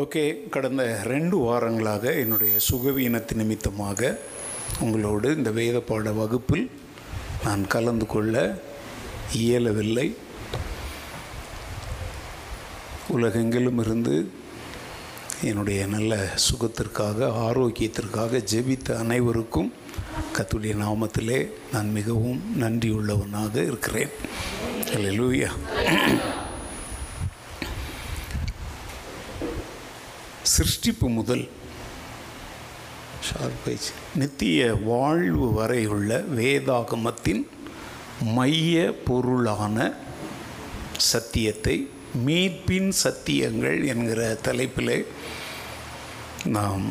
Okay, கடந்த 2 வாரங்களாக என்னுடைய சுகவீனத்து நிமித்தமாக உங்களோடு இந்த வேத பாட வகுப்பில் நான் கலந்து கொள்ள இயலவில்லை. உலகெங்கிலும் இருந்து என்னுடைய நல்ல சுகத்திற்காக ஆரோக்கியத்திற்காக ஜெபித்த அனைவருக்கும் கர்த்தருடைய நாமத்திலே நான் மிகவும் நன்றியுள்ளவனாக இருக்கிறேன். அல்லேலூயா. சிருஷ்டிப்பு முதல் நித்திய வாழ்வு வரையுள்ள வேதாகமத்தின் மைய பொருளான சத்தியத்தை, மீட்பின் சத்தியங்கள் என்கிற தலைப்பிலே நாம்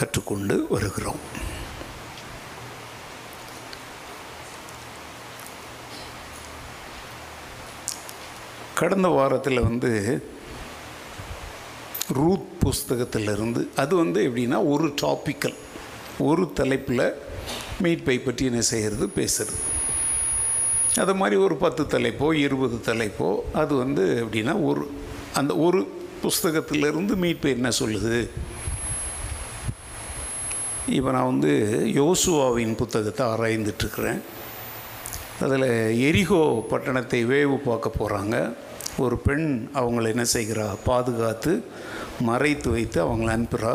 கற்றுக்கொண்டு வருகிறோம். கடந்த வாரத்தில் ரூத் புஸ்தகத்திலிருந்து அது எப்படின்னா ஒரு டாப்பிக்கல், ஒரு தலைப்பில் மீட்பை பற்றி என்ன செய்கிறது பேசுகிறது. அது மாதிரி ஒரு 10 தலைப்போ 20 தலைப்போ அது எப்படின்னா அந்த ஒரு புஸ்தகத்திலிருந்து மீட்பை என்ன சொல்லுது. இப்போ நான் யோசுவாவின் புத்தகத்தை ஆராய்ந்துட்டுருக்கிறேன். அதில் எரிகோ பட்டணத்தை வேவு பார்க்க போகிறாங்க. ஒரு பெண் அவங்கள என்ன செய்கிறா, பாதுகாத்து மறைத்து வைத்து அவங்கள அனுப்புகிறா.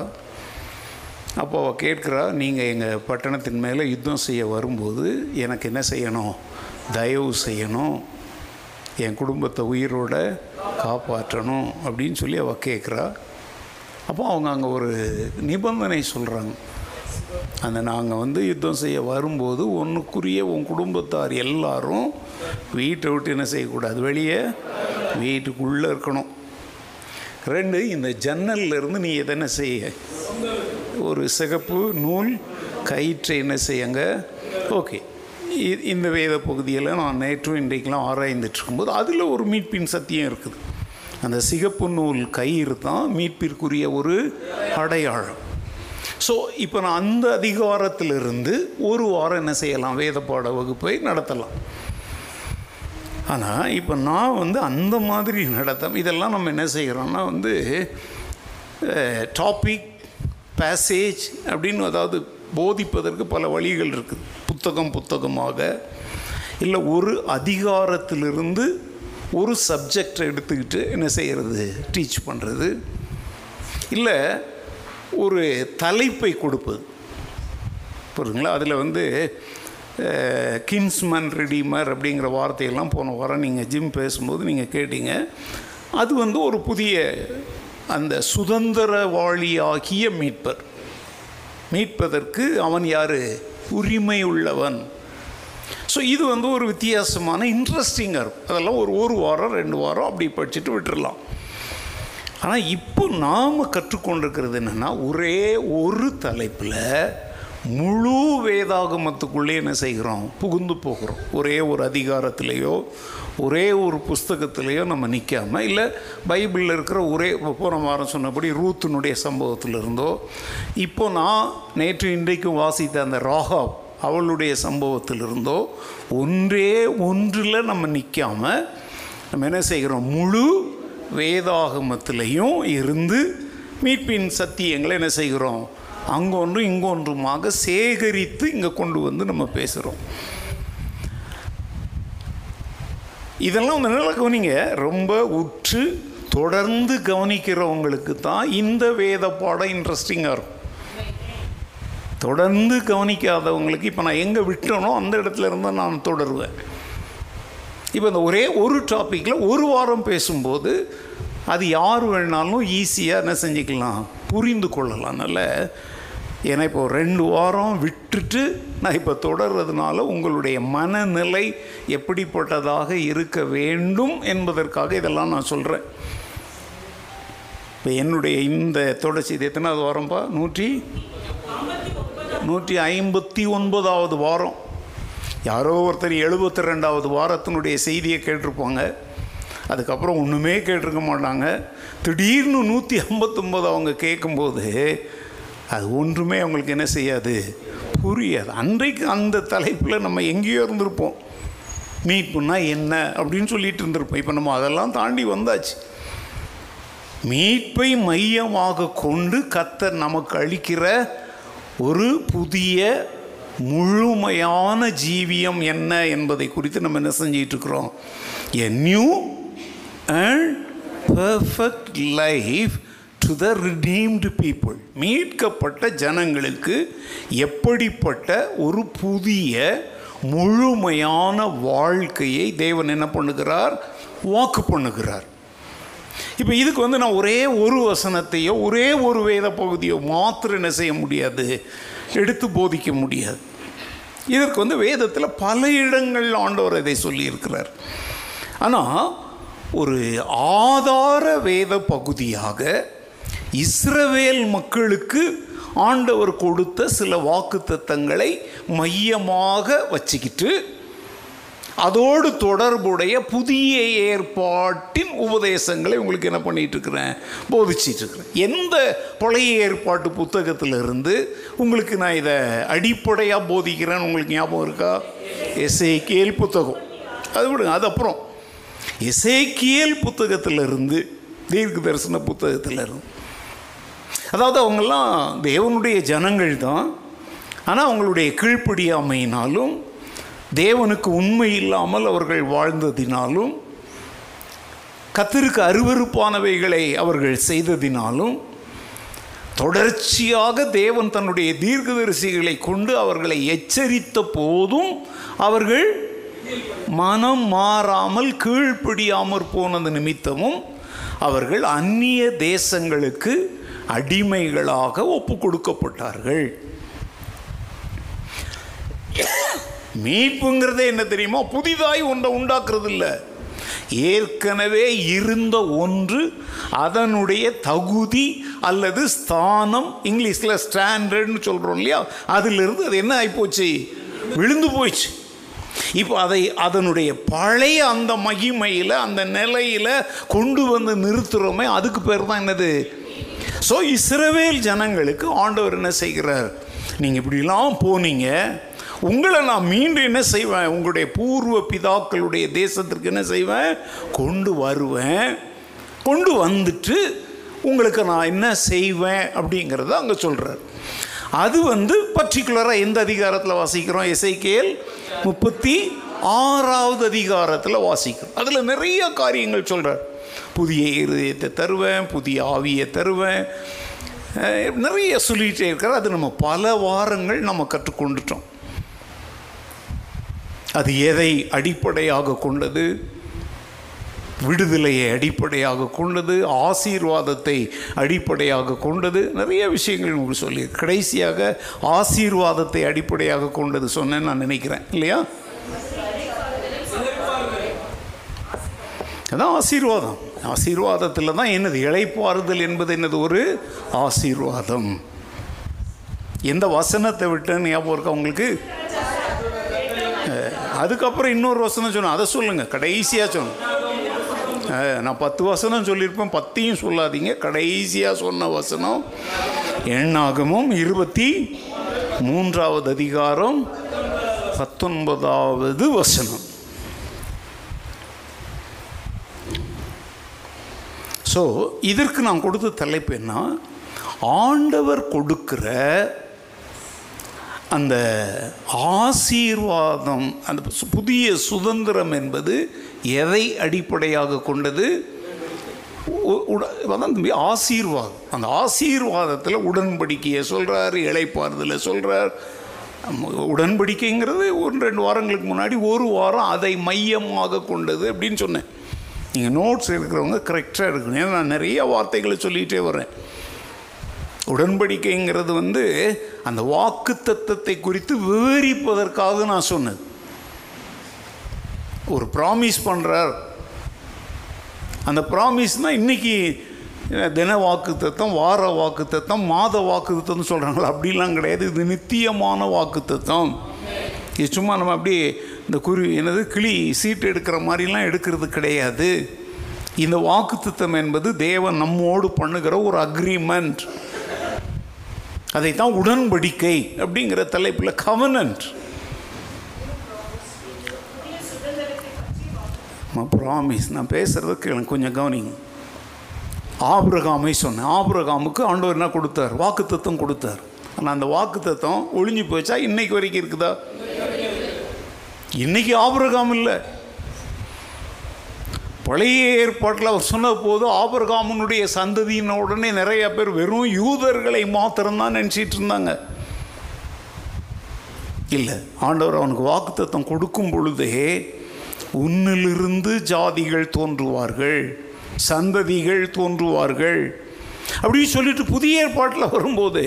அப்போ அவள் கேட்குறா, நீங்கள் எங்கள் பட்டணத்தின் மேலே யுத்தம் செய்ய வரும்போது எனக்கு என்ன செய்யணும், தயவு செய்யணும், என் குடும்பத்தை உயிரோடு காப்பாற்றணும் அப்படின்னு சொல்லி அவள் கேட்குறா. அப்போ அவங்க அங்கே ஒரு நிபந்தனை சொல்கிறாங்க. அந்த நாங்கள் யுத்தம் செய்ய வரும்போது ஒன்றுக்குரிய உன் குடும்பத்தார் எல்லாரும் வீட்டை விட்டு என்ன செய்யக்கூடாது, வெளியே வீட்டுக்குள்ளே இருக்கணும். 2, இந்த ஜன்னல்லிருந்து நீ எதை என்ன செய்ய, ஒரு சிகப்பு நூல் கயிற்றை என்ன செய்யுங்க. ஓகே, இந்த வேத பகுதியில் நான் நேற்றும் இன்றைக்கெலாம் ஆராய்ந்துட்டுருக்கும்போது அதில் ஒரு மீட்பின் சத்தியம் இருக்குது. அந்த சிகப்பு நூல் கயிறு தான் மீட்பிற்குரிய ஒரு அடையாளம். ஸோ இப்போ நான் அந்த அதிகாரத்திலிருந்து ஒரு வாரம் என்ன செய்யலாம், வேத பாட வகுப்பை நடத்தலாம். ஆனால் இப்போ நான் அந்த மாதிரி இதெல்லாம் நம்ம என்ன செய்கிறோன்னா டாபிக் பேசேஜ் அப்படின்னு, அதாவது போதிப்பதற்கு பல வழிகள் இருக்குது. புத்தகமாக இல்லை ஒரு அதிகாரத்திலிருந்து ஒரு சப்ஜெக்டை எடுத்துக்கிட்டு என்ன செய்கிறது, டீச் பண்ணுறது. இல்லை ஒரு தலைப்பை கொடுப்பது. புரியுதுங்களா? அதில் கின்ஸ்மன் ரிடீமர் அப்படிங்கிற வார்த்தையெல்லாம் போன வாரம் நீங்கள் ஜிம் பேசும்போது நீங்கள் கேட்டீங்க. அது ஒரு புதிய அந்த சுதந்திரவாளியாகிய மீட்பர், மீட்பதற்கு அவன் யார், உரிமை உள்ளவன். ஸோ இது ஒரு வித்தியாசமான இன்ட்ரெஸ்டிங்காக இருக்கும். அதெல்லாம் ஒரு வாரம் 2 வாரம் அப்படி படிச்சுட்டு விட்டுடலாம். ஆனால் இப்போ நாம் கற்றுக்கொண்டிருக்கிறது என்னென்னா, ஒரே ஒரு தலைப்பில் முழு வேதாகமத்துக்குள்ளே என்ன செய்கிறோம், புகுந்து போகிறோம். ஒரே ஒரு அதிகாரத்திலேயோ ஒரே ஒரு புஸ்தகத்திலேயோ நம்ம நிற்காமல், இல்லை பைபிளில் இருக்கிற ஒரே, போன வாரம் சொன்னபடி ரூத்தினுடைய சம்பவத்திலிருந்தோ, இப்போ நான் நேற்று இன்றைக்கும் வாசித்த அந்த ராகாப் அவளுடைய சம்பவத்திலிருந்தோ ஒன்றில் நம்ம நிற்காமல் நம்ம என்ன செய்கிறோம், முழு வேதாகமத்திலையும் இருந்து மீட்பின் சத்தியங்களை என்ன செய்கிறோம், அங்கொன்றும் இங்கொன்றுமாக சேகரித்து இங்கே கொண்டு நம்ம பேசுகிறோம். இதெல்லாம் நல்லா கவனிங்க. ரொம்ப உற்று தொடர்ந்து கவனிக்கிறவங்களுக்கு தான் இந்த வேத பாடம் இன்ட்ரெஸ்டிங்காக இருக்கும். தொடர்ந்து கவனிக்காதவங்களுக்கு இப்போ நான் எங்கே விட்டனோ அந்த இடத்துல இருந்தால் நான் தொடருவேன். இப்போ இந்த ஒரே ஒரு டாப்பிக்கில் ஒரு வாரம் பேசும்போது அது யார் வேணாலும் ஈஸியாக என்ன செஞ்சுக்கலாம், புரிந்து கொள்ளலாம். ஏன்னா இப்போ 2 வாரம் விட்டுட்டு நான் இப்போ தொடர்றதுனால உங்களுடைய மனநிலை எப்படிப்பட்டதாக இருக்க வேண்டும் என்பதற்காக இதெல்லாம் நான் சொல்கிறேன். இப்போ என்னுடைய இந்த தொடர்ச்சி இது எத்தனாவது வாரம்ப்பா, 159வது வாரம். யாரோ ஒருத்தர் 72வது வாரத்தினுடைய செய்தியை கேட்டிருப்பாங்க. அதுக்கப்புறம் ஒன்றுமே கேட்டிருக்க மாட்டாங்க. திடீர்னு 159 அவங்க கேட்கும்போது அது ஒன்றுமே அவங்களுக்கு என்ன செய்யாது, புரியாது. அன்றைக்கு அந்த தலைப்பில் நம்ம எங்கேயோ இருந்திருப்போம். மீட்புன்னா என்ன அப்படின்னு சொல்லிட்டு இருந்திருப்போம். இப்போ நம்ம அதெல்லாம் தாண்டி வந்தாச்சு. மீட்பை மையமாக கொண்டு கர்த்தர் நமக்கு அளிக்கிற ஒரு புதிய முழுமையான ஜீவியம் என்ன என்பதை குறித்து நம்ம என்ன செஞ்சிட்ருக்கிறோம்? A new and perfect life to the redeemed people. மீட்கப்பட்ட ஜனங்களுக்கு எப்படிப்பட்ட ஒரு புதிய முழுமையான வாழ்க்கையை தேவன் என்ன பண்ணுகிறார்? வாக்கு பண்ணுகிறார். இப்போ இதுக்கு வந்து நான் ஒரே ஒரு வசனத்தையோ ஒரே ஒரு வேத பகுதியோ மாத்திரம் என்ன செய்ய முடியாது, எடுத்து போதிக்க முடியாது. இதற்கு வந்து வேதத்தில் பல இடங்களில் ஆண்டவர் இதை சொல்லியிருக்கிறார். ஆனால் ஒரு ஆதார வேத பகுதியாக இஸ்ரவேல் மக்களுக்கு ஆண்டவர் கொடுத்த சில வாக்குத்தத்தங்களை மையமாக வச்சுக்கிட்டு அதோடு தொடர்புடைய புதிய ஏற்பாட்டின் உபதேசங்களை உங்களுக்கு என்ன பண்ணிகிட்ருக்கிறேன், போதிச்சிட்ருக்கிறேன். எந்த பழைய ஏற்பாட்டு புத்தகத்திலிருந்து உங்களுக்கு நான் இதை அடிப்படையாக போதிக்கிறேன்னு உங்களுக்கு ஞாபகம் இருக்கா? எசேக்கியேல் புத்தகம். அது விடுங்க, அது அப்புறம் எசேக்கியேல் புத்தகத்திலிருந்து, தீர்க்க தரிசன புத்தகத்திலிருந்து. அதாவது அவங்கெல்லாம் தேவனுடைய ஜனங்கள் தான். ஆனால் அவங்களுடைய கீழ்ப்படியாமையினாலும் தேவனுக்கு உண்மை இல்லாமல் அவர்கள் வாழ்ந்ததினாலும் கர்த்தருக்கு அருவருப்பானவைகளை அவர்கள் செய்ததினாலும் தொடர்ச்சியாக தேவன் தன்னுடைய தீர்க்கதரிசிகளை கொண்டு அவர்களை எச்சரித்த போதும் அவர்கள் மனம் மாறாமல் கீழ்ப்படியாமற் போனது நிமித்தமும் அவர்கள் அந்நிய தேசங்களுக்கு அடிமைகளாக ஒப்பு கொடுக்கப்பட்டார்கள். மீட்புங்கிறது என்ன தெரியுமா? புதிதாய் ஒன்றை உண்டாக்குறது இல்லை. ஏற்கனவே இருந்த ஒன்று அதனுடைய தகுதி அல்லது ஸ்தானம், இங்கிலீஷில் ஸ்டாண்டர்ட்னு சொல்கிறோம் இல்லையா, அதிலிருந்து அது என்ன ஆகிப்போச்சு? விழுந்து போயிடுச்சு. இப்போ அதை அதனுடைய பழைய அந்த மகிமையில் அந்த நிலையில் கொண்டு வந்து நிறுத்துகிறோமே, அதுக்கு பேர் தான் என்னது? ஸோ இஸ்ரவேல் ஜனங்களுக்கு ஆண்டவர் என்ன செய்கிறார்? நீங்கள் இப்படிலாம் போனீங்க, உங்களை நான் மீண்டும் என்ன செய்வேன்? உங்களுடைய பூர்வ பிதாக்களுடைய தேசத்திற்கு என்ன செய்வேன்? கொண்டு வருவேன். கொண்டு வந்துட்டு உங்களுக்கு நான் என்ன செய்வேன் அப்படிங்கிறத அங்கே சொல்கிறார். அது வந்து பர்டிகுலராக எந்த அதிகாரத்தில் வாசிக்கிறோம்? எசைகேல் 36வது அதிகாரத்தில் வாசிக்கிறோம். அதில் நிறைய காரியங்கள் சொல்கிறார். புதிய இதயத்தை தருவேன், புதிய ஆவியை தருவேன், நிறைய சொல்லிகிட்டே இருக்கிறார். அது நம்ம பல வாரங்கள் நம்ம கற்றுக்கொண்டுட்டோம். அது எதை அடிப்படையாக கொண்டது? விடுதலையை அடிப்படையாக கொண்டது, ஆசீர்வாதத்தை அடிப்படையாக கொண்டது, நிறைய விஷயங்கள் உங்களுக்கு சொல்லி கடைசியாக ஆசீர்வாதத்தை அடிப்படையாக கொண்டது சொன்னேன்னு நான் நினைக்கிறேன், இல்லையா? அதான் ஆசீர்வாதம். ஆசீர்வாதத்தில் தான் என்னது? இளைப்பாறுதல் என்பது என்னது? ஒரு ஆசீர்வாதம். எந்த வசனத்தை விட்டேன்னு ஞாபகம் இருக்கா உங்களுக்கு? அதுக்கப்புறம் இன்னொரு வசனம் சொன்னேன், அதை சொல்லுங்கள். கடைசியாக சொன்னேன், நான் 10 வசனம் சொல்லியிருப்பேன், 10ஐயும் சொல்லாதீங்க. கடைசியாக சொன்ன வசனம் எண்ணாகமும் 23வது அதிகாரம் 19வது வசனம். ஸோ இதற்கு நான் கொடுத்த தலைப்பு என்ன? ஆண்டவர் கொடுக்கிற அந்த ஆசீர்வாதம், அந்த புதிய சுதந்திரம் என்பது எதை அடிப்படையாக கொண்டது? ஆசீர்வாதம். அந்த ஆசீர்வாதத்தில் உடன்படிக்கையை சொல்கிறார், இளைப்பாறுதலை சொல்கிறார். உடன்படிக்கைங்கிறது 1-2 வாரங்களுக்கு முன்னாடி, ஒரு வாரம் அதை மையமாக கொண்டது அப்படின்னு சொன்னேன். நீங்கள் நோட்ஸ் இருக்கிறவங்க கரெக்டாக இருக்கணும், ஏன்னா நான் நிறைய வார்த்தைகளை சொல்லிகிட்டே வரேன். உடன்படிக்கைங்கிறது வந்து அந்த வாக்குத்தத்தத்தை குறித்து விவரிப்பதற்காக நான் சொன்னது. ஒரு ப்ராமிஸ் பண்ணுறார், அந்த ப்ராமிஸ்னால் இன்றைக்கி தின வாக்குத்தத்தம், வார வாக்குத்தத்தம், மாத வாக்குத்தத்தம்னு சொல்கிறாங்களா? அப்படிலாம் கிடையாது. இது நித்தியமான வாக்குத்தத்தம். இது சும்மா நம்ம அப்படியே இந்த கிளி சீட்டு எடுக்கிற மாதிரிலாம் எடுக்கிறது கிடையாது. இந்த வாக்குத்தத்தம் என்பது தேவன் நம்மோடு பண்ணுகிற ஒரு அக்ரிமெண்ட். அதைத்தான் உடன்படிக்கை அப்படிங்கிற தலைப்பில் கவனன்ட், ப்ராமிஸ். நான் பேசுகிறதுக்கு எனக்கு கொஞ்சம் கவனிங்க. ஆபிரகாமை சொன்னேன். ஆபிரகாமுக்கு ஆண்டவர் என்ன கொடுத்தார்? வாக்குத்தத்தம் கொடுத்தார். ஆனால் அந்த வாக்குத்தத்தம் ஒழிஞ்சு போச்சா? இன்றைக்கு வரைக்கும் இருக்குதா? இன்றைக்கி ஆபிரகாம் இல்லை. பழைய ஏற்பாட்டில் அவர் சொன்ன போது ஆபிரகாமனுடைய சந்ததியினுடனே நிறைய பேர் வெறும் யூதர்களை மாத்திரம்தான் நினச்சிட்டு இருந்தாங்க. இல்லை, ஆண்டவர் அவனுக்கு வாக்குத்தத்தம் கொடுக்கும் பொழுதே உன்னிலிருந்து ஜாதிகள் தோன்றுவார்கள், சந்ததிகள் தோன்றுவார்கள் அப்படின்னு சொல்லிட்டு புதிய ஏற்பாட்டில் வரும்போது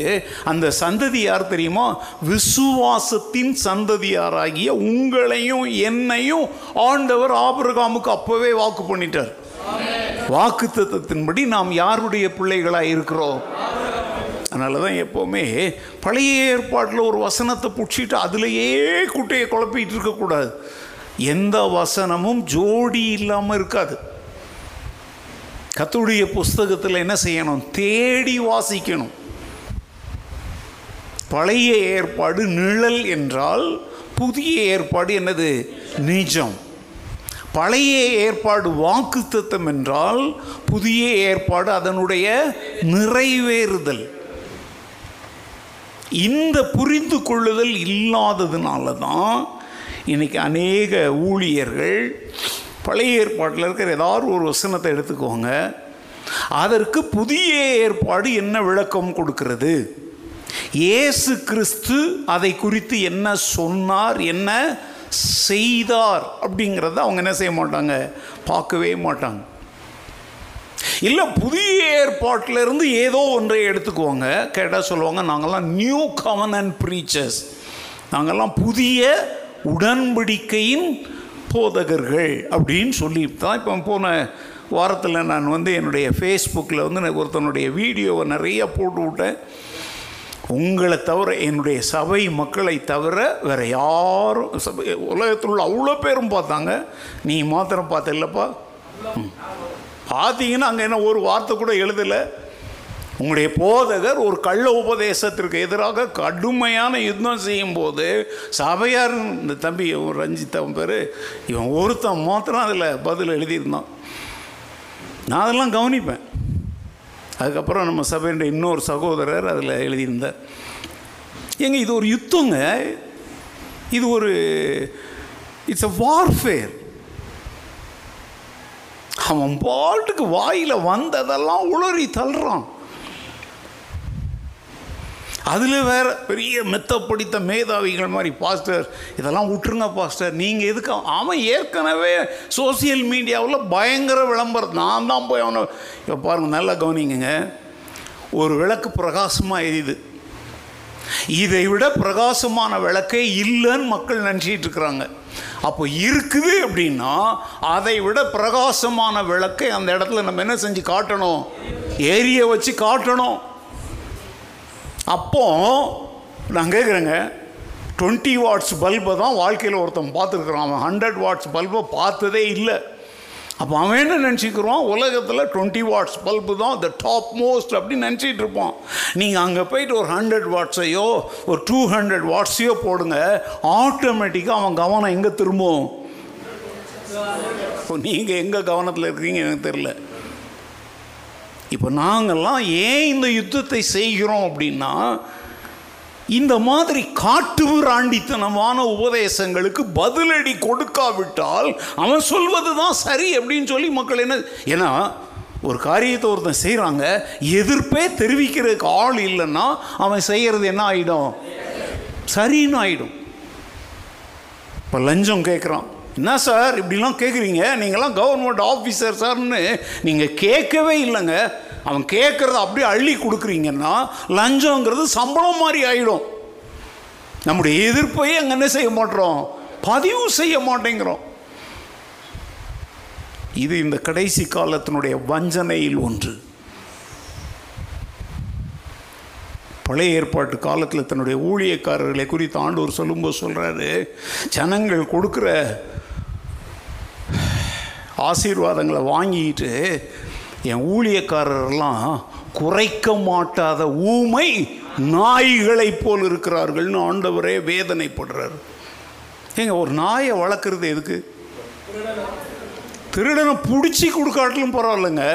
அந்த சந்ததி யார் தெரியுமா? விசுவாசத்தின் சந்ததியாராகிய உங்களையும் என்னையும் ஆண்டவர் ஆபிரகாமுக்கு அப்போவே வாக்கு பண்ணிட்டார். வாக்குத்தத்தத்தின்படி நாம் யாருடைய பிள்ளைகளாக இருக்கிறோம்? அதனால தான் எப்போவுமே பழைய ஏற்பாட்டில் ஒரு வசனத்தை பிடிச்சிட்டு அதுலேயே குட்டையை குழப்பிகிட்டு இருக்கக்கூடாது. எந்த வசனமும் ஜோடி இல்லாமல் இருக்காது. கர்த்தருடைய புஸ்தகத்தில் என்ன செய்யணும்? தேடி வாசிக்கணும். பழைய ஏற்பாடு நிழல் என்றால் புதிய ஏற்பாடு என்னது? நிஜம். பழைய ஏற்பாடு வாக்குத்தத்தம் என்றால் புதிய ஏற்பாடு அதனுடைய நிறைவேறுதல். இந்த புரிந்து கொள்ளுதல் இல்லாததுனால தான் இன்றைக்கி அநேக ஊழியர்கள் பழைய ஏற்பாட்டில் இருக்கிற ஏதாவது ஒரு வசனத்தை எடுத்துக்கோங்க, அதற்கு புதிய ஏற்பாடு என்ன விளக்கம் கொடுக்கிறது, இயேசு கிறிஸ்து அதை குறித்து என்ன சொன்னார், என்ன செய்தார் அப்படிங்கிறத அவங்க என்ன செய்ய மாட்டாங்க, பார்க்கவே மாட்டாங்க. இல்லை, புதிய ஏற்பாட்டிலிருந்து ஏதோ ஒன்றை எடுத்துக்குவாங்க. கேட்டால் சொல்லுவாங்க, நாங்கள்லாம் நியூ கவர்னன்ட் ப்ரீச்சர்ஸ், நாங்கள்லாம் புதிய உடன்படிக்கையின் போதகர்கள் அப்படின்னு சொல்லிட்டு தான். இப்போ போன வாரத்தில் நான் வந்து என்னுடைய ஃபேஸ்புக்கில் வந்து நான் ஒருத்தனுடைய வீடியோவை நிறையா போட்டு விட்டேன். உங்களை தவிர, என்னுடைய சபை மக்களை தவிர வேறு யாரும், சபை உலகத்தில் உள்ள அவ்வளோ பேரும் பார்த்தாங்க, நீ மாத்திரம் பார்த்த இல்லைப்பா. பார்த்தீங்கன்னா அங்கே என்ன ஒரு வார்த்தை கூட எழுதலை. உங்களுடைய போதகர் ஒரு கள்ள உபதேசத்திற்கு எதிராக கடுமையான யுத்தம் செய்யும்போது சபையார், இந்த தம்பி ரஞ்சித் அவன் பேர், இவன் ஒருத்தன் மாத்திரம் அதில் பதில் எழுதியிருந்தான். நான் அதெல்லாம் கவனிப்பேன். அதுக்கப்புறம் நம்ம சபையினுடைய இன்னொரு சகோதரர் அதில் எழுதியிருந்தார். ஏங்க, இது ஒரு யுத்தங்க, இது ஒரு இட்ஸ் அ வார்ஃபேர். அவன் பாட்டுக்கு வாயில் வந்ததெல்லாம் உளறி தள்ளுறான். அதில் வேறு பெரிய மெத்த படித்த மேதாவிகள் மாதிரி, பாஸ்டர் இதெல்லாம் விட்டுருங்க பாஸ்டர், நீங்கள் எதுக்கு? அவன் ஏற்கனவே சோசியல் மீடியாவில் பயங்கர விளம்பரம். நான் தான் போய் அவனை இப்போ பாருங்கள், நல்லா கவனிங்க. ஒரு விளக்கு பிரகாசமாக எரியுது, இதை விட பிரகாசமான விளக்கே இல்லைன்னு மக்கள் நினச்சிட்டு இருக்கிறாங்க. அப்போ இருக்குது அப்படின்னா அதை விட பிரகாசமான விளக்கை அந்த இடத்துல நம்ம என்ன செஞ்சு காட்டணும்? ஏரிய வச்சு காட்டணும். அப்போ நான் கேட்குறேங்க, 20 வாட்ஸ் பல்பை தான் வாழ்க்கையில் ஒருத்தன் பார்த்துருக்குறான். அவன் 100 வாட்ஸ் பல்பை பார்த்ததே இல்லை. அப்போ அவன் என்ன நினச்சிக்கிறான்? உலகத்தில் 20 வாட்ஸ் பல்பு தான் த டாப் மோஸ்ட் அப்படின்னு நினச்சிட்டு இருப்பான். நீங்கள் அங்கே போய்ட்டு ஒரு 100 வாட்ஸையோ ஒரு 200 வாட்ஸையோ போடுங்க, ஆட்டோமேட்டிக்காக அவன் கவனம் எங்கே திரும்பும்? இப்போ நீங்கள் எங்கே கவனத்தில் இருக்கிறீங்க எனக்கு தெரில. இப்போ நாங்கள்லாம் ஏன் இந்த யுத்தத்தை செய்கிறோம் அப்படின்னா, இந்த மாதிரி காட்டுமிராண்டித்தனமான உபதேசங்களுக்கு பதிலடி கொடுக்காவிட்டால் அவன் சொல்வது தான் சரி அப்படின்னு சொல்லி மக்கள் என்ன, ஏன்னா ஒரு காரியத்தை ஒருத்தன் செய்கிறாங்க, எதிர்ப்பே தெரிவிக்கிறதுக்கு ஆள் இல்லைன்னா அவன் செய்கிறது என்ன ஆகிடும்? சரின்னு ஆகிடும். இப்போ லஞ்சம் கேட்குறான். என்ன சார் இப்படிலாம் கேட்குறீங்க, நீங்கள்லாம் கவர்மெண்ட் ஆஃபீஸர் சார்னு நீங்கள் கேட்கவே இல்லைங்க. அவன் கேட்குறத அப்படியே அள்ளி கொடுக்குறீங்கன்னா லஞ்சங்கிறது சம்பளம் மாதிரி ஆகிடும். நம்முடைய எதிர்ப்பையே அங்கே என்ன செய்ய மாட்டோம்? பதிவு செய்ய மாட்டேங்கிறோம். இது இந்த கடைசி காலத்தினுடைய வஞ்சனையில் ஒன்று. பழைய ஏற்பாட்டு காலத்தில் தன்னுடைய ஊழியக்காரர்களை குறித்து ஆண்டவர் சொல்லும்போது சொல்கிறாரு, ஜனங்கள் கொடுக்குற ஆசீர்வாதங்களை வாங்கிட்டு என் ஊழியக்காரரெல்லாம் குறைக்க மாட்டாத ஊமை நாய்களைப் போல் இருக்கிறார்கள்னு ஆண்டவரே வேதனைப்படுறார். ஏங்க, ஒரு நாயை வளர்க்குறது எதுக்கு? திருடனை பிடிச்சி கொடுக்காட்டிலும் பரவாயில்லைங்க,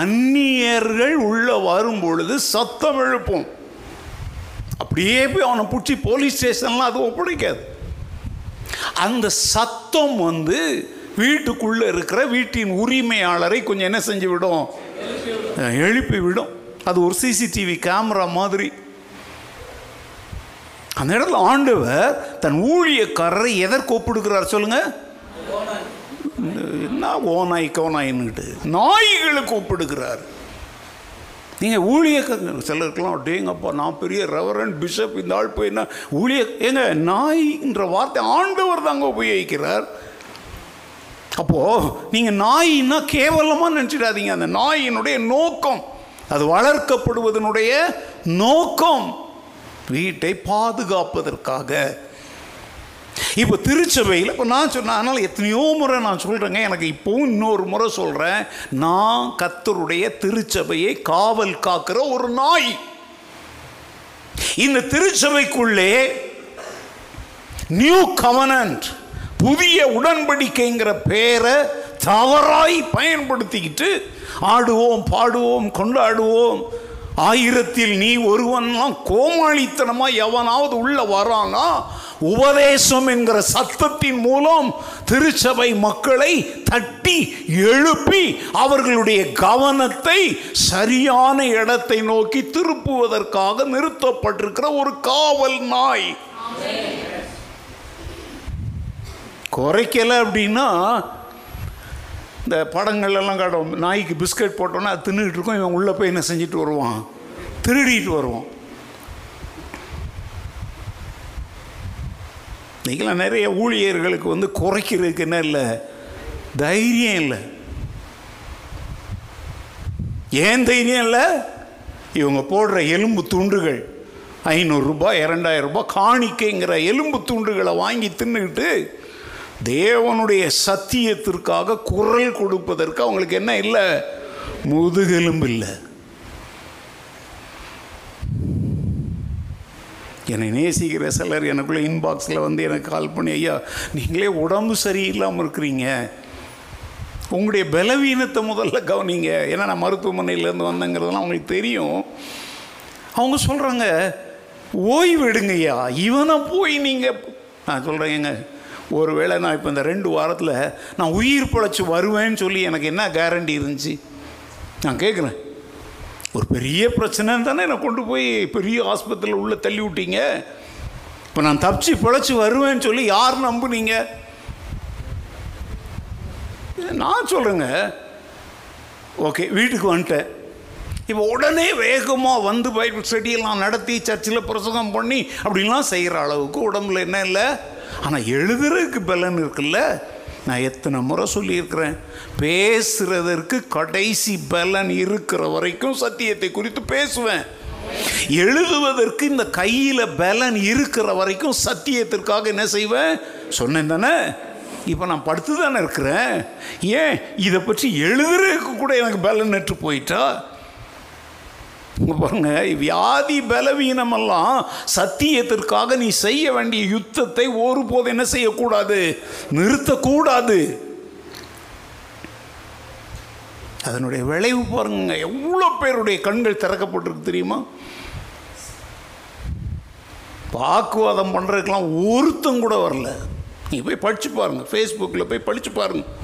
அந்நியர்கள் உள்ளே வரும்பொழுது சத்தம் எழுப்பும். அப்படியே போய் அவனை பிடிச்சி போலீஸ் ஸ்டேஷன்லாம் அது ஒப்படைக்காது. அந்த சத்தம் வந்து வீட்டுக்குள்ளே இருக்கிற வீட்டின் உரிமையாளரை கொஞ்சம் என்ன செஞ்சு விடும், எழுப்பி விடும். அது ஒரு சிசிடிவி கேமரா மாதிரி. அந்த இடத்துல ஆண்டவர் தன் ஊழியக்காரரை எதற்கு ஒப்பிடுகிறார் சொல்லுங்க? என்ன ஓனாய் கோனாயின்னுட்டு நாய்களுக்கு ஒப்பிடுகிறார். நீங்கள் ஊழியக்காரங்க சிலருக்கெல்லாம் அப்படியேங்கப்பா நான் பெரிய ரெவரண்ட் பிஷப் இந்த ஆள் போய் என்ன ஊழிய ஏங்க நாய்ன்ற வார்த்தை ஆண்டவர் தாங்க உபயோகிக்கிறார். அப்போது நீங்கள் நாயின்னா கேவலமாக நினச்சிடாதீங்க. அந்த நாயினுடைய நோக்கம், அது வளர்க்கப்படுவதனுடைய நோக்கம் வீட்டை பாதுகாப்பதற்காக. இப்போ திருச்சபையில் இப்போ நான் சொன்ன அதனால் எத்தனையோ முறை நான் சொல்கிறேங்க, எனக்கு இப்போவும் இன்னொரு முறை சொல்கிறேன், நான் கர்த்தருடைய திருச்சபையை காவல் காக்கிற ஒரு நாய். இந்த திருச்சபைக்குள்ளே நியூ கவனன்ட் புதிய உடன்படிக்கைங்கிற பேரை தவறாய் பயன்படுத்திக்கிட்டு ஆடுவோம் பாடுவோம் கொண்டாடுவோம் ஆயிரத்தில் நீ ஒருவன்லாம் கோமாளித்தனமாக எவனாவது உள்ளே வரானா உபதேசம் என்கிற சத்தத்தின் மூலம் திருச்சபை மக்களை தட்டி எழுப்பி அவர்களுடைய கவனத்தை சரியான இடத்தை நோக்கி திருப்புவதற்காக நிறுத்தப்பட்டிருக்கிற ஒரு காவல் நாய். குறைக்கலை அப்படின்னா இந்த படங்கள்லாம் காட்டும், நாய்க்கு பிஸ்கட் போட்டோன்னா அது தின்னுக்கிட்டு இருக்கும், இவன் உள்ளே போய் என்ன செஞ்சுட்டு வருவான், திருடிட்டு வருவான். இன்றைக்கெல்லாம் நிறைய ஊழியர்களுக்கு வந்து குறைக்கிறதுக்கு என்ன இல்லை, தைரியம் இல்லை. ஏன் தைரியம் இல்லை? இவங்க போடுற எலும்பு துண்டுகள் 500 ரூபாய் 2000 ரூபாய் காணிக்கைங்கிற எலும்பு துண்டுகளை வாங்கி தின்னுக்கிட்டு தேவனுடைய சத்தியத்திற்காக குரல் கொடுப்பதற்கு அவங்களுக்கு என்ன இல்லை, முதுகெலும்பு இல்லை. என்னை நேசிக்கிற சிலர் எனக்குள்ளே இன்பாக்ஸில் வந்து எனக்கு கால் பண்ணி, ஐயா நீங்களே உடம்பு சரியில்லாமல் இருக்கிறீங்க, உங்களுடைய பலவீனத்தை முதல்ல கவனிங்க, ஏன்னா நான் மருத்துவமனையிலேருந்து வந்தேங்கிறதெல்லாம் அவங்களுக்கு தெரியும். அவங்க சொல்கிறாங்க ஓய்வெடுங்கய்யா, இவனை போய் நீங்கள் நான் சொல்கிறேங்க, ஒருவேளை நான் இப்போ இந்த 2 வாரத்தில் நான் உயிர் பிழைச்சி வருவேன்னு சொல்லி எனக்கு என்ன கேரண்டி இருந்துச்சு? நான் கேட்குறேன், ஒரு பெரிய பிரச்சனைன்னு தானே என்னை கொண்டு போய் பெரிய ஆஸ்பத்திரியில் உள்ளே தள்ளி விட்டீங்க. இப்போ நான் தப்பிச்சு பிழைச்சி வருவேன்னு சொல்லி யார் நம்புனீங்க? நான் சொல்கிறேங்க, ஓகே வீட்டுக்கு வந்துட்டேன், இப்போ உடனே வேகமாக வந்து பைபிள் ஸ்டடியெல்லாம் நடத்தி சர்ச்சில் பிரசங்கம் பண்ணி அப்படின்லாம் செய்கிற அளவுக்கு உடம்புல என்ன இல்லை. ஆனால் எழுதுறதுக்கு பலன் இருக்குல்ல. நான் எத்தனை முறை சொல்லியிருக்கிறேன், பேசுறதற்கு கடைசி பலன் இருக்கிற வரைக்கும் சத்தியத்தை குறித்து பேசுவேன், எழுதுவதற்கு இந்த கையில் பலன் இருக்கிற வரைக்கும் சத்தியத்திற்காக என்ன செய்வேன் சொன்னேன் தானே. இப்போ நான் படுத்து தானே இருக்கிறேன், ஏன் இதை பற்றி எழுதுறதுக்கு கூட எனக்கு பலன் நட்டு போயிட்டா? பாருங்க, வியாதி பலவீனமெல்லாம் சத்தியத்திற்காக நீ செய்ய வேண்டிய யுத்தத்தை ஒருபோது என்ன செய்யக்கூடாது, நிறுத்தக்கூடாது. அதனுடைய விளைவு பாருங்க, எவ்வளோ பேருடைய கண்கள் திறக்கப்பட்டிருக்கு தெரியுமா? வாக்குவாதம் பண்ணுறதுக்கெல்லாம் ஒருத்தம் கூட வரல. நீங்கள் போய் படித்து பாருங்கள், ஃபேஸ்புக்கில் போய் படித்து பாருங்கள்.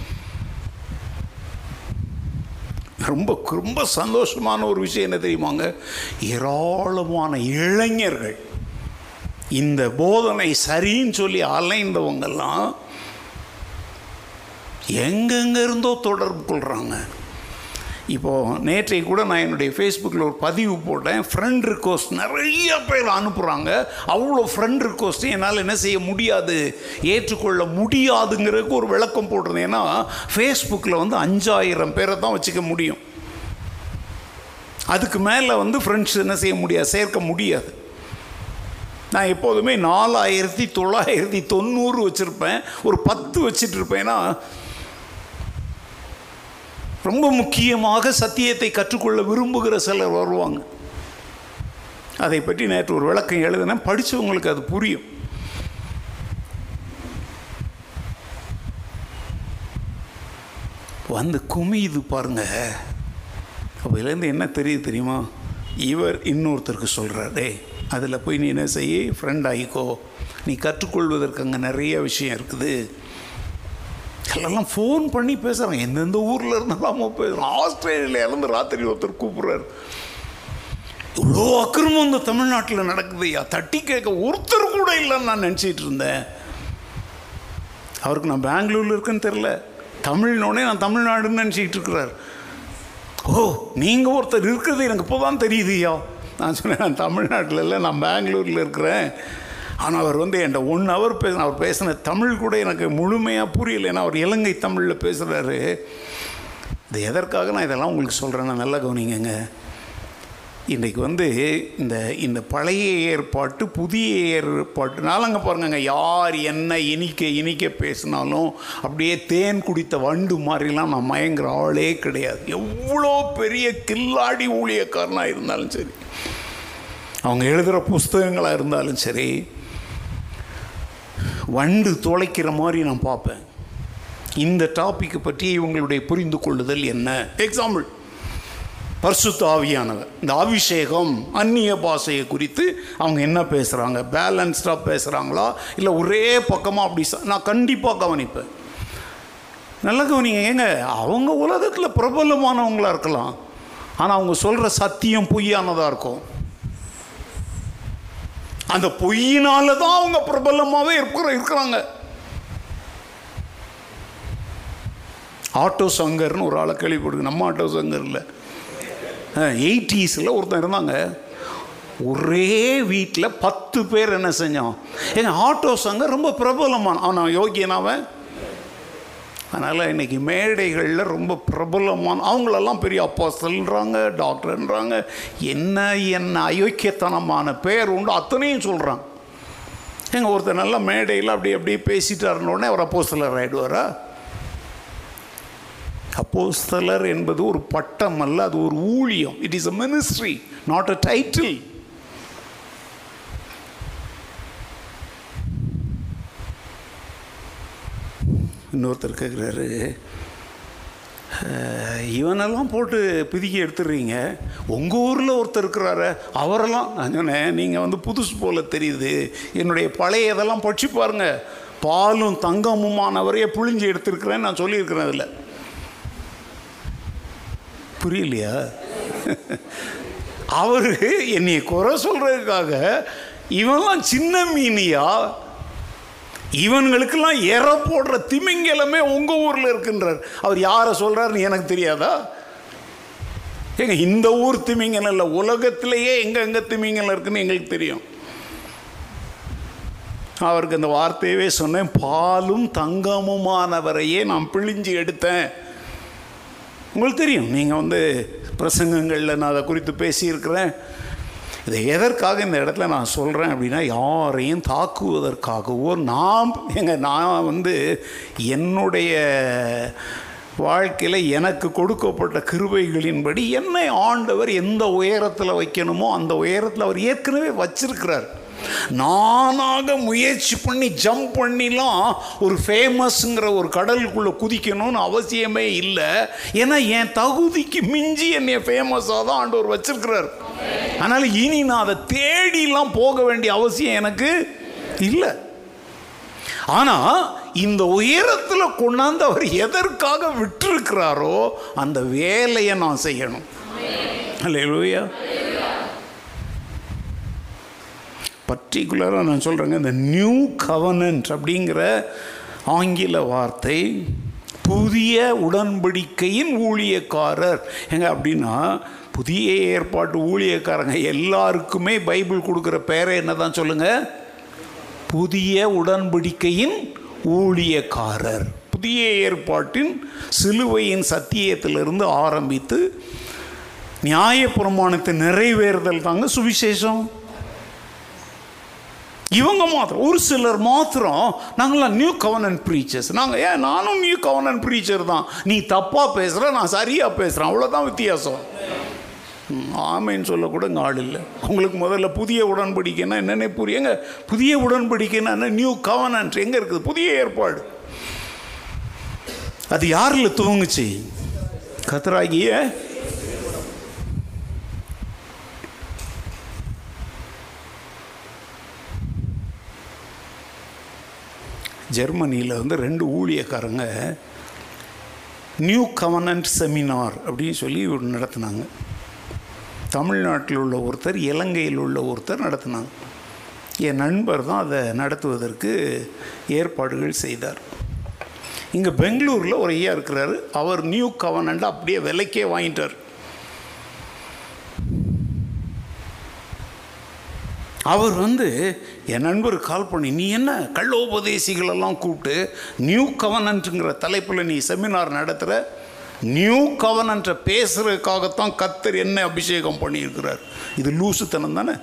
ரொம்ப ரொம்ப சந்தோஷமான ஒரு விஷயம் என்ன தெரியுமாங்க, ஏராளமான இளைஞர்கள் இந்த போதனை சரின்னு சொல்லி அலைந்தவங்கெல்லாம் எங்கெங்கிருந்தோ தொடர்பு கொள்கிறாங்க. இப்போது நேற்றை கூட நான் என்னுடைய ஃபேஸ்புக்கில் ஒரு பதிவு போட்டேன், ஃப்ரெண்ட் ரிக்வஸ்ட் நிறைய பேர் அனுப்புகிறாங்க. அவ்வளோ ஃப்ரெண்ட் ரிக்வஸ்ட்டும் என்னால் என்ன செய்ய முடியாது, ஏற்றுக்கொள்ள முடியாதுங்கிறதுக்கு ஒரு விளக்கம் போட்டிருந்தேன். ஏன்னா ஃபேஸ்புக்கில் வந்து 5000 பேரை தான் வச்சுக்க முடியும், அதுக்கு மேலே வந்து ஃப்ரெண்ட்ஸ் என்ன செய்ய முடியாது, சேர்க்க முடியாது. நான் எப்போதுமே 4990 வச்சுருப்பேன், ஒரு 10 வச்சிட்ருப்பேன்னா ரொம்ப முக்கியமாக சத்தியத்தை கற்றுக்கொள்ள விரும்புகிற சிலர் வருவாங்க. அதை பற்றி நேற்று ஒரு விளக்கம் எழுதினேன், படித்தவங்களுக்கு அது புரியும். வந்து குமியுது பாருங்க, அப்போ இதுலேருந்து என்ன தெரியுது தெரியுமா? இவர் இன்னொருத்தருக்கு சொல்கிறாரே, அதில் போய் நீ என்ன செய்ய, ஃப்ரெண்ட் ஆகிக்கோ, நீ கற்றுக்கொள்வதற்கு அங்கே நிறைய விஷயம் இருக்குது. எல்லாம் ஃபோன் பண்ணி பேசுகிறாங்க, எந்தெந்த ஊரில் இருந்தாலாமோ பேசுகிறோம். ஆஸ்திரேலியாவிலேருந்து ராத்திரி ஒருத்தர் கூப்பிட்றாரு, இவ்வளோ அக்கிரமம் இந்த தமிழ்நாட்டில் நடக்குதுயா, தட்டி கேட்க ஒருத்தர் கூட இல்லைன்னு நான் நினச்சிட்டு இருந்தேன். அவருக்கு நான் பெங்களூரில் இருக்குன்னு தெரில, தமிழ்னோடனே நான் தமிழ்நாடுன்னு நினச்சிக்கிட்டு இருக்கிறார். ஓ, நீங்கள் ஒருத்தர் இருக்கிறது எனக்கு இப்போ தான் தெரியுதுயா. நான் சொன்னேன், நான் தமிழ்நாட்டில் இல்லை, நான் பெங்களூரில் இருக்கிறேன். ஆனால் அவர் வந்து என்கிட்ட 1 hour பேசின, அவர் பேசின தமிழ் கூட எனக்கு முழுமையாக புரியலை. ஏன்னா அவர் இலங்கை தமிழில் பேசுகிறாரு. இது எதற்காக நான் இதெல்லாம் உங்களுக்கு சொல்கிறேன், நான் நல்லா கவனிங்கங்க. இன்றைக்கு வந்து இந்த பழைய ஏற்பாட்டு புதிய ஏற்பாட்டுனால அங்கே பாருங்கங்க, யார் என்ன இனிக்க இனிக்க பேசினாலும் அப்படியே தேன் குடித்த வண்டு மாதிரிலாம் நான் மயங்குற ஆளே கிடையாது. எவ்வளோ பெரிய கில்லாடி ஊழியக்காரனாக இருந்தாலும் சரி, அவங்க எழுதுகிற புஸ்தகங்களாக இருந்தாலும் சரி, வண்டு துளைக்கிற மாதிரி நான் பார்ப்பேன். இந்த டாப்பிக்கை பற்றி இவங்களுடைய புரிந்து கொள்ளுதல் என்ன? எக்ஸாம்பிள், பரிசுத்த ஆவியானவர், இந்த அபிஷேகம், அந்நிய பாஷையை குறித்து அவங்க என்ன பேசுகிறாங்க, பேலன்ஸ்டாக பேசுகிறாங்களா இல்லை ஒரே பக்கமாக அப்படி நான் கண்டிப்பாக கவனிப்பேன். நல்லா கவனிங்க. ஏங்க, அவங்க உலகத்தில் பிரபலமானவங்களாக இருக்கலாம், ஆனால் அவங்க சொல்கிற சத்தியம் பொய்யானதாக இருக்கும். அந்த பொய்யினால தான் அவங்க பிரபலமாகவே இருக்கிறாங்க. ஆட்டோ சங்கர்னு ஒரு ஆளை கேள்விப்பட்டு, நம்ம ஆட்டோ சங்கர் இல்லை, 80s ஒருத்தன் இருந்தாங்க. ஒரே வீட்டில் 10 பேர் என்ன செஞ்சோம். ஏன்னா ஆட்டோ சங்கர் ரொம்ப பிரபலமான, ஆனால் யோகியனாவன். அதனால் இன்றைக்கி மேடைகளில் ரொம்ப பிரபலமான அவங்களெல்லாம் பெரிய அப்போஸ்தலன்றாங்க, டாக்டர்ன்றாங்க, என்ன அயோக்கியத்தனமான பேர் உண்டு அத்தனையும் சொல்கிறாங்க. ஏங்க, ஒருத்தர் நல்லா மேடையில் அப்படியே பேசிட்டாருன்னோடனே அவர் அப்போஸ்தலர் ஆகிடுவாரா? அப்போஸ்தலர் என்பது ஒரு பட்டம் அல்ல, அது ஒரு ஊழியம். It is a ministry, not a title. இன்னொருத்தர் கேட்குறாரு, இவனெல்லாம் போட்டு பிதுக்கி எடுத்துடுறீங்க, உங்கள் ஊரில் ஒருத்தர் இருக்கிறாரு அவரெல்லாம். நான் சொன்னேன், நீங்கள் வந்து புதுசு போல தெரியுது, என்னுடைய பழைய இதெல்லாம் படிச்சு பாருங்கள். பாலும் தங்கமுமானவரையே புழிஞ்சு எடுத்துருக்கிறேன்னு நான் சொல்லியிருக்கிறேன். அதில் புரியலையா? அவரு என்னை குறை சொல்றதுக்காக இவன்லாம் சின்ன மீனியா, இவங்களுக்கெல்லாம் எற போடுற திமிங்கலமே உங்க ஊர்ல இருக்குன்றார். அவர் யாரை சொல்றாருன்னு எனக்கு தெரியாதா? எங்க இந்த ஊர் திமிங்கலம் இல்லை, உலகத்திலேயே எங்க திமிங்கலம் இருக்குன்னு எங்களுக்கு தெரியும். அவருக்கு அந்த வார்த்தையவே சொன்னேன், பாலும் தங்கமுமானவரையே நான் பிழிஞ்சு எடுத்தேன். உங்களுக்கு தெரியும், நீங்கள் வந்து பிரசங்கங்களில் நான் அதை குறித்து பேசியிருக்கிறேன். இதை எதற்காக இந்த இடத்துல நான் சொல்கிறேன் அப்படின்னா, யாரையும் தாக்குவதற்காகவோ நான் வந்து என்னுடைய வாழ்க்கையில் எனக்கு கொடுக்கப்பட்ட கிருபைகளின்படி என்னை ஆண்டவர் எந்த உயரத்தில் வைக்கணுமோ அந்த உயரத்தில் அவர் ஏற்கனவே வச்சிருக்கிறார். நானாக முயற்சி பண்ணி ஜம்ப் பண்ணிலாம் ஒரு ஃபேமஸ்ங்கிற ஒரு கடலுக்குள்ளே குதிக்கணும்னு அவசியமே இல்லை. ஏன்னா என் தகுதிக்கு மிஞ்சி என்னை ஃபேமஸாக தான் ஆண்டவர் வச்சிருக்கிறார். அதனால் இனி நான் அதை தேடிலாம் போக வேண்டிய அவசியம் எனக்கு இல்லை. ஆனால் இந்த உயரத்தில் கொண்டாந்து அவர் எதற்காக விட்டிருக்கிறாரோ அந்த வேலையை நான் செய்யணும். அல்லேலூயா. பர்டிகுலராக நான் சொல்கிறேங்க, இந்த நியூ கவர்னன்ட் அப்படிங்கிற ஆங்கில வார்த்தை புதிய உடன்படிக்கையின் ஊழியக்காரர். எங்க அப்படின்னா, புதிய ஏற்பாட்டு ஊழியக்காரங்க எல்லாருக்குமே பைபிள் கொடுக்குற பேரை என்ன தான் சொல்லுங்கள்? புதிய உடன்படிக்கையின் ஊழியக்காரர். புதிய ஏற்பாட்டின் சிலுவையின் சத்தியத்திலிருந்து ஆரம்பித்து நியாய பிரமாணத்தை நிறைவேறுதல் தாங்க சுவிசேஷம். இவங்க மாத்திரம், ஒரு சிலர் மாத்திரம், நாங்களாம் நியூ கவர்னன்ட் ப்ரீச்சர்ஸ், நாங்கள். ஏன், நானும் நியூ கவர்னன்ட் ப்ரீச்சர் தான். நீ தப்பாக பேசுகிற, நான் சரியாக பேசுகிறேன், அவ்வளோதான் வித்தியாசம். ஆமைன்னு சொல்லக்கூட இங்கே ஆள் இல்லை. உங்களுக்கு முதல்ல புதிய உடன்படிக்கைன்னா என்னென்ன புரியுங்க? புதிய உடன்படிக்கைன்னா என்ன? நியூ கவர்னன்ட் எங்கே இருக்குது? புதிய ஏற்பாடு. அது யாரில் துவங்குச்சு? கர்த்தராகிய ஜெர்மனியில் வந்து 2 ஊழியக்காரங்க நியூ கவனன்ட் செமினார் அப்படின்னு சொல்லி நடத்தினாங்க. தமிழ்நாட்டில் உள்ள ஒருத்தர், இலங்கையில் உள்ள ஒருத்தர் நடத்தினாங்க. என் நண்பர் தான் அதை நடத்துவதற்கு ஏற்பாடுகள் செய்தார். இங்கே பெங்களூரில் ஒரு ஐயா இருக்கிறாரு, அவர் நியூ கவனன்ட் அப்படியே விலைக்கே வாங்கிட்டார். அவர் வந்து என் நண்பர் கால் பண்ணி, நீ என்ன கள்ள உபதேசிகளெல்லாம் கூப்பிட்டு நியூ கவனன்ட்டுங்கிற தலைப்பில் நீ செமினார் நடத்துகிற, நியூ கவனன்ட்டை பேசுகிறதுக்காகத்தான் கர்த்தர் என்ன அபிஷேகம் பண்ணியிருக்கிறார். இது லூசுத்தனம் தானே,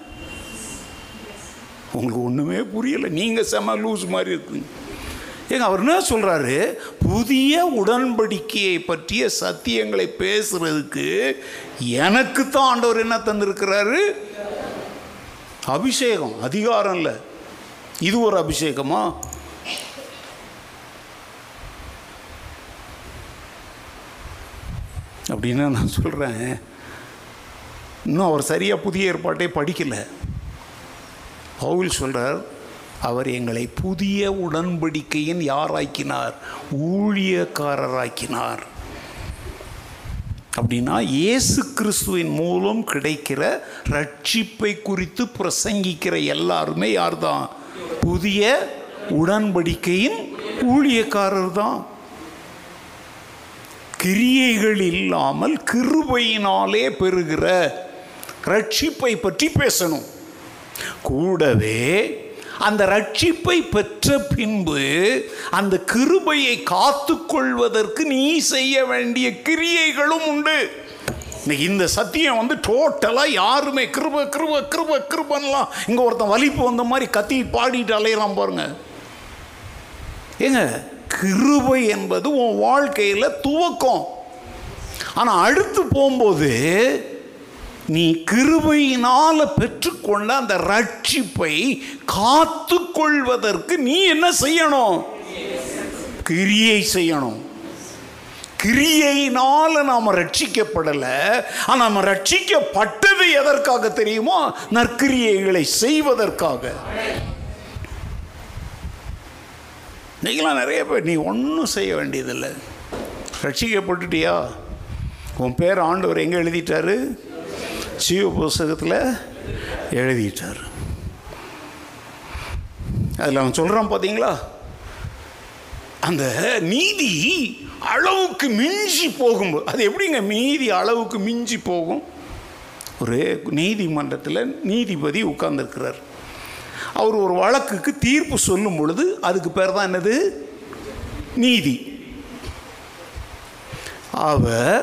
உங்களுக்கு ஒன்றுமே புரியலை, நீங்கள் செம லூஸ் மாதிரி இருக்குங்க. ஏங்க அவர் என்ன சொல்கிறாரு, புதிய உடன்படிக்கையை பற்றிய சத்தியங்களை பேசுகிறதுக்கு எனக்கு தான் ஆண்டவர் என்ன தந்திருக்கிறாரு, அபிஷேகம், அதிகாரம் இல்லை. இது ஒரு அபிஷேகமா? அப்படின்னு நான் சொல்கிறேன். இன்னும் அவர் சரியாக புதிய ஏற்பாட்டை படிக்கலை. பவுல் சொல்கிறார், அவர் எங்களை புதிய உடன்படிக்கையின் யாராக்கினார், ஊழியக்காரராக்கினார். அப்படின்னா இயேசு கிறிஸ்துவின் மூலம் கிடைக்கிற ரட்சிப்பை குறித்து பிரசங்கிக்கிற எல்லாருமே யார் தான், புதிய உடன்படிக்கையின் ஊழியக்காரர் தான். கிரியைகள் இல்லாமல் கிருபையினாலே பெறுகிற ரட்சிப்பை பற்றி பேசணும். கூடவே அந்த ரட்சிப்பை பெற்ற பின்பு அந்த கிருபையை காத்து கொள்வதற்கு நீ செய்ய வேண்டிய கிரியைகளும் உண்டு. இன்னைக்கு இந்த சத்தியம் வந்து டோட்டலாக யாருமே கிருபை கிருபை கிருபை கிருபைலாம் இங்கே ஒருத்தன் வலிப்பு வந்த மாதிரி கத்தி பாடிட்டு அலையலாம் பாருங்க. ஏங்க, கிருபை என்பது உன் வாழ்க்கையில் துவக்கம். ஆனால் அடுத்து போகும்போது நீ கிருபையினால் பெற்றுக்கொண்ட அந்த ரட்சிப்பை காத்து கொள்வதற்கு நீ என்ன செய்யணும், கிரியை செய்யணும். கிரியையினால் நாம் ரட்சிக்கப்படலை. ஆனால் நாம் ரட்சிக்கப்பட்டது எதற்காக தெரியுமா, நற்கிரியைகளை செய்வதற்காக. நீங்களாம் நிறைய பேர் நீ ஒன்றும் செய்ய வேண்டியதில்லை, ரட்சிக்கப்பட்டுட்டியா, உன் பேர் ஆண்டவர் எங்கே எழுதிட்டாரு, ஜீவ புஸ்தகத்தில் எழுதிட்டார். அதில் அவன் சொல்கிறான் பார்த்தீங்களா, அந்த நீதி அளவுக்கு மிஞ்சி போகும்போது. அது எப்படிங்க நீதி அளவுக்கு மிஞ்சி போகும்? ஒரு நீதிமன்றத்தில் நீதிபதி உட்கார்ந்துருக்கிறார். அவர் ஒரு வழக்குக்கு தீர்ப்பு சொல்லும் பொழுது அதுக்கு பேர் தான் என்னது, நீதி. அவர்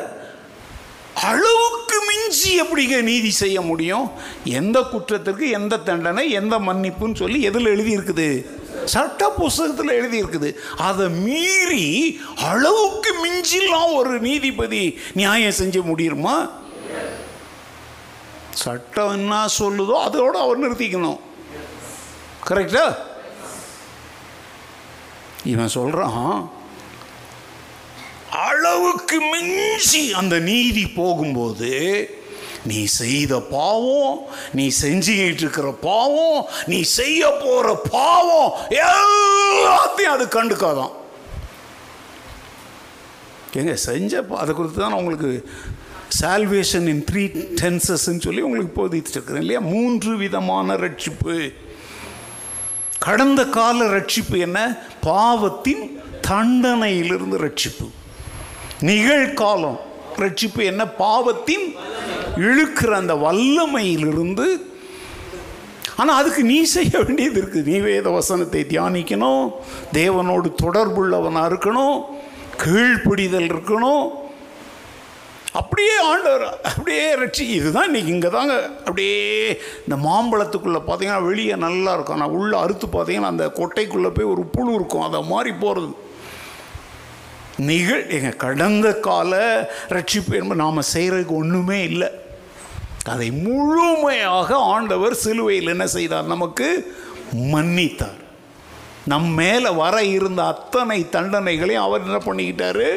அளவுக்கு மிஞ்சி எப்படிங்க நீதி செய்ய முடியும்? எந்த குற்றத்திற்கு எந்த தண்டனை எந்த மன்னிப்புன்னு சொல்லி எதில் எழுதியிருக்குது, சட்ட புஸ்தகத்தில் எழுதியிருக்குது. அதை மீறி அளவுக்கு மிஞ்சிலாம் ஒரு நீதிபதி நியாயம் செஞ்ச முடியுமா? சட்டம் என்ன சொல்லுதோ அதோடு அவர் நிறுத்திக்கணும், கரெக்டா? இவன் சொல்கிறான், அளவுக்கு மிஞ்சி அந்த நீதி போகும்போது நீ செய்த பாவம், நீ செஞ்சுக்கிட்டு இருக்கிற பாவம், நீ செய்ய போகிற பாவம் எல்லாத்தையும் அது கண்டுக்காதான். எங்க செஞ்ச அதை குறித்து தான் உங்களுக்கு சால்வேஷன் இன் 3 tenses சொல்லி உங்களுக்கு போதிச்சுட்டு இருக்கிறேன் இல்லையா. 3 விதமான ரட்சிப்பு. கடந்த கால ரட்சிப்பு என்ன, பாவத்தின் தண்டனையிலிருந்து ரட்சிப்பு. நிகழ்காலம் ரட்சிப்பு என்ன, பாவத்தின் இழுக்கிற அந்த வல்லமையிலிருந்து. ஆனால் அதுக்கு நீ செய்ய வேண்டியது இருக்குது. நீ வேத வசனத்தை தியானிக்கணும், தேவனோடு தொடர்புள்ளவனாக இருக்கணும், கீழ்ப்பிடிதல் இருக்கணும். அப்படியே ஆண்டவர் அப்படியே ரட்சி. இதுதான் இன்றைக்கி இங்கே தாங்க அப்படியே இந்த மாம்பழத்துக்குள்ளே பார்த்தீங்கன்னா வெளியே நல்லா இருக்கும், ஆனால் உள்ளே அறுத்து பார்த்தீங்கன்னா அந்த கொட்டைக்குள்ளே போய் ஒரு புழு இருக்கும். அதை மாதிரி போகிறது எங்கள் கடந்த கால ரட்சிப்பு என்பது நாம் செய்கிறதுக்கு ஒன்றுமே இல்லை. அதை முழுமையாக ஆண்டவர் சிலுவையில் என்ன செய்தார், நமக்கு மன்னித்தார். நம் மேலே வர இருந்த அத்தனை தண்டனைகளையும் அவர் என்ன பண்ணிக்கிட்டாரு,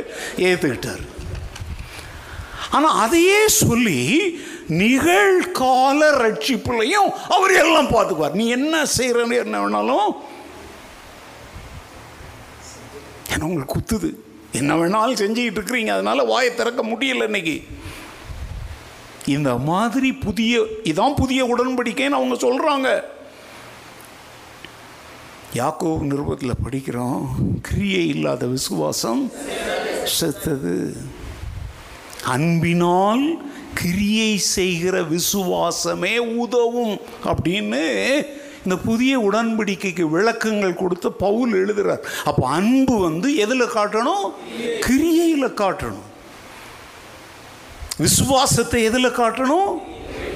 ஏற்றுக்கிட்டார். ஆனால் அதையே சொல்லி நிகழ்கால ரட்சிப்புலையும் அவர் எல்லாம் பார்த்துக்குவார். நீ என்ன செய்கிறன்னு என்ன வேணாலும் ஏன்னா உங்களுக்கு குத்துது, என்ன வேணாலும் செஞ்சுக்கிட்டு இருக்கிறீங்க, அதனால் வாயை திறக்க முடியலை. இன்றைக்கி இந்த மாதிரி புதிய இதான் புதிய உடன்படிக்கைன்னு அவங்க சொல்கிறாங்க. யாக்கோபு நிருபத்தில் படிக்கிறோம், கிரியை இல்லாத விசுவாசம் செத்தது. அன்பினால் கிரியை செய்கிற விசுவாசமே உதவும் அப்படின்னு இந்த புதிய உடன்படிக்கைக்கு விளக்கங்கள் கொடுத்து பவுல் எழுதுகிறார். அப்போ அன்பு எதில் காட்டணும்? கிரியையில் காட்டணும். விசுவாசத்தை எதில் காட்டணும்?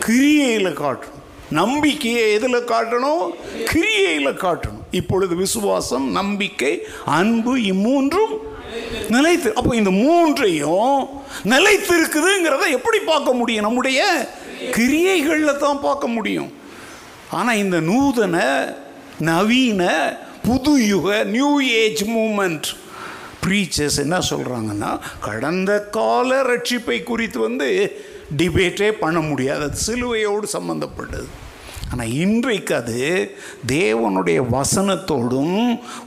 கிரியையில் காட்டணும். நம்பிக்கையை எதில் காட்டணும்? கிரியையில் காட்டணும். இப்பொழுது விசுவாசம், நம்பிக்கை, அன்பு இம்மூன்றும் நிலைத்து. அப்போ இந்த மூன்றையும் நிலைத்து இருக்குதுங்கிறத எப்படி பார்க்க முடியும்? நம்முடைய கிரியைகளில் தான் பார்க்க முடியும். ஆனால் இந்த நூதன நவீன புது யுக நியூ ஏஜ் மூமெண்ட் ப்ரீச்சர்ஸ் என்ன சொல்கிறாங்கன்னா, கடந்த கால ரட்சிப்பை குறித்து டிபேட்டே பண்ண முடியாது, அது சிலுவையோடு சம்பந்தப்பட்டது. ஆனால் இன்றைக்கு அது தேவனுடைய வசனத்தோடும்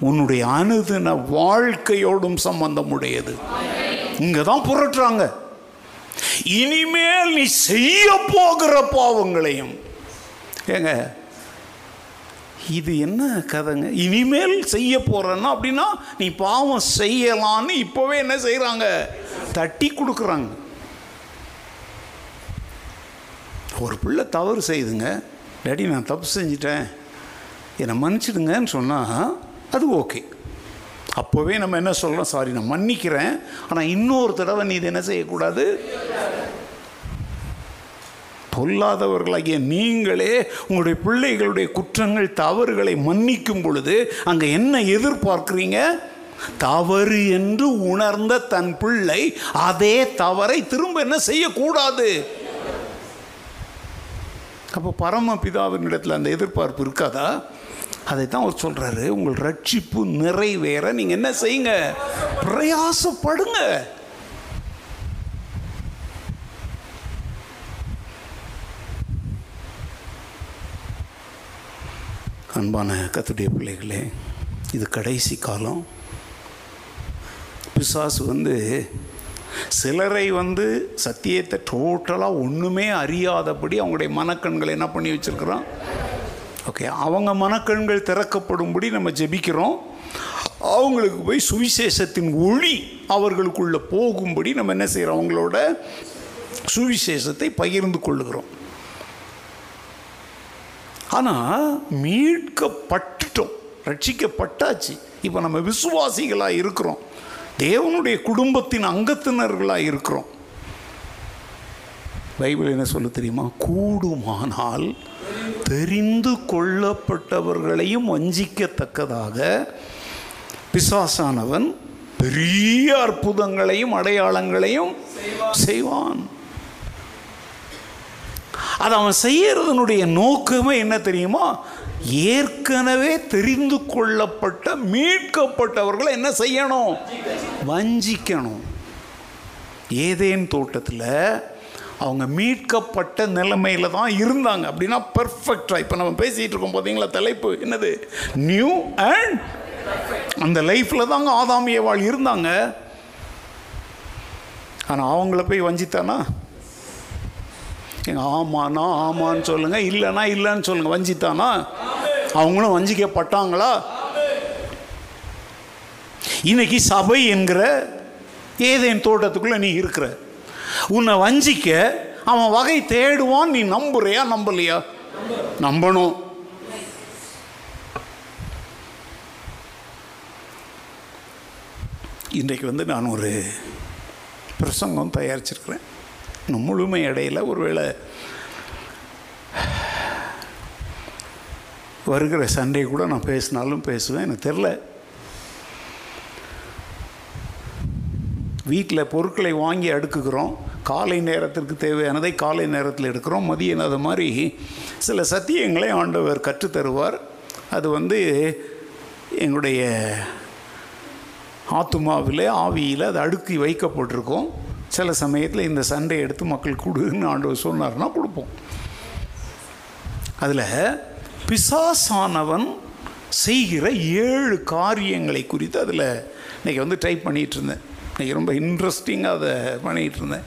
உன்னுடைய அனுதின வாழ்க்கையோடும் சம்பந்தமுடையது. இங்கே தான் புரட்டுறாங்க. இனிமேல் நீ செய்ய போகிற பாவங்களையும் ஏங்க, இது என்ன கதைங்க? இனிமேல் செய்ய போகிறன்னா அப்படின்னா நீ பாவம் செய்யலான்னு இப்போவே என்ன செய்கிறாங்க? தட்டி கொடுக்குறாங்க. ஒரு பிள்ளை தவறு செய்யுதுங்க, டேடி நான் தப்பு செஞ்சிட்டேன், என்னை மன்னிச்சிடுங்கன்னு சொன்னால் அது ஓகே. அப்போவே நம்ம என்ன சொல்கிறோம்? சாரி, நான் மன்னிக்கிறேன், ஆனால் இன்னொரு தடவை நீ இது என்ன செய்யக்கூடாது. பொல்லாதவர்களாகிய நீங்களே உங்களுடைய பிள்ளைகளுடைய குற்றங்கள் தவறுகளை மன்னிக்கும் பொழுது அங்கே என்ன எதிர்பார்க்குறீங்க? தவறு என்று உணர்ந்த தன் பிள்ளை அதே தவறை திரும்ப என்ன செய்யக்கூடாது. அப்போ பரமபிதாவின் இடத்துல அந்த எதிர்பார்ப்பு இருக்காதா? அதைத்தான் அவர் சொல்கிறாரு, உங்கள் ரட்சிப்பு நிறைவேற நீங்கள் என்ன செய்யுங்க? பிரயாசப்படுங்க. அன்பான கர்த்தருடைய பிள்ளைகளே, இது கடைசி காலம். பிசாசு சிலரை சத்தியத்தை டோட்டலாக ஒன்றுமே அறியாதபடி அவங்களுடைய மனக்கண்களை என்ன பண்ணி வச்சுருக்குறோம். ஓகே, அவங்க மனக்கண்கள் திறக்கப்படும்படி நம்ம ஜெபிக்கிறோம். அவங்களுக்கு போய் சுவிசேஷத்தின் ஒளி அவர்களுக்குள்ளே போகும்படி நம்ம என்ன செய்கிறோம்? அவங்களோட சுவிசேஷத்தை பகிர்ந்து கொள்ளுகிறோம். ஆனால் மீட்கப்பட்டுட்டோம், ரட்சிக்கப்பட்டாச்சு, இப்போ நம்ம விசுவாசிகளாக இருக்கிறோம், தேவனுடைய குடும்பத்தின் அங்கத்தினர்களாக இருக்கிறோம். பைபிள் என்ன சொல்ல தெரியுமா? கூடுமானால் தெரிந்து கொள்ளப்பட்டவர்களையும் வஞ்சிக்கத்தக்கதாக பிசாசானவன் பெரிய அற்புதங்களையும் அடையாளங்களையும் செய்வான். அது அவன் செய்யறதனுடைய நோக்கமே என்ன தெரியுமா? ஏற்கனவே தெரிந்து கொள்ளப்பட்ட மீட்கப்பட்டவர்களை என்ன செய்யணும்? வஞ்சிக்கணும். ஏதேன் தோட்டத்தில் அவங்க மீட்கப்பட்ட நிலைமையில் தான் இருந்தாங்க. அப்படின்னா பெர்ஃபெக்டாக இப்போ நம்ம பேசிகிட்டு இருக்கோம் பார்த்தீங்களா? தலைப்பு என்னது? நியூ அண்ட் அந்த லைஃப்பில் தாங்க ஆதாம் ஏவாள் இருந்தாங்க. ஆனால் அவங்கள போய் வஞ்சித்தானா? ஆமாண்ணா ஆமான்னு சொல்லுங்கள், இல்லைனா இல்லைன்னு சொல்லுங்கள். வஞ்சித்தானா? அவங்களும் வஞ்சிக்கப்பட்டாங்களா? இன்னைக்கு சபை என்கிற ஏதேன் தோட்டத்துக்குள்ளே நீ இருக்கிற, உன்னை வஞ்சிக்க அவன் வகை தேடுவான். நீ நம்புறியா நம்பலையா? நம்பணும். இன்றைக்கு நான் ஒரு பிரசங்கம் தயாரிச்சிருக்கிறேன். முழுமை அடையில் ஒருவேளை வருகிற சண்டே கூட நான் பேசினாலும் பேசுவேன், எனக்கு தெரில. வீட்டில் பொருட்களை வாங்கி அடுக்குகிறோம், காலை நேரத்திற்கு தேவையானதை காலை நேரத்தில் எடுக்கிறோம், மதியம் அது மாதிரி சில சத்தியங்களை ஆண்டவர் கற்றுத்தருவார். அது எங்களுடைய ஆத்துமாவில் ஆவியில் அது அடுக்கி வைக்கப்பட்டிருக்கோம். சில சமயத்தில் இந்த சண்டை எடுத்து மக்கள் கொடுன்னு ஆண்டவர் சொன்னார்னா கொடுப்போம். அதில் பிசாசானவன் செய்கிற 7 காரியங்களை குறித்து அதில் இன்றைக்கி வந்து டைப் பண்ணிகிட்ருந்தேன். இன்றைக்கி ரொம்ப இன்ட்ரெஸ்டிங்காக அதை பண்ணிகிட்ருந்தேன்.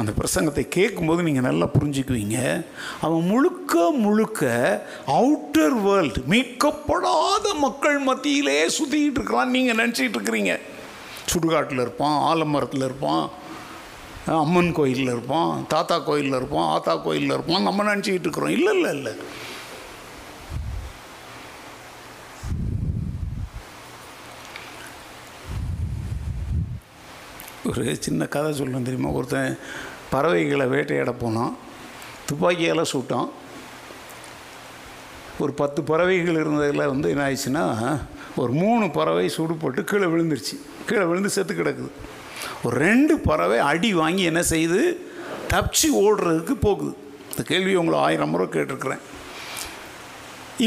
அந்த பிரசங்கத்தை கேட்கும்போது நீங்கள் நல்லா புரிஞ்சுக்குவீங்க. அவன் முழுக்க அவுட்டர் வேர்ல்டு, மீட்கப்படாத மக்கள் மத்தியிலே சுற்றிக்கிட்டு இருக்கான்னு நீங்கள் நினச்சிக்கிட்டு இருக்கிறீங்க. சுடுகாட்டில் இருப்பான், ஆலமரத்தில் இருப்பான், அம்மன் கோயிலில் இருப்பான், தாத்தா கோயிலில் இருப்பான், ஆத்தா கோயிலில் இருப்பான் நம்ம நினச்சிக்கிட்டு இருக்கிறோம். இல்லை, ஒரு சின்ன கதை சொல்லுவேன் தெரியுமா. ஒருத்தன் பறவைகளை வேட்டையாட போனான், துப்பாக்கியால் சுட்டான். ஒரு 10 பறவைகள் இருந்ததில் வந்து என்ன ஆயிடுச்சுன்னா, ஒரு 3 பறவை சுடுபட்டு கீழே விழுந்துருச்சு. கீழே விழுந்து செத்து கிடக்குது. ஒரு 2 பறவை அடி வாங்கி என்ன செய்யுது, தப்பிச்சு ஓடுறதுக்கு போகுது. இந்த கேள்வி உங்களை 1000 முறை கேட்டிருக்கிறேன்.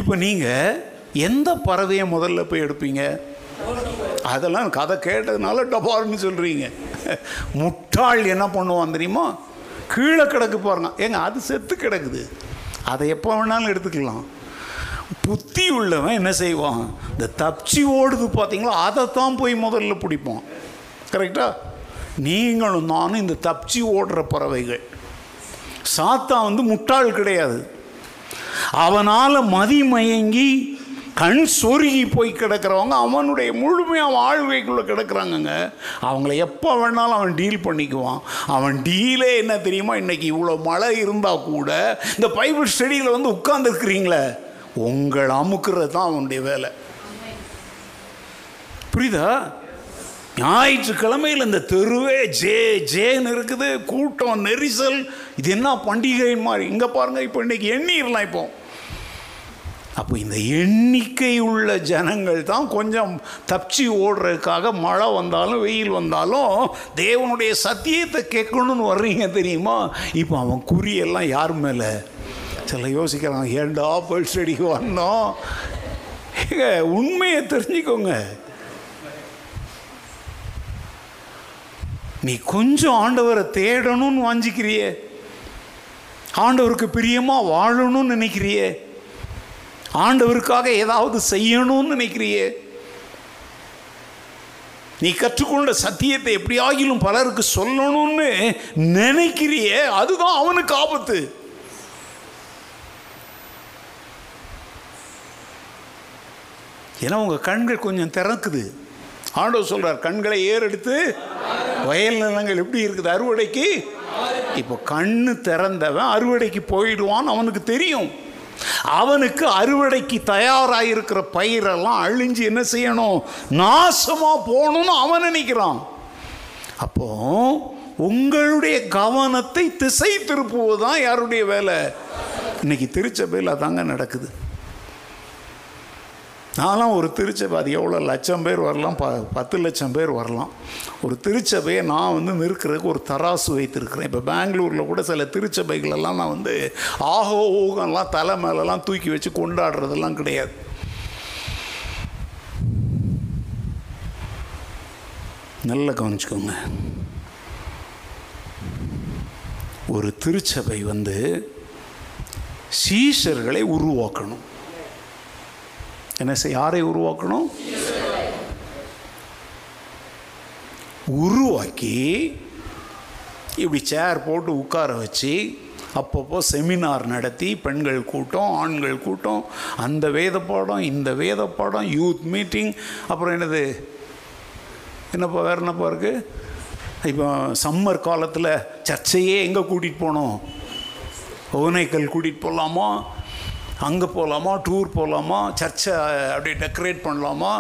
இப்போ நீங்கள் எந்த பறவையை முதல்ல போய் எடுப்பீங்க? அதெல்லாம் கதை கேட்டதுனால டபார்னு சொல்கிறீங்க. முட்டாள் என்ன பண்ணுவான் தெரியுமா, கீழே கிடக்கு பாருங்க, ஏங்க அது செத்து கிடக்குது, அதை எப்போ வேணாலும் எடுத்துக்கலாம். புத்தி உள்ளவன் என்ன செய்வான், இந்த தப்சி ஓடுது பார்த்தீங்களா, அதைத்தான் போய் முதல்ல பிடிப்பான். கரெக்டா? நீங்களும் நானும் இந்த தப்சி ஓடுற பறவைகள். சாத்தான் வந்து முட்டாள் கிடையாது. அவனால் மதிமயங்கி கண் சொருகி போய் கிடக்கிறவங்க அவனுடைய முழுமையாக வாழ்க்கைக்குள்ளே கிடக்கிறாங்கங்க. அவங்கள எப்போ வேணாலும் அவன் டீல் பண்ணிக்குவான். அவன் டீலே என்ன தெரியுமா, இன்றைக்கி இவ்வளோ மழை இருந்தால் கூட இந்த பைபிள் ஸ்டடியில் வந்து உட்கார்ந்துருக்குறீங்களே, உங்களை அமுக்கிறது தான் அவனுடைய வேலை. புரியுதா? ஞாயிற்றுக்கிழமையில் இந்த தெருவே ஜே ஜேன்னு இருக்குது, கூட்டம் நெரிசல். இது என்ன பண்டிகை மாதிரி இங்கே பாருங்கள். இப்போ இன்றைக்கி எண்ணிடலாம். இப்போ அப்போ இந்த எண்ணிக்கை உள்ள ஜனங்கள் தான் கொஞ்சம் தப்பிச்சு ஓடுறதுக்காக மழை வந்தாலும் வெயில் வந்தாலும் தேவனுடைய சத்தியத்தை கேட்கணும்னு வர்றீங்க தெரியுமா. இப்போ அவன் குறியெல்லாம் யார் மேலே சில யோசிக்கிறான், ஏண்டா பைபிள் ஸ்டடிக்கு வரணும். ஏங்க உண்மையை தெரிஞ்சுக்கோங்க. நீ கொஞ்சம் ஆண்டவரை தேடணும்னு வாஞ்சிக்கிறியே, ஆண்டவருக்கு பிரியமாக வாழணும்னு நினைக்கிறியே, ஆண்டவருக்காக ஏதாவது செய்யணும்னு நினைக்கிறியே, நீ கற்றுக்கொண்ட சத்தியத்தை எப்படி ஆகிலும் பலருக்கு சொல்லணும்னு நினைக்கிறியே, அதுதான் அவனுக்கு ஆபத்து. ஏன்னா உங்கள் கண்கள் கொஞ்சம் திறக்குது. ஆண்டவர் சொல்கிறார், கண்களை ஏறெடுத்து வயல் நிலங்கள் எப்படி இருக்குது அறுவடைக்கு. இப்போ கண்ணு திறந்தவன் அறுவடைக்கு போயிடுவான்னு அவனுக்கு தெரியும். அவனுக்கு அறுவடைக்கு தயாராக இருக்கிற பயிரெல்லாம் அழிஞ்சு என்ன செய்யணும், நாசமாக போகணும்னு அவன் நினைக்கிறான். அப்போ உங்களுடைய கவனத்தை திசை திருப்புவதுதான் யாருடைய வேலை. இன்னைக்கு திருச்சபையில் தாங்க நடக்குது. நானும் ஒரு திருச்சபை, அது எவ்வளோ லட்சம் பேர் வரலாம், 10 லட்சம் பேர் வரலாம், ஒரு திருச்சபையை நான் வந்து நிற்கிறதுக்கு ஒரு தராசு வைத்திருக்கிறேன். இப்போ பெங்களூரில் கூட சில திருச்சபைகளெல்லாம் நான் வந்து ஆகோ ஊகம்லாம் தலை மேலெல்லாம் தூக்கி வச்சு கொண்டாடுறதெல்லாம் கிடையாது. நல்லா கவனிச்சுக்கோங்க. ஒரு திருச்சபை வந்து சீஷர்களை உருவாக்கணும். என்ன செய்ய, யாரை உருவாக்கணும்? உருவாக்கி இப்படி சேர் போட்டு உட்கார வச்சு அப்பப்போ செமினார் நடத்தி, பெண்கள் கூட்டம் ஆண்கள் கூட்டம், அந்த வேத பாடம் இந்த வேத பாடம், யூத் மீட்டிங், அப்புறம் என்னது என்னப்பா வேறு என்னப்பா இருக்குது. இப்போ சம்மர் காலத்தில் சர்ச்சையே எங்கே கூட்டிகிட்டு போனோம், ஒகேனக்கல் கூட்டிகிட்டு போகலாமா, அங்கே போகலாமா, டூர் போகலாமா, சர்ச்சை அப்படியே டெக்கரேட் பண்ணலாமா,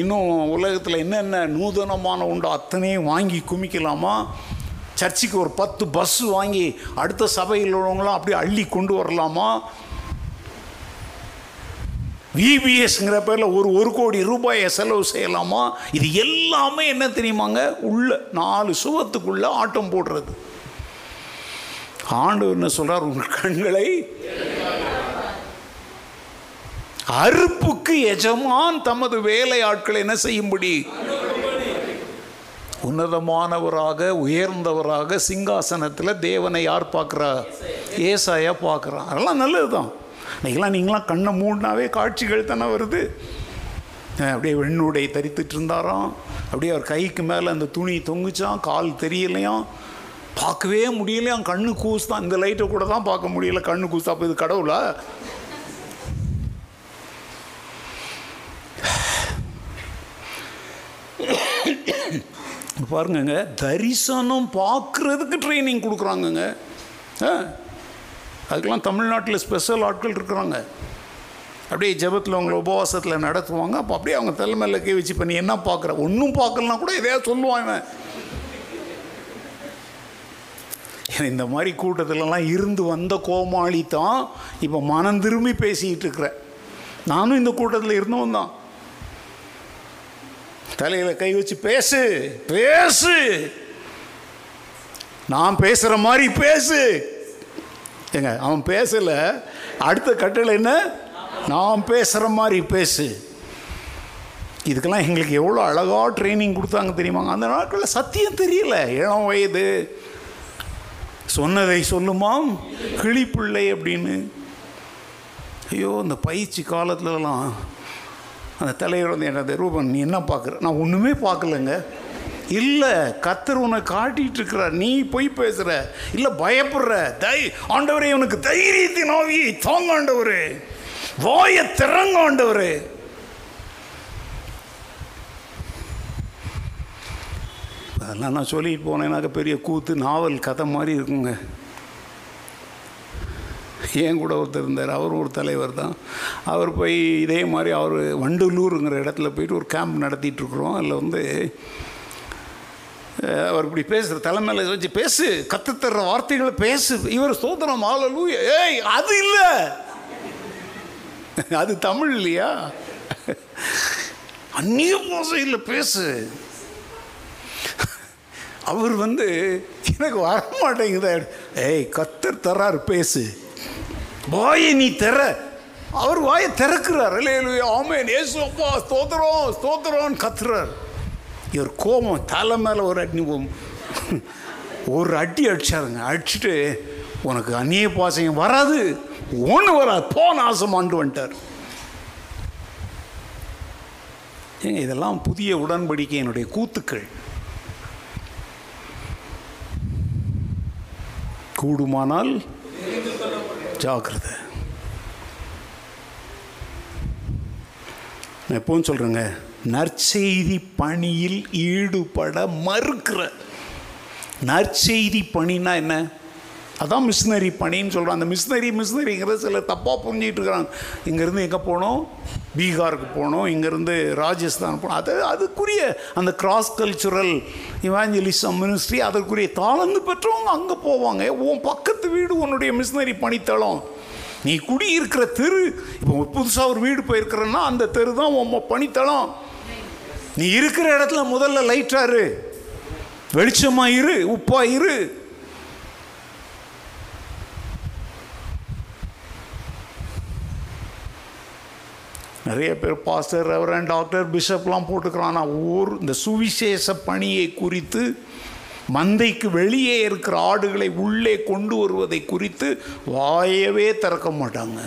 இன்னும் உலகத்தில் என்னென்ன நூதனமான உண்டோ அத்தனையும் வாங்கி குமிக்கலாமா, சர்ச்சுக்கு ஒரு 10 பஸ் வாங்கி அடுத்த சபையில் உள்ளவங்களாம் அப்படியே அள்ளி கொண்டு வரலாமா, விபிஎஸ்ங்கிற பேரில் ஒரு 1 கோடி ரூபாயை செலவு செய்யலாமா. இது எல்லாமே என்ன தெரியுமாங்க, உள்ள 4 சுவத்துக்குள்ளே ஆட்டம் போடுறது. ஆண்டவர் என்ன சொல்கிறார், உங்கள் கண்களை அறுப்புக்கு எஜமான் தமது வேலையாட்களை என்ன செய்யும்படி உன்னதமானவராக உயர்ந்தவராக சிங்காசனத்தில் தேவனை யார் பார்க்கிறார்? ஏசாயா பார்க்குறான். அதெல்லாம் நல்லது தான். இன்றைக்கெல்லாம் நீங்களாம் கண்ணை மூடினாவே காட்சிகள் தானே வருது. அப்படியே வெண்ணுடை தரித்துட்டு இருந்தாராம், அப்படியே அவர் கைக்கு மேலே அந்த துணி தொங்குச்சான், கால் தெரியலையாம், பார்க்கவே முடியலையாம், கண்ணு கூசு தான், இந்த லைட்டை கூட தான் பார்க்க முடியல, கண்ணு கூசு. அப்போ இது கடவுளா? பாருங்கங்க, தரிசனம் பார்க்குறதுக்கு ட்ரைனிங் கொடுக்குறாங்கங்க. அதுக்கெல்லாம் தமிழ்நாட்டில் ஸ்பெஷல் ஆட்கள் இருக்கிறாங்க. அப்படியே ஜபத்தில் அவங்கள உபவாசத்தில் நடத்துவாங்க. அப்போ அப்படியே அவங்க தலைமையில் கை வச்சு, இப்போ நீ என்ன பார்க்குற, ஒன்றும் பார்க்கலனா கூட எதையாவது சொல்லுவான் இவன். இந்த மாதிரி கூட்டத்திலலாம் இருந்து வந்த கோமாளி தான் இப்போ மனம் திரும்பி பேசிக்கிட்டு இருக்கிற. நானும் இந்த கூட்டத்தில் இருந்தவன் தான். தலையில் கை வச்சு பேசு பேசு, நான் பேசுகிற மாதிரி பேசு. ஏங்க, அவன் பேசலை, அடுத்த கட்டளை என்ன, நான் பேசுகிற மாதிரி பேசு. இதுக்கெல்லாம் எங்களுக்கு எவ்வளோ அழகாக ட்ரைனிங் கொடுத்தாங்க தெரியுமாங்க. அந்த நாட்களில் சத்தியம் தெரியல, இளம் வயது. சொன்னதை சொல்லுமாம் கிளிப்பிள்ளை அப்படின்னு. ஐயோ, இந்த பயிற்சி காலத்துலலாம் அந்த தலைவர் வந்து என்னது, ரூபன் நீ என்ன பார்க்குற? நான் ஒன்றுமே பார்க்கலங்க. இல்லை, கத்தர் உன்னை காட்டிகிட்டு இருக்கிறார், நீ போய் பேசுகிற, இல்லை பயப்படுற, ஆண்டவரே உனக்கு தைரியத்தின் ஆவியை தாங்க ஆண்டவரே, வாயை திறங்க ஆண்டவரே. அதெல்லாம் நான் சொல்லிட்டு போனேன்னாக்க பெரிய கூத்து நாவல் கதை மாதிரி இருக்குங்க. ஏன் கூட ஒருத்தர் இருந்தார், அவரும் ஒரு தலைவர் தான். அவர் போய் இதே மாதிரி அவர் வண்டலூருங்கிற இடத்துல போய்ட்டு ஒரு கேம்ப் நடத்திட்டுருக்குறோம். அதில் வந்து அவர் இப்படி பேசுகிற, தலைமையில வச்சு பேசு, கற்றுத்தர்ற வார்த்தைகளை பேசு. இவர் ஸ்தோத்திரம் ஹல்லேலூயா, ஏய் அது இல்லை, அது தமிழ் இல்லையா, அந்நிய பாஷையில் பேசு. அவர் வந்து எனக்கு வரமாட்டேங்குது, ஏய் கத்தர் தர்றாரு பேசு, வாயை நீ திற. அவர் வாயை திறக்கிறார், ஹல்லேலூயா ஆமென் ஏசுப்பா ஸ்தோத்திரம் ஸ்தோத்திரம் கத்துறார். இவர் கோபம் தலை மேலே ஒரு அடி, ஒரு அடி அடிச்சாருங்க. அடிச்சுட்டு உனக்கு அந்நிய பாசையும் வராது, ஒன்று வராது, போ நாசமாண்டு வந்துட்டார். ஏங்க, இதெல்லாம் புதிய உடன்படிக்கையினுடைய கூத்துக்கள். கூடுமானால் ஜாக்கிரதை. நான் எப்பவும் சொல்கிறேங்க, நற்செய்தி பணியில் ஈடுபட மறுக்கிற. நற்செய்தி பணினா என்ன? அதான் மிஷினரி பணின்னு சொல்கிறான். அந்த மிஷினரிங்கிறது சில தப்பாக புரிஞ்சிக்கிட்டு இருக்கிறாங்க. இங்கேருந்து எங்கே போகணும், பீகாருக்கு போகணும், இங்கேருந்து ராஜஸ்தான் போகணும். அதுக்குரிய அந்த கிராஸ் கல்ச்சுரல் இவாஞ்சலிசம் மினிஸ்ட்ரி அதற்குரிய தாழ்ந்து பெற்றவங்க அங்கே போவாங்க. உன் பக்கத்து வீடு உன்னுடைய மிஷினரி பணித்தளம். நீ குடியிருக்கிற தெரு, இப்போ புதுசாக ஒரு வீடு போயிருக்கிறன்னா அந்த தெரு தான் உன் பணித்தளம். நீ இருக்கிற இடத்துல முதல்ல லைட்டாக இரு, வெளிச்சமாக இரு, உப்பாக இரு. நிறைய பேர் பாஸ்டர், ரெவரண்ட், டாக்டர், பிஷப்லாம் போட்டுக்கிறான். ஆனால் ஊர் இந்த சுவிசேஷ பணியை குறித்து, மந்தைக்கு வெளியே இருக்கிற ஆடுகளை உள்ளே கொண்டு வருவதை குறித்து வாயவே திறக்க மாட்டாங்க.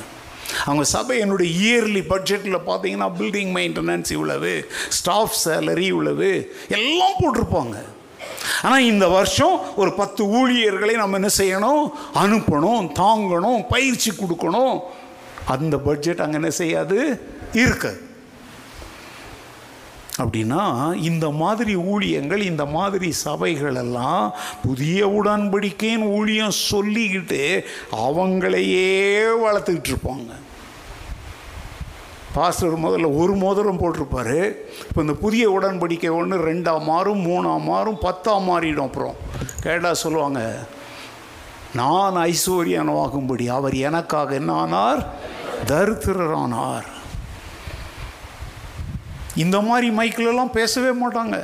அவங்க சபையினுடைய இயர்லி பட்ஜெட்டில் பார்த்தீங்கன்னா பில்டிங் மெயின்டெனன்ஸ் இவ்வளவு, ஸ்டாஃப் சேலரி இவ்வளவு, எல்லாம் போட்டிருப்பாங்க. ஆனால் இந்த வருஷம் ஒரு 10 ஊழியர்களை நம்ம என்ன செய்யணும், அனுப்பணும், தாங்கணும், பயிற்சி கொடுக்கணும். அந்த பட்ஜெட் அங்கே என்ன செய்யாது இருக்க. அப்படின்னா இந்த மாதிரி ஊழியங்கள், இந்த மாதிரி சபைகளெல்லாம் புதிய உடன்படிக்கையின் ஊழியம் சொல்லிக்கிட்டு அவங்களையே வளர்த்துக்கிட்டு இருப்பாங்க. பாஸ்டர் முதல்ல ஒரு மோதிரம் போட்டிருப்பார். இப்போ இந்த புதிய உடன்படிக்கை 1 2 மாறும், 3 மாறும், 10 மாறிடும். அப்புறம் கேட்டால் சொல்லுவாங்க, நான் ஐஸ்வர்யானவாகும்படி அவர் எனக்காக என்ன ஆனார், தரித்திரரானார். இந்த மாதிரி மைக்கிலெல்லாம் பேசவே மாட்டாங்க.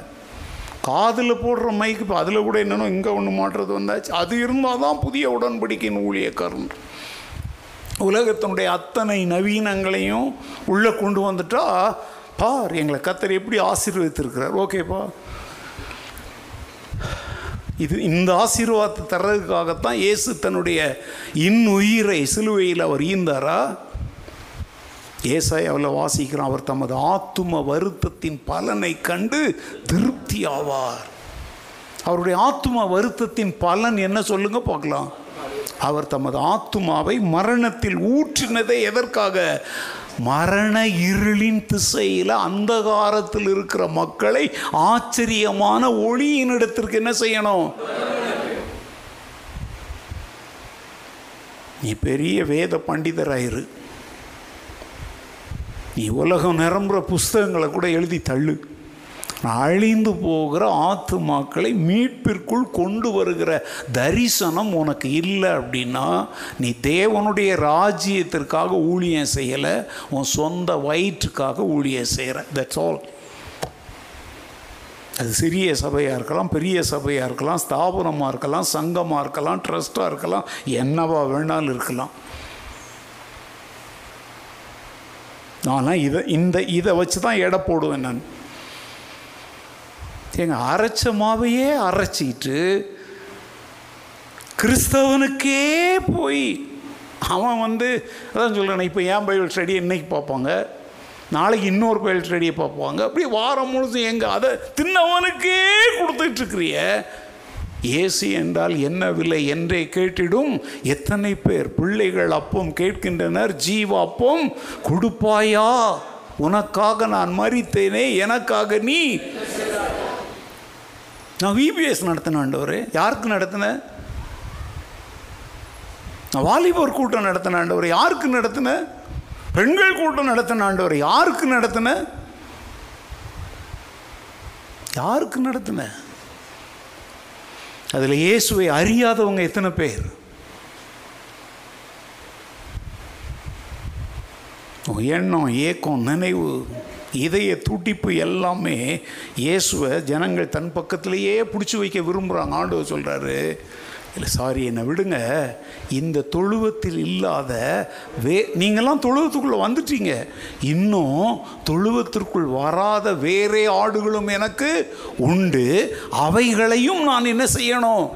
காதில் போடுற மைக்கு, இப்போ அதில் கூட என்னென்னோ இங்கே ஒன்று மாட்டுறது வந்தாச்சு. அது இருந்தால் தான் புதிய உடன்படிக்கையின் ஊழியக்காரன். உலகத்தினுடைய அத்தனை நவீனங்களையும் உள்ளே கொண்டு வந்துட்டா, பார் எங்களை கத்தர் எப்படி ஆசீர்வதித்திருக்கிறார். ஓகேப்பா, இது இந்த ஆசீர்வாதத்தை தர்றதுக்காகத்தான் இயேசு தன்னுடைய இன்னுயிரை சிலுவையில் அவர் ஈந்தாரா? ஏசாயா அவளை வாசிக்கிறான், அவர் தமது ஆத்தும வருத்தத்தின் பலனை கண்டு திருப்தி ஆவார். அவருடைய ஆத்தும வருத்தத்தின் பலன் என்ன சொல்லுங்க பார்க்கலாம். அவர் தமது ஆத்துமாவை மரணத்தில் ஊற்றினதை எதற்காக? மரண இருளின் திசையில் அந்தகாரத்தில் இருக்கிற மக்களை ஆச்சரியமான ஒளியினிடத்திற்கு என்ன செய்யணும்? நீ பெரிய வேத பண்டிதராயிரு, நீ உலகம் நிரம்புற புஸ்தகங்களை கூட எழுதி தள்ளு, அழிந்து போகிற ஆத்துமாக்களை மீட்பிற்குள் கொண்டு வருகிற தரிசனம் உனக்கு இல்லை அப்படின்னா நீ தேவனுடைய ராஜ்யத்திற்காக ஊழியம் செய்யலை, உன் சொந்த வயிற்றுக்காக ஊழியம் செய்கிற. That's all. அது சிறிய சபையாக இருக்கலாம், பெரிய சபையாக இருக்கலாம், ஸ்தாபனமாக இருக்கலாம், சங்கமாக இருக்கலாம், ட்ரஸ்ட்டாக இருக்கலாம், என்னவா வேணாலும் இருக்கலாம். ஆனால் இதை வச்சு தான் எடை போடுவேன் நான். எங்கள் அரைச்ச மாவையே அரைச்சிக்கிட்டு கிறிஸ்தவனுக்கே போய் அவன் அதான் சொல்கிறேன், இப்போ என் பைபிள் ஸ்டடியை இன்றைக்கி பார்ப்பாங்க, நாளைக்கு இன்னொரு பைபிள் ஸ்டடியை பார்ப்பாங்க, அப்படியே வாரம் முழுசும் எங்கள் அதை தின்னவனுக்கே கொடுத்துட்ருக்கிறிய. ஏசு என்றால் என்ன விலை என்றே கேட்டிடும் எத்தனை பேர் பிள்ளைகள் அப்பம் கேட்கின்றனர், ஜீவ அப்பம் கொடுப்பாயா, உனக்காக நான் மரித்தேனே எனக்காக நீ. நான் விபிஎஸ் நடத்தின ஆண்டவர், யாருக்கு நடத்தின? நான் வாலிபர் கூட்டம் நடத்தின ஆண்டவர், யாருக்கு நடத்தின? பெண்கள் கூட்டம் நடத்தின ஆண்டவர், யாருக்கு நடத்தின? யாருக்கு நடத்தின? அதில் இயேசுவை அறியாதவங்க எத்தனை பேர்? எண்ணம், ஏக்கம், நினைவு, இதய துடிப்பு எல்லாமே இயேசுவை ஜனங்கள் தன் பக்கத்திலேயே பிடிச்சி வைக்க விரும்புகிறாங்க. ஆண்டவர் சொல்கிறாரு, இல்லை சாரி என்னை விடுங்க, இந்த தொழுவத்தில் இல்லாத நீங்கள்லாம் தொழுவத்துக்குள்ளே வந்துட்டீங்க, இன்னும் தொழுவத்திற்குள் வராத வேறே ஆடுகளும் எனக்கு உண்டு, அவைகளையும் நான் என்ன செய்யணும்?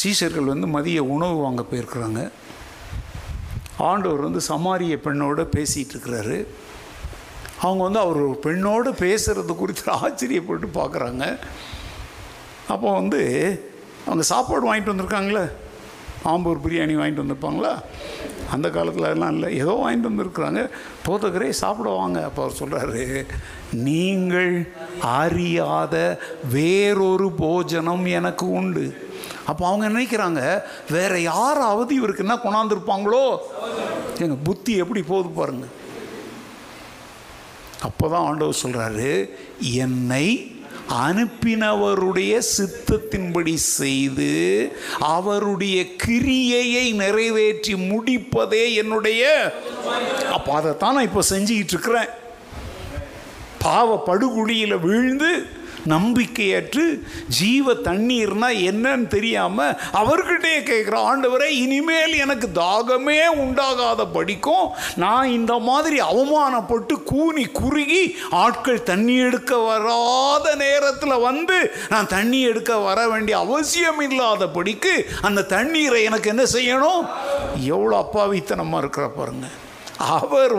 சீஷர்கள் மதிய உணவு வாங்க போயிருக்கிறாங்க. ஆண்டவர் சமாரிய பெண்ணோடு பேசிகிட்டு இருக்கிறாரு. அவங்க அவர் ஒரு பெண்ணோடு பேசுகிறது குறித்து ஆச்சரியப்பட்டு பார்க்குறாங்க. அப்போ அவங்க சாப்பாடு வாங்கிட்டு வந்திருக்காங்களே, ஆம்பூர் பிரியாணி வாங்கிட்டு வந்திருப்பாங்களா? அந்த காலத்தில் அதெல்லாம் இல்லை, ஏதோ வாங்கிட்டு வந்திருக்கிறாங்க. போதகரே சாப்பிட வாங்க. அப்போ அவர் சொல்கிறாரு, நீங்கள் அறியாத வேறொரு போஜனம் எனக்கு உண்டு. அப்போ அவங்க நினைக்கிறாங்க, வேற யாராவது இவருக்கு என்ன கொண்டாந்துருப்பாங்களோ. எங்கள் புத்தி எப்படி போகுது பாருங்க. அப்போ தான் ஆண்டவர் சொல்கிறாரு, என்னை அனுப்பினவருடைய சித்தத்தின்படி செய்து அவருடைய கிரியையை நிறைவேற்றி முடிப்பதே என்னுடைய. அப்போ அதைத்தான் நான் இப்போ செஞ்சுக்கிட்டு இருக்கிறேன். பாவ படுகுழியில் வீழ்ந்து நம்பிக்கையற்று ஜீவ தண்ணீர்னா என்னன்னு தெரியாமல் அவர்கிட்டே கேட்குற, ஆண்டவரே இனிமேல் எனக்கு தாகமே உண்டாகாத படிக்கும், நான் இந்த மாதிரி அவமானப்பட்டு கூனி குறுகி ஆட்கள் தண்ணி எடுக்க வராத நேரத்தில் நான் தண்ணி எடுக்க வர வேண்டிய அவசியம் இல்லாத படிக்கு அந்த தண்ணீரை எனக்கு என்ன செய்யணும்? எவ்வளோ அப்பாவித்தனமாக இருக்கிற பாருங்க. அவர்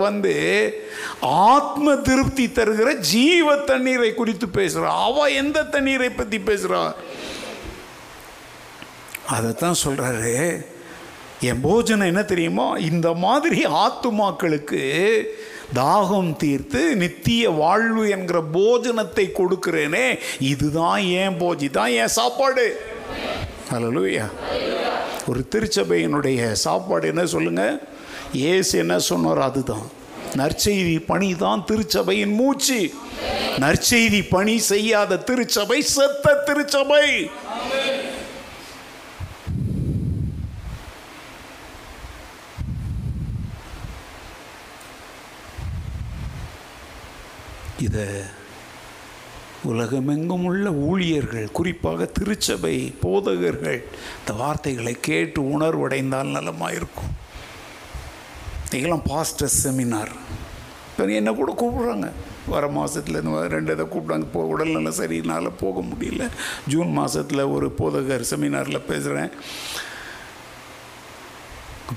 ஆத்ம திருப்தி தருகிற ஜீவ தண்ணீரை குறித்து பேசுகிறார். அவ எந்த தண்ணீரை பற்றி பேசுகிறா? அதைத்தான் சொல்கிறாரு, என் போஜனம் என்ன தெரியுமா? இந்த மாதிரி ஆத்துமாக்களுக்கு தாகம் தீர்த்து நித்திய வாழ்வு என்கிற போஜனத்தை கொடுக்கிறேனே, இதுதான் என் போஜிதான், என் சாப்பாடு. அல்லேலூயா. ஒரு திருச்சபையினுடைய சாப்பாடு என்ன சொல்லுங்கள்? ஏசு என்ன சொன்னார்? அதுதான் நற்செய்தி பணி தான் திருச்சபையின் மூச்சு. நற்செய்தி பணி செய்யாத திருச்சபை செத்த திருச்சபை. இதை உலகமெங்கும் உள்ள ஊழியர்கள், குறிப்பாக திருச்சபை போதகர்கள் இந்த வார்த்தைகளை கேட்டு உணர்வடைந்தால் நலமாயிருக்கும். இதெல்லாம் பாஸ்டர் செமினார், என்ன கூட கூப்பிட்றாங்க, வர மாதத்துலேருந்து ரெண்டு இதை கூப்பிட்டாங்க. இப்போ உடல்நல சரியினால் போக முடியல. ஜூன் மாதத்தில் ஒரு போதகர் செமினாரில் பேசுகிறேன்.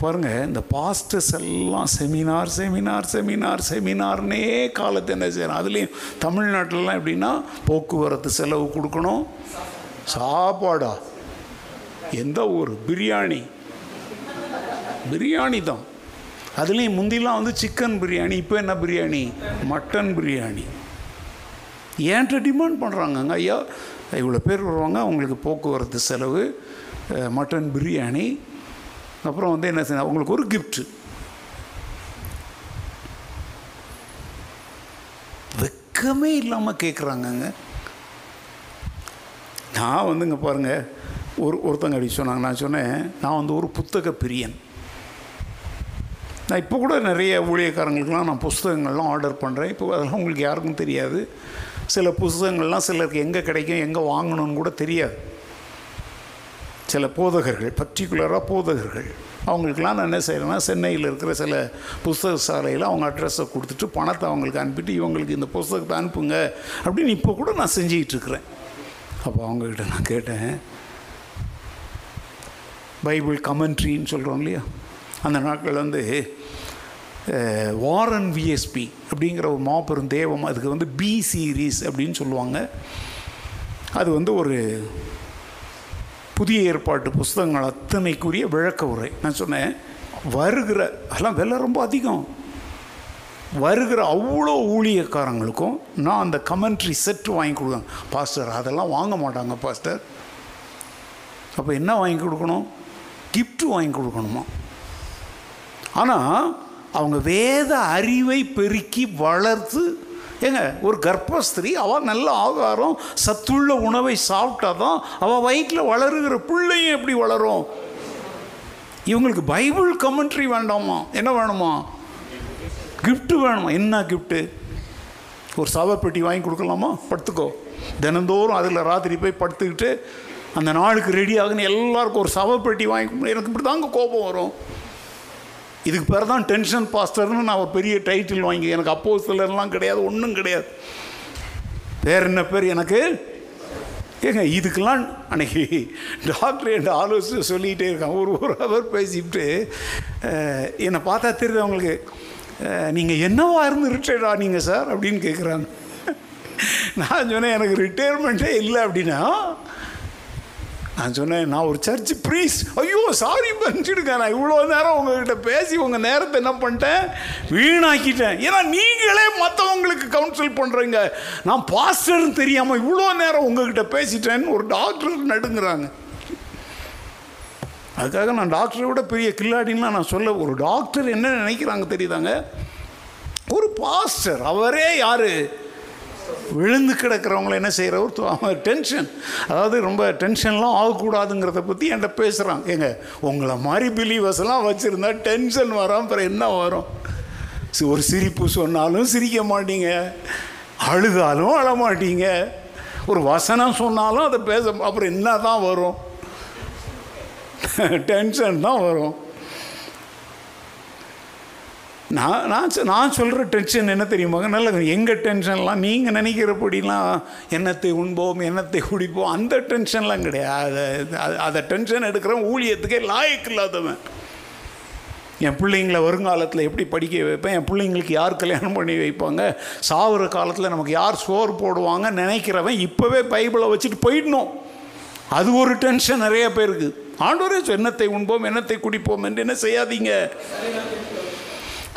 பாருங்கள், இந்த பாஸ்டர்ஸ் எல்லாம் செமினார் செமினார் செமினார் செமினார்னே காலத்தை என்ன செய்யணும். அதுலேயும் தமிழ்நாட்டிலலாம் எப்படின்னா போக்குவரத்து செலவு கொடுக்கணும், சாப்பாடா எந்த ஊர் பிரியாணி பிரியாணி தான். அதுலேயும் முந்திலாம் வந்து சிக்கன் பிரியாணி, இப்போ என்ன பிரியாணி, மட்டன் பிரியாணி. ஏன்ட்ட டிமாண்ட் பண்ணுறாங்கங்க, ஐயா இவ்வளோ பேர் வருவாங்க, அவங்களுக்கு போக்குவரத்து செலவு, மட்டன் பிரியாணி, அப்புறம் வந்து என்ன செய்ய அவங்களுக்கு ஒரு கிஃப்ட். வெக்கமே இல்லாமல் கேட்குறாங்கங்க. நான் வந்துங்க பாருங்கள், ஒருத்தங்க அப்படி சொன்னாங்க. நான் சொன்னேன், நான் வந்து ஒரு புத்தக பிரியன். நான் இப்போ கூட நிறைய ஊழியக்காரங்களுக்கெலாம் நான் புஸ்தகங்கள்லாம் ஆர்டர் பண்ணுறேன். இப்போ அதெல்லாம் உங்களுக்கு யாருக்கும் தெரியாது. சில புஸ்தகங்கள்லாம் சிலருக்கு எங்கே கிடைக்கும், எங்கே வாங்கணும்னு கூட தெரியாது. சில போதகர்கள், பர்டிகுலராக போதகர்கள், அவங்களுக்கெலாம் நான் என்ன செய்கிறேன்னா சென்னையில் இருக்கிற சில புஸ்தக சாலையில் அவங்க அட்ரஸை கொடுத்துட்டு பணத்தை அவங்களுக்கு அனுப்பிட்டு, இவங்களுக்கு இந்த புஸ்தகத்தை அனுப்புங்க அப்படின்னு இப்போ கூட நான் செஞ்சுக்கிட்டு இருக்கிறேன். அப்போ அவங்கக்கிட்ட நான் கேட்டேன், பைபிள் கமெண்ட்ரின்னு சொல்கிறோம் இல்லையா, அந்த நாட்கள் வந்து வாரன் விஎஸ்பி அப்படிங்கிற ஒரு மாபெரும் தேவம், அதுக்கு வந்து பி சீரீஸ் அப்படின்னு சொல்லுவாங்க. அது வந்து ஒரு புதிய ஏற்பாட்டு புஸ்தகங்கள் அத்தனைக்குரிய விளக்க உரை. நான் சொன்னேன், வருகிற அதெல்லாம் விலை ரொம்ப அதிகம். வருகிற அவ்வளோ ஊழியக்காரங்களுக்கும் நான் அந்த கமெண்ட்ரி செட் வாங்கி கொடுக்கணும். பாஸ்டர் அதெல்லாம் வாங்க மாட்டாங்க பாஸ்டர். அப்போ என்ன வாங்கி கொடுக்கணும், கிஃப்ட் வாங்கி கொடுக்கணுமா? ஆனால் அவங்க வேத அறிவை பெருக்கி வளர்த்து, ஏங்க ஒரு கர்ப்பஸ்திரீ அவள் நல்ல ஆகாரம் சத்துள்ள உணவை சாப்பிட்டா தான் அவள் வயிற்றில் வளருகிற பிள்ளையும் எப்படி வளரும்? இவங்களுக்கு பைபிள் கமெண்ட்ரி வேண்டாமா? என்ன வேணுமா? கிஃப்ட்டு வேணுமா? என்ன கிஃப்ட்டு? ஒரு சவப்பெட்டி வாங்கி கொடுக்கலாமா? படுத்துக்கோ, தினந்தோறும் அதில் ராத்திரி போய் படுத்துக்கிட்டு அந்த நாளுக்கு ரெடி ஆகுன்னு எல்லாருக்கும் ஒரு சவப்பெட்டி வாங்கி. எனக்கு இப்படி தாங்க கோபம் வரும். இதுக்கு பேர் தான் டென்ஷன் பாஸ்டர்னு நான் ஒரு பெரிய டைட்டில் வாங்கி. எனக்கு அப்போஸ்தலர்லாம் கிடையாது, ஒன்றும் கிடையாது. பேர் என்ன பேர் எனக்கு? ஏங்க இதுக்கெல்லாம் அன்றைக்கி டாக்டர் என்ற ஆலோசனை சொல்லிக்கிட்டே இருக்காங்க. ஒரு அவர் பேசிவிட்டு என்னை பார்த்தா தெரியுது அவங்களுக்கு, நீங்கள் என்னவா இருந்து ரிட்டையர்ட் ஆனீங்க சார் அப்படின்னு கேட்குறாங்க. நான் சொன்னேன், எனக்கு ரிட்டையர்மெண்ட்டே இல்லை அப்படின்னா. நான் சொன்னேன், நான் ஒரு சர்ச் ப்ரீஸ்ட். ஐயோ சாரி பண்ணிச்சுடுங்க, நான் இவ்வளோ நேரம் உங்கள்கிட்ட பேசி உங்கள் நேரத்தை என்ன பண்ணிட்டேன், வீணாக்கிட்டேன். ஏன்னா நீங்களே மற்றவங்களுக்கு கவுன்சில் பண்ணுறீங்க, நான் பாஸ்டர்னு தெரியாமல் இவ்வளோ நேரம் உங்கள்கிட்ட பேசிட்டேன்னு ஒரு டாக்டர் நடுங்கிறாங்க. அதுக்காக நான் டாக்டரை விட பெரிய கில்லாடின்னா நான் சொல்ல, ஒரு டாக்டர் என்ன நினைக்கிறாங்க தெரியுதாங்க, ஒரு பாஸ்டர் அவரே யார் விழுந்து கிடக்கிறவங்கள என்ன செய்கிற ஒரு டென்ஷன், அதாவது ரொம்ப டென்ஷன்லாம் ஆகக்கூடாதுங்கிறத பற்றி என்கிட்ட பேசுகிறாங்க. ஏங்க உங்களை மாதிரி பிலீவர்ஸ்லாம் வச்சுருந்தா டென்ஷன் வராமல் அப்புறம் என்ன வரும்? ஒரு சிரிப்பு சொன்னாலும் சிரிக்க மாட்டீங்க, அழுதாலும் அழமாட்டீங்க, ஒரு வசனம் சொன்னாலும் அதை பேச, அப்புறம் என்ன தான் வரும்? டென்ஷன் தான் வரும். நான் சொல்கிற டென்ஷன் என்ன தெரியுமாங்க, நல்ல எங்கள் டென்ஷன்லாம் நீங்கள் நினைக்கிறபடிலாம் என்னத்தை உண்போம் என்னத்தை குடிப்போம் அந்த டென்ஷன்லாம் கிடையாது. அதை டென்ஷன் எடுக்கிற ஊழியத்துக்கே லாயக்கு இல்லாதவன். என் பிள்ளைங்களை வருங்காலத்தில் எப்படி படிக்க வைப்பேன், என் பிள்ளைங்களுக்கு யார் கல்யாணம் பண்ணி வைப்பாங்க, சாகுற காலத்தில் நமக்கு யார் சோறு போடுவாங்க நினைக்கிறவன் இப்போவே பைபிளை வச்சுட்டு போயிடணும். அது ஒரு டென்ஷன் நிறைய பேருக்கு. ஆண்டவரே என்னத்தை உண்போம் என்னத்தை குடிப்போம் என்று என்ன செய்யாதீங்க.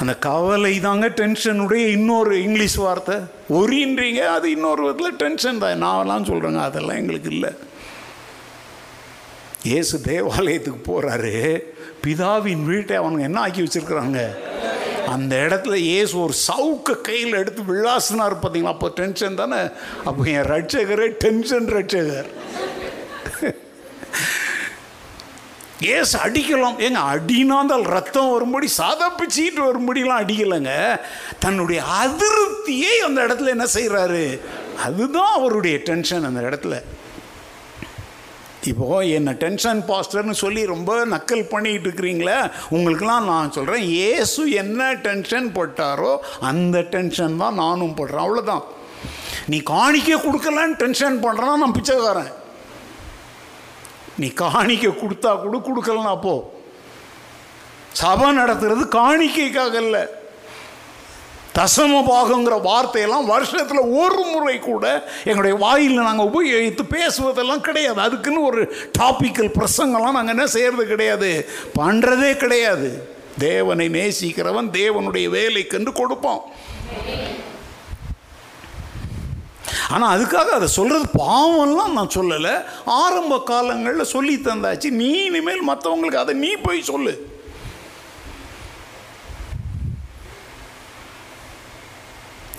அந்த கவலை தாங்க டென்ஷனுடைய இன்னொரு இங்கிலீஷ் வார்த்தை. ஒரின்றீங்க, அது இன்னொரு விதத்தில் டென்ஷன் தான். நான்லாம் சொல்கிறேங்க அதெல்லாம் எங்களுக்கு இல்லை. இயேசு தேவாலயத்துக்கு போகிறாரு, பிதாவின் வீட்டை அவனுங்க என்ன ஆக்கி வச்சுருக்குறாங்க, அந்த இடத்துல இயேசு ஒரு சவுக்கை கையில் எடுத்து விளாசினார் பார்த்தீங்களா. அப்போ டென்ஷன் தானே. அப்போ என் ரட்சகரே டென்ஷன் ரட்சகர். ஏசு அடிக்கலாம், ஏங்க அடினா தான் ரத்தம் வரும்படி சாதா பிச்சுக்கிட்டு வரும்படிலாம் அடிக்கலைங்க. தன்னுடைய அதிருப்தியை அந்த இடத்துல என்ன செய்கிறாரு, அதுதான் அவருடைய டென்ஷன் அந்த இடத்துல. இப்போ என்னை டென்ஷன் பாஸ்டர்னு சொல்லி ரொம்ப நக்கல் பண்ணிக்கிட்டு இருக்கிறீங்களே, உங்களுக்கெல்லாம் நான் சொல்கிறேன், இயேசு என்ன டென்ஷன் போட்டாரோ அந்த டென்ஷன் தான் நானும் போடுறேன். அவ்வளோதான். நீ காணிக்க கொடுக்கலன்னு டென்ஷன் பண்ணுறேன்னா நான் பிச்சைக்காரன். நீ காணிக்க கொடுத்தா கூட, கொடுக்கலன்னா போ. சபை நடத்துறது காணிக்கைக்காக இல்லை. தசம பாகங்கிற வார்த்தையெல்லாம் வருஷத்தில் ஒரு முறை கூட எங்களுடைய வாயில் நாங்கள் உபயோகித்து பேசுவதெல்லாம் கிடையாது. அதுக்குன்னு ஒரு டாபிக்கல் பிரசங்கெல்லாம் நாங்கள் என்ன செய்கிறது கிடையாது, பண்ணுறதே கிடையாது. தேவனை நேசிக்கிறவன் தேவனுடைய வேலைக்கென்று கொடுப்போம். ஆனால் அதுக்காக அதை சொல்கிறது பாவம்லாம் நான் சொல்லலை. ஆரம்ப காலங்களில் சொல்லி தந்தாச்சு. நீ இனிமேல் மற்றவங்களுக்கு அதை நீ போய் சொல்லு.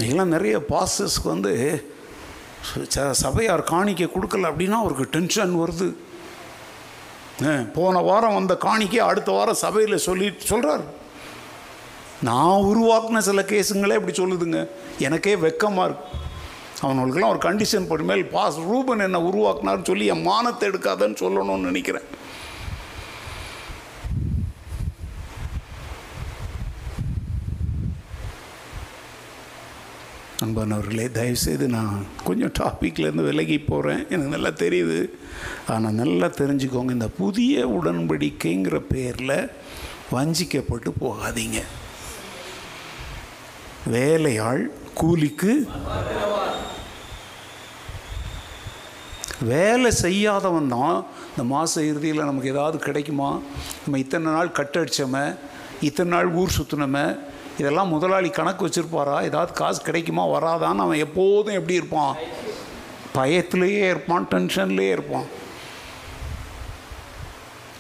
இதெல்லாம் நிறைய பாஸ்டர்ஸ்க்கு வந்து சபையார் காணிக்கை கொடுக்கல அப்படின்னா அவருக்கு டென்ஷன் வருது. போன வாரம் வந்த காணிக்கை அடுத்த வாரம் சபையில் சொல்கிறார். நான் உருவாக்கின சில கேஸுங்களே இப்படி சொல்லுதுங்க. எனக்கே வெக்கமாக இருக்குது. அவனுக்கெல்லாம் ஒரு கண்டிஷன் போட்டு மேல் பாஸ் ரூபன் என்னை உருவாக்குனார்னு சொல்லி என் மானத்தை எடுக்காதன்னு சொல்லணும்னு நினைக்கிறேன். அன்பானவர்களே, தயவுசெய்து நான் கொஞ்சம் டாப்பிக்லேருந்து விலகி போகிறேன். எனக்கு நல்லா தெரியுது. ஆனால் நல்லா தெரிஞ்சுக்கோங்க, இந்த புதிய உடன்படிக்கைங்கிற பேரில் வஞ்சிக்கப்பட்டு போகாதீங்க. வேலையாள் கூலிக்கு வேலை செய்யாதவன் தான். இந்த மாத இறுதியில் நமக்கு ஏதாவது கிடைக்குமா? நம்ம இத்தனை நாள் கட்டடிச்சோமே, இத்தனை நாள் ஊர் சுற்றினோமே, இதெல்லாம் முதலாளி கணக்கு வச்சுருப்பாரா? ஏதாவது காசு கிடைக்குமா வராதான்னு அவன் எப்போதும் எப்படி இருப்பான்? பயத்திலேயே இருப்பான், டென்ஷன்லேயே இருப்பான்.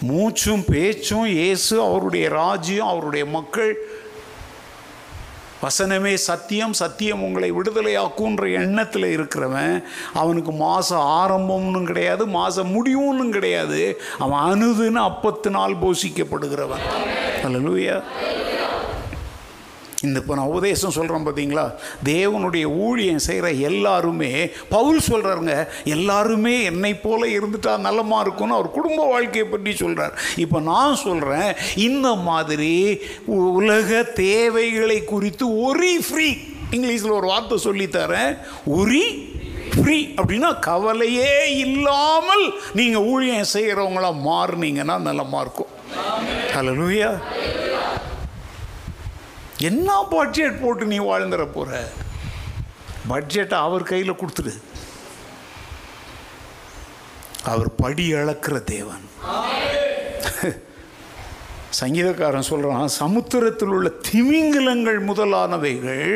மூச்சும் பேச்சும் இயேசு, அவருடைய ராஜ்யம், அவருடைய மக்கள், வசனமே சத்தியம், சத்தியம் உங்களை விடுதலையாக்குன்ற எண்ணத்தில் இருக்கிறவன் அவனுக்கு மாதம் ஆரம்பம்னு கிடையாது, மாதம் முடியும்னு கிடையாது. அவன் அனுதின அப்பத்தினால் போஷிக்கப்படுகிறவன். அல்லேலூயா. இந்த இப்போ நான் உபதேசம் சொல்கிறேன் பார்த்தீங்களா, தேவனுடைய ஊழியம் செய்கிற எல்லாருமே, பவுல் சொல்கிறாருங்க, எல்லாருமே என்னை போல இருந்துட்டா நல்லமாக இருக்கும்னு அவர் குடும்ப வாழ்க்கையை பற்றி சொல்கிறார். இப்போ நான் சொல்கிறேன், இந்த மாதிரி உலக தேவைகளை குறித்து ஒரி ஃப்ரீ, இங்கிலீஷில் ஒரு வார்த்தை சொல்லித்தரேன், ஒரி ஃப்ரீ அப்படின்னா கவலையே இல்லாமல் நீங்கள் ஊழியம் செய்கிறவங்களா மாறினீங்கன்னா நல்லமாக இருக்கும். ஹல்லேலூயா. என்ன பட்ஜெட் போட்டு நீ வாழ்ந்துற போகிற? பட்ஜெட்டை அவர் கையில் கொடுத்துடு. அவர் படி அளக்கிற தேவன். சங்கீதக்காரன் சொல்கிறான், சமுத்திரத்தில் உள்ள திமிங்கலங்கள் முதலானவைகள்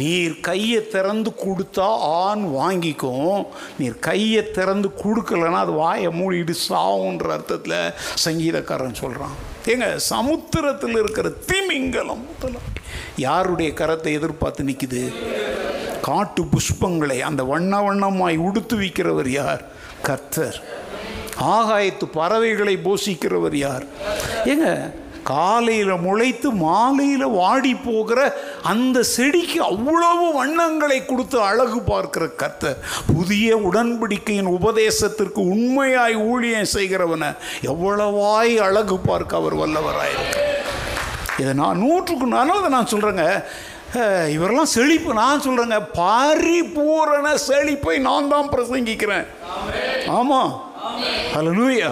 நீர் கையை திறந்து கொடுத்தா ஆண் வாங்கிக்கும், நீர் கையை திறந்து கொடுக்கலன்னா அது வாயை மூடிட்டு சாவுன்ற அர்த்தத்தில் சங்கீதக்காரன் சொல்கிறான். ஏங்க, சமுத்திரத்தில் இருக்கிற திமிங்கலம் யாருடைய கரத்தை எதிர்பார்த்து நிற்குது? காட்டு புஷ்பங்களை அந்த வண்ண வண்ணமாய் உடுத்து வைக்கிறவர் யார்? கர்த்தர். ஆகாயத்து பறவைகளை போஷிக்கிறவர் யார்? ஏங்க, காலையில் முளைத்து மாலையில் வாடி போகிற அந்த செடிக்கு அவ்வளவு வண்ணங்களை கொடுத்து அழகு பார்க்கிற கர்த்தர் புதிய உடன்படிக்கையின் உபதேசத்திற்கு உண்மையாய் ஊழியம் செய்கிறவனை எவ்வளவாய் அழகு பார்க்க அவர் வல்லவராயிருக்க. இதை நான் 100க்கு 100 நான் சொல்கிறேங்க. இவரெல்லாம் செழிப்பு, நான் சொல்கிறேங்க, பரிபூரண செழிப்பை நான் தான் பிரசங்கிக்கிறேன். ஆமாம். ஹல்லேலூயா.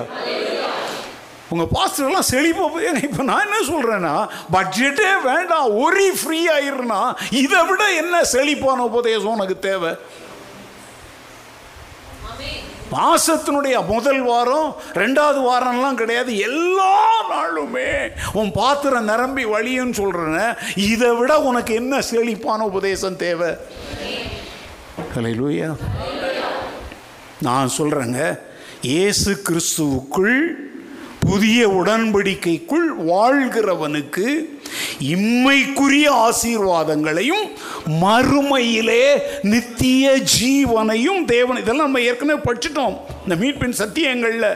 உங்கள் பாஸ்டர்லாம் செழிப்பாக. இப்போ நான் என்ன சொல்கிறேன்னா, பட்ஜெட்டே வேண்டாம், ஒரே ஃப்ரீ ஆயிருன்னா இதை விட என்ன செழிப்பான உபதேசம் உனக்கு தேவை? மாசத்தினுடைய முதல் வாரம் 2வது வாரம்லாம் கிடையாது, எல்லா நாளுமே உன் பாத்திரம் நிரம்பி வழியுன்னு சொல்கிறேன்னு. இதை விட உனக்கு என்ன செழிப்பான உபதேசம் தேவை? ஹல்லேலூயா. நான் சொல்கிறேங்க, இயேசு கிறிஸ்துவுக்குள் புதிய உடன்படிக்கைக்குள் வாழ்கிறவனுக்கு இம்மைக்குரிய ஆசீர்வாதங்களையும் மறுமையிலே நித்திய ஜீவனையும் தேவன். இதெல்லாம் நம்ம ஏற்கனவே படிச்சிட்டோம் இந்த மீட்பின் சத்தியங்களில்.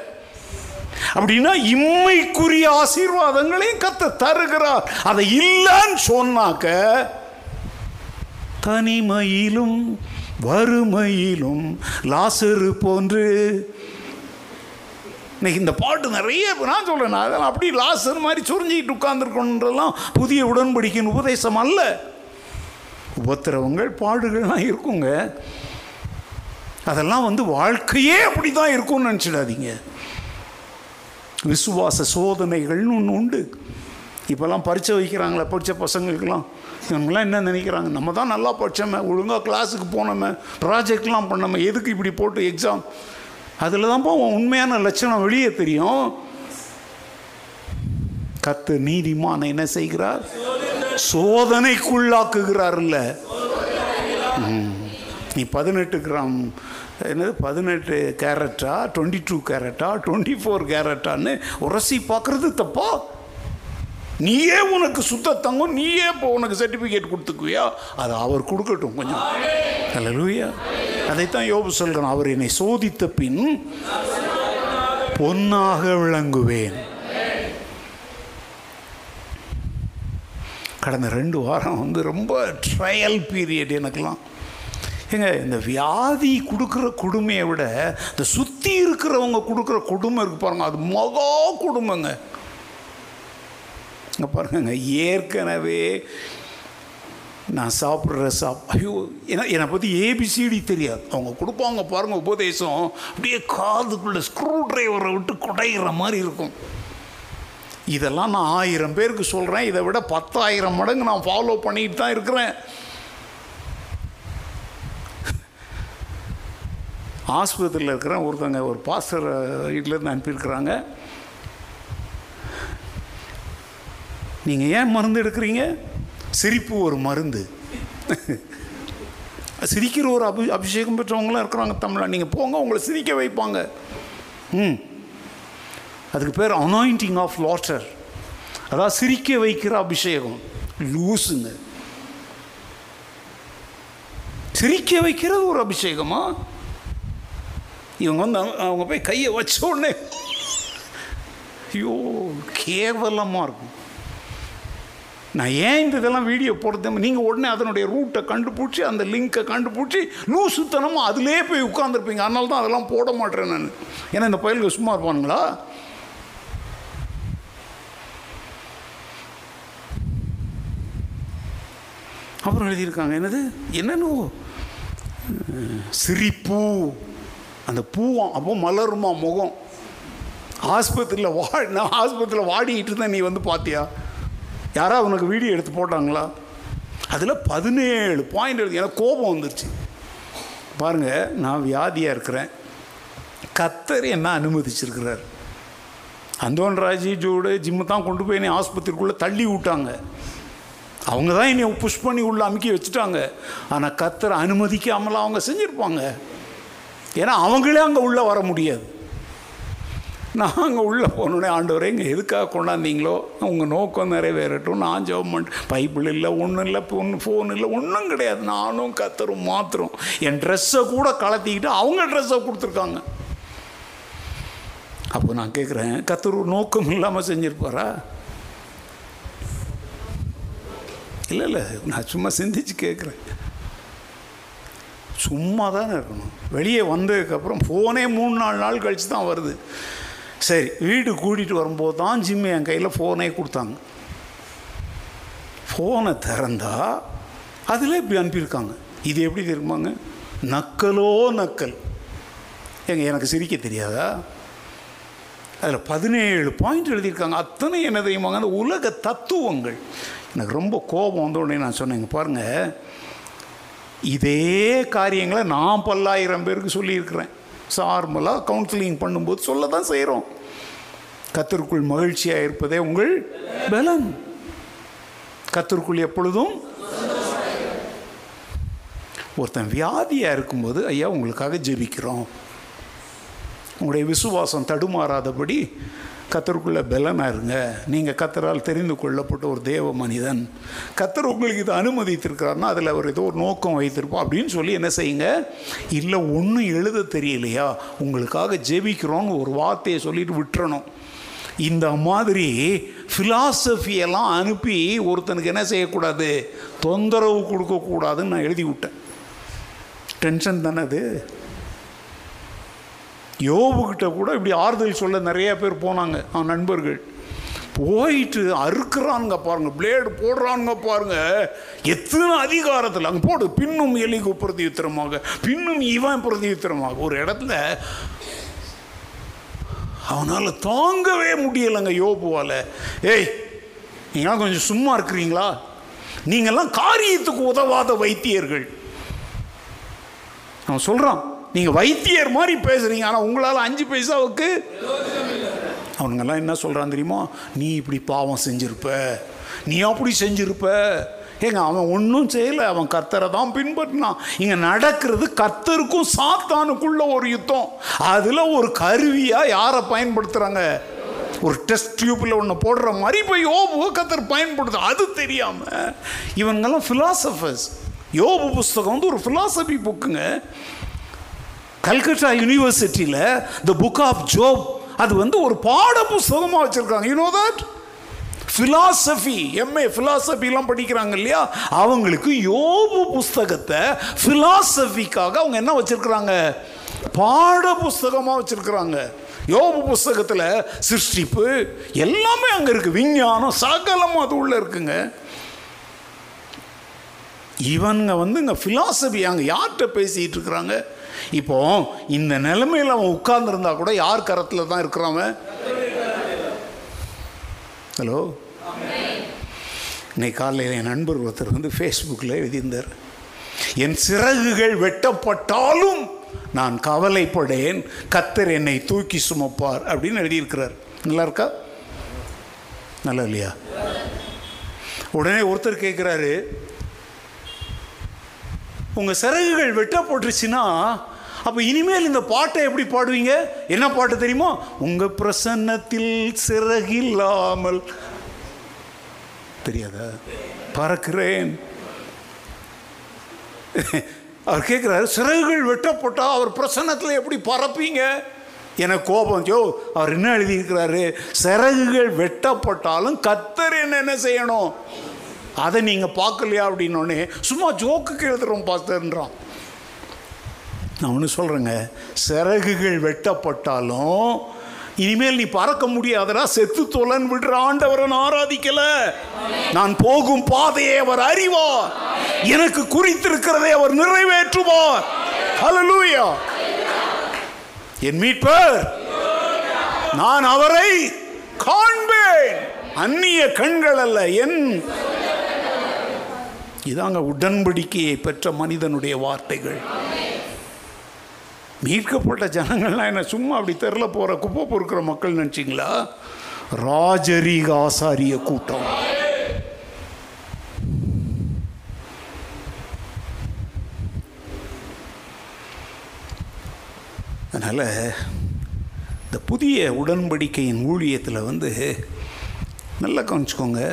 அப்படின்னா இம்மைக்குரிய ஆசீர்வாதங்களையும் கர்த்தர் தருகிறார். அதை இல்லைன்னு சொன்னாக்க தனிமையிலும் வறுமையிலும் லாசரு போன்று இன்னைக்கு இந்த பாட்டு நிறைய நான் சொல்கிறேன், அதெல்லாம் அப்படி லாசர் மாதிரி சுரிஞ்சிக்கிட்டு உட்காந்துருக்கணுன்றதெல்லாம் புதிய உடன்படிக்கையின் உபதேசம் அல்ல. உபத்திரவங்கள் பாடுகள்லாம் இருக்குங்க, அதெல்லாம் வாழ்க்கையே அப்படி தான் இருக்கும்னு நினச்சிடாதீங்க. விசுவாச சோதனைகள்னு ஒன்று உண்டு. இப்போல்லாம் பரீட்சை வைக்கிறாங்களே, படித்த பசங்களுக்கெல்லாம் இவங்களாம் என்ன நினைக்கிறாங்க, நம்ம தான் நல்லா படித்தோமே, ஒழுங்காக கிளாஸுக்கு போனோமே, ப்ராஜெக்ட்லாம் பண்ணோமே, எதுக்கு இப்படி போட்டு எக்ஸாம், அதில் தான் போவோம் உண்மையான லட்சணம் வெளியே தெரியும். கர்த்தர் நீதிமானை என்ன செய்கிறார், சோதனைக்குள்ளாக்குகிறார். இல்லை நீ 18 கிராம் என்னது 18 கேரட்டா 22 கேரட்டா 24 கேரட்டான்னு உரசி பார்க்குறது தப்பா? நீயே உனக்கு சுத்த தங்கம், நீயே இப்போ உனக்கு சர்டிஃபிகேட் கொடுத்துக்குவியா, அது அவர் கொடுக்கட்டும் கொஞ்சம். அல்லேலூயா. அதைத்தான் யோபு சொல்கிறான், அவர் என்னை சோதித்த பின் பொன்னாக விளங்குவேன். கடந்த 2 வாரம் ரொம்ப ட்ரையல் பீரியட் எனக்குலாம். ஏங்க, இந்த வியாதி கொடுக்குற கொடுமையை விட இந்த சுற்றி இருக்கிறவங்க கொடுக்குற கொடுமை இருக்குது பாருங்கள், அது மகா கொடுமைங்க. இங்கே பாருங்கங்க, ஏற்கனவே நான் சாப்பிட்ற ஐயோ, என்னை பற்றி ஏபிசிடி தெரியாது, அவங்க கொடுப்பாங்க பாருங்கள் உபதேசம், அப்படியே காதுக்குள்ளே ஸ்க்ரூ ட்ரைவரை விட்டு குடையிற மாதிரி இருக்கும். இதெல்லாம் நான் 1000 பேருக்கு சொல்கிறேன், இதை விட 10,000 மடங்கு நான் ஃபாலோ பண்ணிட்டு தான் இருக்கிறேன். ஆஸ்பத்திரியில் இருக்கிறேன், ஒருத்தங்க ஒரு பாஸ்டர் வீட்டிலேருந்து அனுப்பியிருக்கிறாங்க, நீங்கள் ஏன் மருந்து எடுக்கிறீங்க, சிரிப்பு ஒரு மருந்து, சிரிக்கிற ஒரு அபிஷேகம் பெற்றவங்களாம் இருக்கிறாங்க தமிழா, நீங்கள் போங்க உங்களை சிரிக்க வைப்பாங்க, அதுக்கு பேர் அனாயிண்டிங் ஆஃப் வாட்டர், அதாவது சிரிக்க வைக்கிற அபிஷேகம். லூஸுங்க, சிரிக்க வைக்கிறது ஒரு அபிஷேகமா? இவங்க அவங்க போய் கையை வச்ச உடனே ஐயோ கேவலமாக இருக்கும். நான் ஏன் இந்த இதெல்லாம் வீடியோ போடுறது, நீங்கள் உடனே அதனுடைய ரூட்டை கண்டுபிடிச்சி அந்த லிங்கை கண்டுபிடிச்சி லூசுத்தனமாக அதிலே போய் உட்காந்துருப்பீங்க. அதனால தான் அதெல்லாம் போட மாட்டேறேன் நான், ஏன்னா இந்த பயிலுக்கு சும்மா இருப்பானுங்களா? அப்புறம் எழுதியிருக்காங்க என்னது என்னன்னு சிரிப்பூ, அந்த பூவான் அப்போ மலருமா முகம். ஆஸ்பத்திரியில் நான் ஆஸ்பத்திரியில் வாடிக்கிட்டு இருந்தேன், நீ பார்த்தியா, யாராவது உனக்கு வீடியோ எடுத்து போட்டாங்களா? அதில் 17 பாயிண்ட் எழுதி எனக்கு கோபம் வந்துருச்சு. பாருங்கள், நான் வியாதியாக இருக்கிறேன், கர்த்தர் என்ன அனுமதிச்சிருக்கிறார். அந்தோன்ராஜி ஜோடு ஜிம்மு தான் கொண்டு போய் என்னை ஆஸ்பத்திரிக்குள்ளே தள்ளி விட்டாங்க, அவங்க தான் என்னை புஷ் பண்ணி உள்ளே அமுக்கி வச்சுட்டாங்க. ஆனால் கர்த்தர் அனுமதிக்காமல் அவங்க செஞ்சுருப்பாங்க, ஏன்னா அவங்களே அங்கே உள்ளே வர முடியாது. நான் அங்கே உள்ளே போனோடனே, ஆண்டவரே இங்கே எதுக்காக கொண்டாந்தீங்களோ, உங்கள் நோக்கம் நிறைவேறட்டும், நான் ஜெபம், பைபிள் இல்லை, ஒன்றும் இல்லை, ஃபோன் இல்லை, ஒன்றும் கிடையாது, நானும் கர்த்தரும் மாத்திரம். என் ட்ரெஸ்ஸை கூட கலத்திக்கிட்டு அவங்க ட்ரெஸ்ஸை கொடுத்துருக்காங்க. அப்போ நான் கேட்குறேன், கர்த்தர் நோக்கம் இல்லாமல் செஞ்சுருப்பாரா? இல்லை இல்லை, நான் சும்மா சிந்திச்சு கேட்குறேன், சும்மா தானே இருக்கணும். வெளியே வந்ததுக்கப்புறம் ஃபோனே 3-4 நாள் கழித்து தான் வருது. சரி, வீடு கூட்டிகிட்டு வரும்போது தான் ஜிம்மு என் கையில் ஃபோனே கொடுத்தாங்க. ஃபோனை திறந்தா அதில் இப்படி அனுப்பியிருக்காங்க, இது எப்படி தெரியுமாங்க, நக்கலோ நக்கல். எங்க எனக்கு சிரிக்க தெரியாதா? அதில் 17 பாயிண்ட் எழுதியிருக்காங்க, அத்தனை என்ன தெரியுமாங்க, அந்த உலக தத்துவங்கள். எனக்கு ரொம்ப கோபம் வந்த உடனே நான் சொன்னேங்க, பாருங்கள், இதே காரியங்களை நான் 10,000 பேருக்கு சொல்லியிருக்கிறேன், சார்மலாக கவுன்சிலிங் பண்ணும்போது சொல்ல தான் செய்கிறோம். கர்த்தருக்குள் மகிழ்ச்சியாக இருப்பதே உங்கள் பலன், கர்த்தருக்குள் எப்பொழுதும். ஒருத்தன் வியாதியாக இருக்கும்போது, ஐயா உங்களுக்காக ஜெபிக்கிறோம், உங்களுடைய விசுவாசம் தடுமாறாதபடி கர்த்தருக்குள்ளே பலனாக இருங்க, நீங்கள் கர்த்தரால் தெரிந்து கொள்ளப்பட்ட ஒரு தேவ மனிதன், கர்த்தர் உங்களுக்கு இதை அனுமதித்திருக்கிறாருன்னா அதில் அவர் ஏதோ ஒரு நோக்கம் வைத்திருப்போம் அப்படின்னு சொல்லி என்ன செய்யுங்க. இல்லை ஒன்றும் எழுத தெரியலையா, உங்களுக்காக ஜெபிக்கிறோன்னு ஒரு வார்த்தையை சொல்லிட்டு விட்டுறணும். இந்த மாதிரி ஃபிலாசபியெல்லாம் அனுப்பி ஒருத்தனுக்கு என்ன செய்யக்கூடாது, தொந்தரவு கொடுக்கக்கூடாதுன்னு நான் எழுதி விட்டேன். டென்ஷன் தானே அது, யோபுக்கிட்ட கூட இப்படி ஆறுதல் சொல்ல நிறைய பேர் போனாங்க அவன் நண்பர்கள். போயிட்டு அறுக்கிறானுங்க பாருங்கள், பிளேடு போடுறானுங்க பாருங்கள், எத்தனை அதிகாரத்தில் அங்கே போடு, பின்னும் எலிக்கு பிரதியுத்திரமாக, பின்னும் இவன் பிரதியுத்திரமாக. ஒரு இடத்துல அவனால் தாங்கவே முடியலைங்க யோபுவால். ஏய், நீங்களாம் கொஞ்சம் சும்மா இருக்கிறீங்களா? நீங்கள்லாம் காரியத்துக்கு உதவாத வைத்தியர்கள். நான் சொல்கிறான், நீங்கள் வைத்தியர் மாதிரி பேசுகிறீங்க, ஆனால் உங்களால் 5 பைசாவுக்கு. அவனுங்கெல்லாம் என்ன சொல்கிறான் தெரியுமா? நீ இப்படி பாவம் செஞ்சுருப்ப, நீ அப்படி செஞ்சுருப்ப. ஏங்க, அவன் ஒன்றும் செய்யலை, அவன் கர்த்தரை தான் பின்பற்றினான். இங்கே நடக்கிறது கர்த்தருக்கும் சாத்தானுக்குள்ள ஒரு யுத்தம். அதில் ஒரு கருவியாக யாரை பயன்படுத்துகிறாங்க? ஒரு டெஸ்ட் டியூப்பில் ஒன்று போடுற மாதிரி இப்போ யோபுவை கர்த்தர் பயன்படுத்த, அது தெரியாமல். இவங்கெல்லாம் ஃபிலாசபர்ஸ். யோபு புஸ்தகம் வந்து ஒரு ஃபிலாசபி புக்குங்க. கல்கட்டா யூனிவர்சிட்டியில் த புக் ஆஃப் ஜோப் அது வந்து ஒரு பாட புஸ்தகமாக வச்சுருக்காங்க. You know that philosophy, MA ஃபிலாசபிலாம் படிக்கிறாங்க இல்லையா, அவங்களுக்கு யோபு புஸ்தகத்தை ஃபிலாசபிக்காக அவங்க என்ன வச்சுருக்குறாங்க? பாட புஸ்தகமாக வச்சுருக்குறாங்க. யோபு புஸ்தகத்தில் சிருஷ்டிப்பு எல்லாமே அங்கே இருக்குது, விஞ்ஞானம் சகலமும் அது உள்ளே இருக்குங்க. இவங்க வந்து இங்கே ஃபிலாசபி அங்கே யார்கிட்ட பேசிகிட்டு இருக்கிறாங்க? இப்போ இந்த நிலைமையில் அவன் உட்கார்ந்துருந்தா கூட யார் கரத்தில் தான் இருக்கிறாங்க? ஹலோ, இன்னைக்கு காலையில் என் நண்பர் ஒருத்தர் வந்து ஃபேஸ்புக்கில் எழுதியிருந்தார், என் சிறகுகள் வெட்டப்பட்டாலும் நான் கவலைப்படேன், கர்த்தர் என்னை தூக்கி சுமப்பார் அப்படின்னு எழுதியிருக்கிறார். நல்லா இருக்கா? நல்லா இல்லையா? உடனே ஒருத்தர் கேட்குறாரு, உங்கள் சிறகுகள் வெட்ட போட்டுருச்சுன்னா அப்போ இனிமேல் இந்த பாட்டை எப்படி பாடுவீங்க? என்ன பாட்டு தெரியுமா? உங்கள் பிரசன்னத்தில் சிறகில்லாமல், தெரியாதா, பறக்கிறேன். அவர் கேட்குறாரு, சிறகுகள் வெட்டப்பட்டால் அவர் பிரசன்னத்தில் எப்படி பறப்பீங்க? எனக்கு கோபம். ஜோ, அவர் என்ன எழுதியிருக்கிறாரு? சிறகுகள் வெட்டப்பட்டாலும் கர்த்தர் என்ன செய்யணும், அதை நீங்கள் பார்க்கலையா அப்படின்னோடனே சும்மா ஜோக்குக்கு எழுதுகிறோம் பார்த்துன்றான். நான் ஒன்று சொல்கிறேங்க, சிறகுகள் வெட்டப்பட்டாலும் இனிமேல் நீ பறக்க முடியாதடா, செத்து தொலன் விடுற ஆண்டவரை நான் ஆராதிக்கலை, நான் போகும் பாதையை அவர் அறிவார், எனக்கு குறித்திருக்கிறதை அவர் நிறைவேற்றுவார். ஹல்லேலூயா! என் மீட்பர், நான் அவரை காண்பேன், அந்நிய கண்கள் அல்ல என். இதாங்க உடன்படிக்கையை பெற்ற மனிதனுடைய வார்த்தைகள். மீட்கப்பட்ட ஜனங்கள்லாம் என்ன சும்மா அப்படி தெருல போகிற குப்பை பொறுக்கிற மக்கள் நினச்சிங்களா? ராஜரீக ஆசாரிய கூட்டம். அதனால் இந்த புதிய உடன்படிக்கையின் ஊழியத்தில் வந்து நல்லா கவனிச்சுக்கோங்க.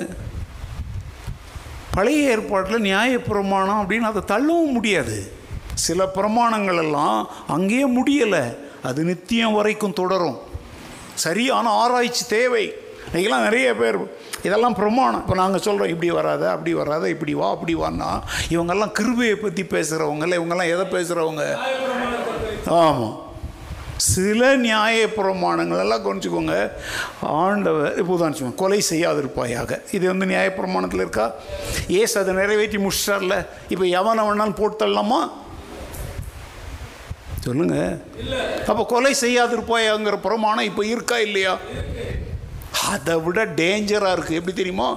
பழைய ஏற்பாட்டில் நியாயப்பிரமாணம் அப்படின்னு அதை தள்ளவும் முடியாது. சில பிரமாணங்களெல்லாம் அங்கேயே முடியலை, அது நித்தியம் வரைக்கும் தொடரும். சரியான ஆராய்ச்சி தேவை. இன்றைக்கெல்லாம் நிறைய பேர் இதெல்லாம் பிரமாணம், இப்போ நாங்கள் சொல்கிறோம் இப்படி வராத, அப்படி வராத, இப்படி வா, அப்படி வான்னா, இவங்கெல்லாம் கிருபையை பற்றி பேசுகிறவங்கள, இவங்கெல்லாம் எதை பேசுகிறவங்க? ஆமாம், சில நியாயப்பிரமாணங்களெல்லாம் கொஞ்சிக்கோங்க. ஆண்டவர் இப்போதான் சொல்லுவோம், கொலை செய்யாதிருப்பாயாக, இது வந்து நியாயப்பிரமாணத்தில் இருக்கா? ஏசு அதை நிறைவேற்றி முடிச்சிட்டார்ல, இப்போ எவனை வேணாலும் போட்டு தள்ளலாமா? சொல்லுங்க. அப்போ கொலை செய்யாதிருப்பாயாங்கிற பிரமாணம் இப்போ இருக்கா இல்லையா? அதை விட டேஞ்சராக இருக்குது, எப்படி தெரியுமா?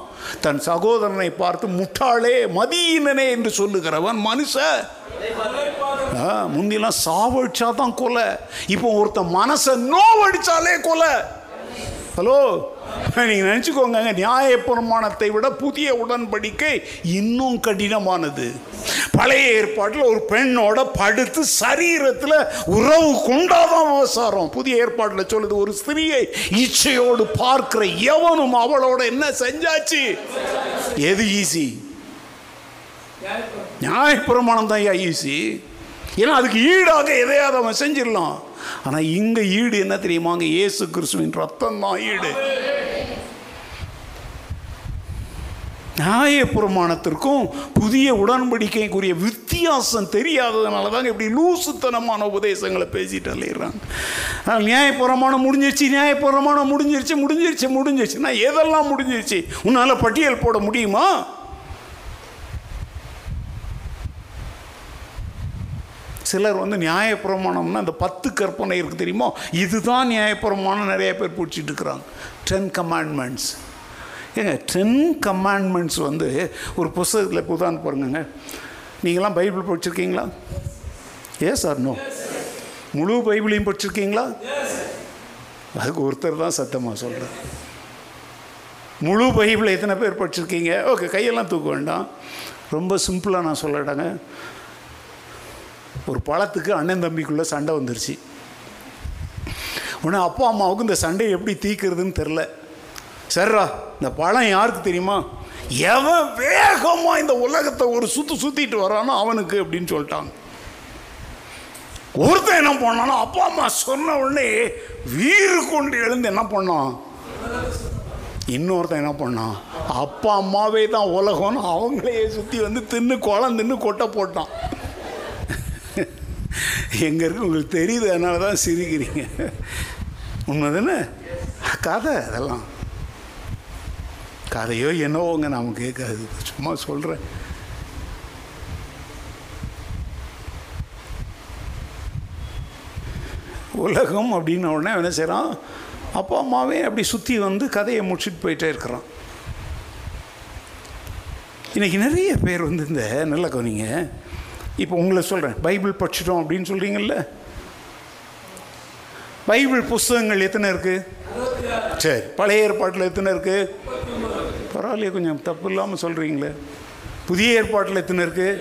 தன் சகோதரனை பார்த்து முட்டாளே, மதியினனே என்று சொல்லுகிறவன் மனுஷன். முந்திலாம் சாவடிச்சா தான் கொலை, இப்போ ஒருத்த மனசை நோவடிச்சாலே கொலை. ஹலோ, நீங்கள் நினச்சிக்கோங்க, நியாயப்பிரமாணத்தை விட புதிய உடன்படிக்கை இன்னும் கடினமானது. பழைய ஏற்பாட்டில் ஒரு பெண்ணோட படுத்து சரீரத்தில் உறவு கொண்டாதான் விபச்சாரம். புதிய ஏற்பாட்டில் சொல்லுது, ஒரு ஸ்திரியை இச்சையோடு பார்க்கிற எவனும் அவளோட என்ன செஞ்சாச்சு? எது ஈஸி? நியாயப்பிரமாணம் தான் ஈஸி, ஏன்னா அதுக்கு ஈடாக எதையாவது அவன் செஞ்சிடலாம். ஆனால் இங்கே ஈடு என்ன தெரியுமாங்க? இயேசு கிறிஸ்துவின் ரத்தம் தான் ஈடு. நியாயப்பிரமாணத்திற்கும் புதிய உடன்படிக்கைக்குரிய வித்தியாசம் தெரியாததுனால தாங்க இப்படி லூசுத்தனமான உபதேசங்களை பேசிட்டு அலையிறாங்க. நியாயபூர்வமானம் முடிஞ்சிருச்சு, நியாயபூர்வமானம் முடிஞ்சிருச்சு, முடிஞ்சிருச்சு, முடிஞ்சிருச்சுன்னா எதெல்லாம் முடிஞ்சிருச்சு? உன்னால் பட்டியல் போட முடியுமா? சிலர் வந்து நியாயப்பிரமாணம்னா அந்த 10 கற்பனை இருக்குது தெரியுமோ, இதுதான் நியாயப்பிரமாணம் நிறைய பேர் பிடிச்சிட்டு இருக்கிறாங்க. 10 கமாண்ட்மெண்ட்ஸ். ஏங்க 10 கமாண்ட்மெண்ட்ஸ் வந்து ஒரு புஸ்தகத்தில் புதான்னு பாருங்கங்க. நீங்களாம் பைபிள் படிச்சிருக்கீங்களா? Yes or no? முழு பைபிளையும் படிச்சிருக்கீங்களா? அதுக்கு ஒருத்தர் தான் சத்தமாக சொல்கிறார். முழு பைபிளை எத்தனை பேர் படிச்சிருக்கீங்க? ஓகே, கையெல்லாம் தூக்க வேண்டாம். ரொம்ப சிம்பிளாக நான் சொல்லிட்டேங்க. ஒரு பழத்துக்கு அண்ணன் தம்பிக்குள்ளே சண்டை வந்துருச்சு. உடனே அப்பா அம்மாவுக்கு இந்த சண்டை எப்படி தீக்கிறதுன்னு தெரில. சரிரா, இந்த பழம் யாருக்கு தெரியுமா? எவன் வேகமாக இந்த உலகத்தை ஒரு சுற்றிட்டு வரானோ அவனுக்கு அப்படின்னு சொல்லிட்டாங்க. ஒருத்தன் என்ன பண்ணானோ, அப்பா அம்மா சொன்ன உடனே வீறு கொண்டு எழுந்து என்ன பண்ணான்? இன்னொருத்தன் என்ன பண்ணான்? அப்பா அம்மாவே தான் உலகம்னு அவங்களையே சுற்றி வந்து தின்னு குளம் தின்னு கொட்டை போட்டான். எங்கே இருக்கு உங்களுக்கு தெரியுது, அதனால தான் சிரிக்கிறீங்க. உண்மை தானே கதை, அதெல்லாம் கதையோ என்னவோங்க நாம் கேட்காது, சும்மா சொல்கிறேன். உலகம் அப்படின்ன உடனே என்ன செய்கிறான்? அப்பா அம்மாவே அப்படி சுற்றி வந்து கதையை முடிச்சுட்டு போயிட்டே இருக்கிறான். இன்றைக்கி நிறைய பேர் வந்து இந்த நல்ல கவனிங்க, இப்போ உங்களை சொல்கிறேன், பைபிள் படிச்சிட்டோம் அப்படின்னு சொல்கிறீங்கள்ல, பைபிள் புஸ்தகங்கள் எத்தனை இருக்குது? சரி, பழைய ஏற்பாட்டில் எத்தனை இருக்குது? பரவாயில்லையே, கொஞ்சம் தப்பு இல்லாமல் சொல்கிறீங்களே. புதிய ஏற்பாட்டில் எத்தனை இருக்குது?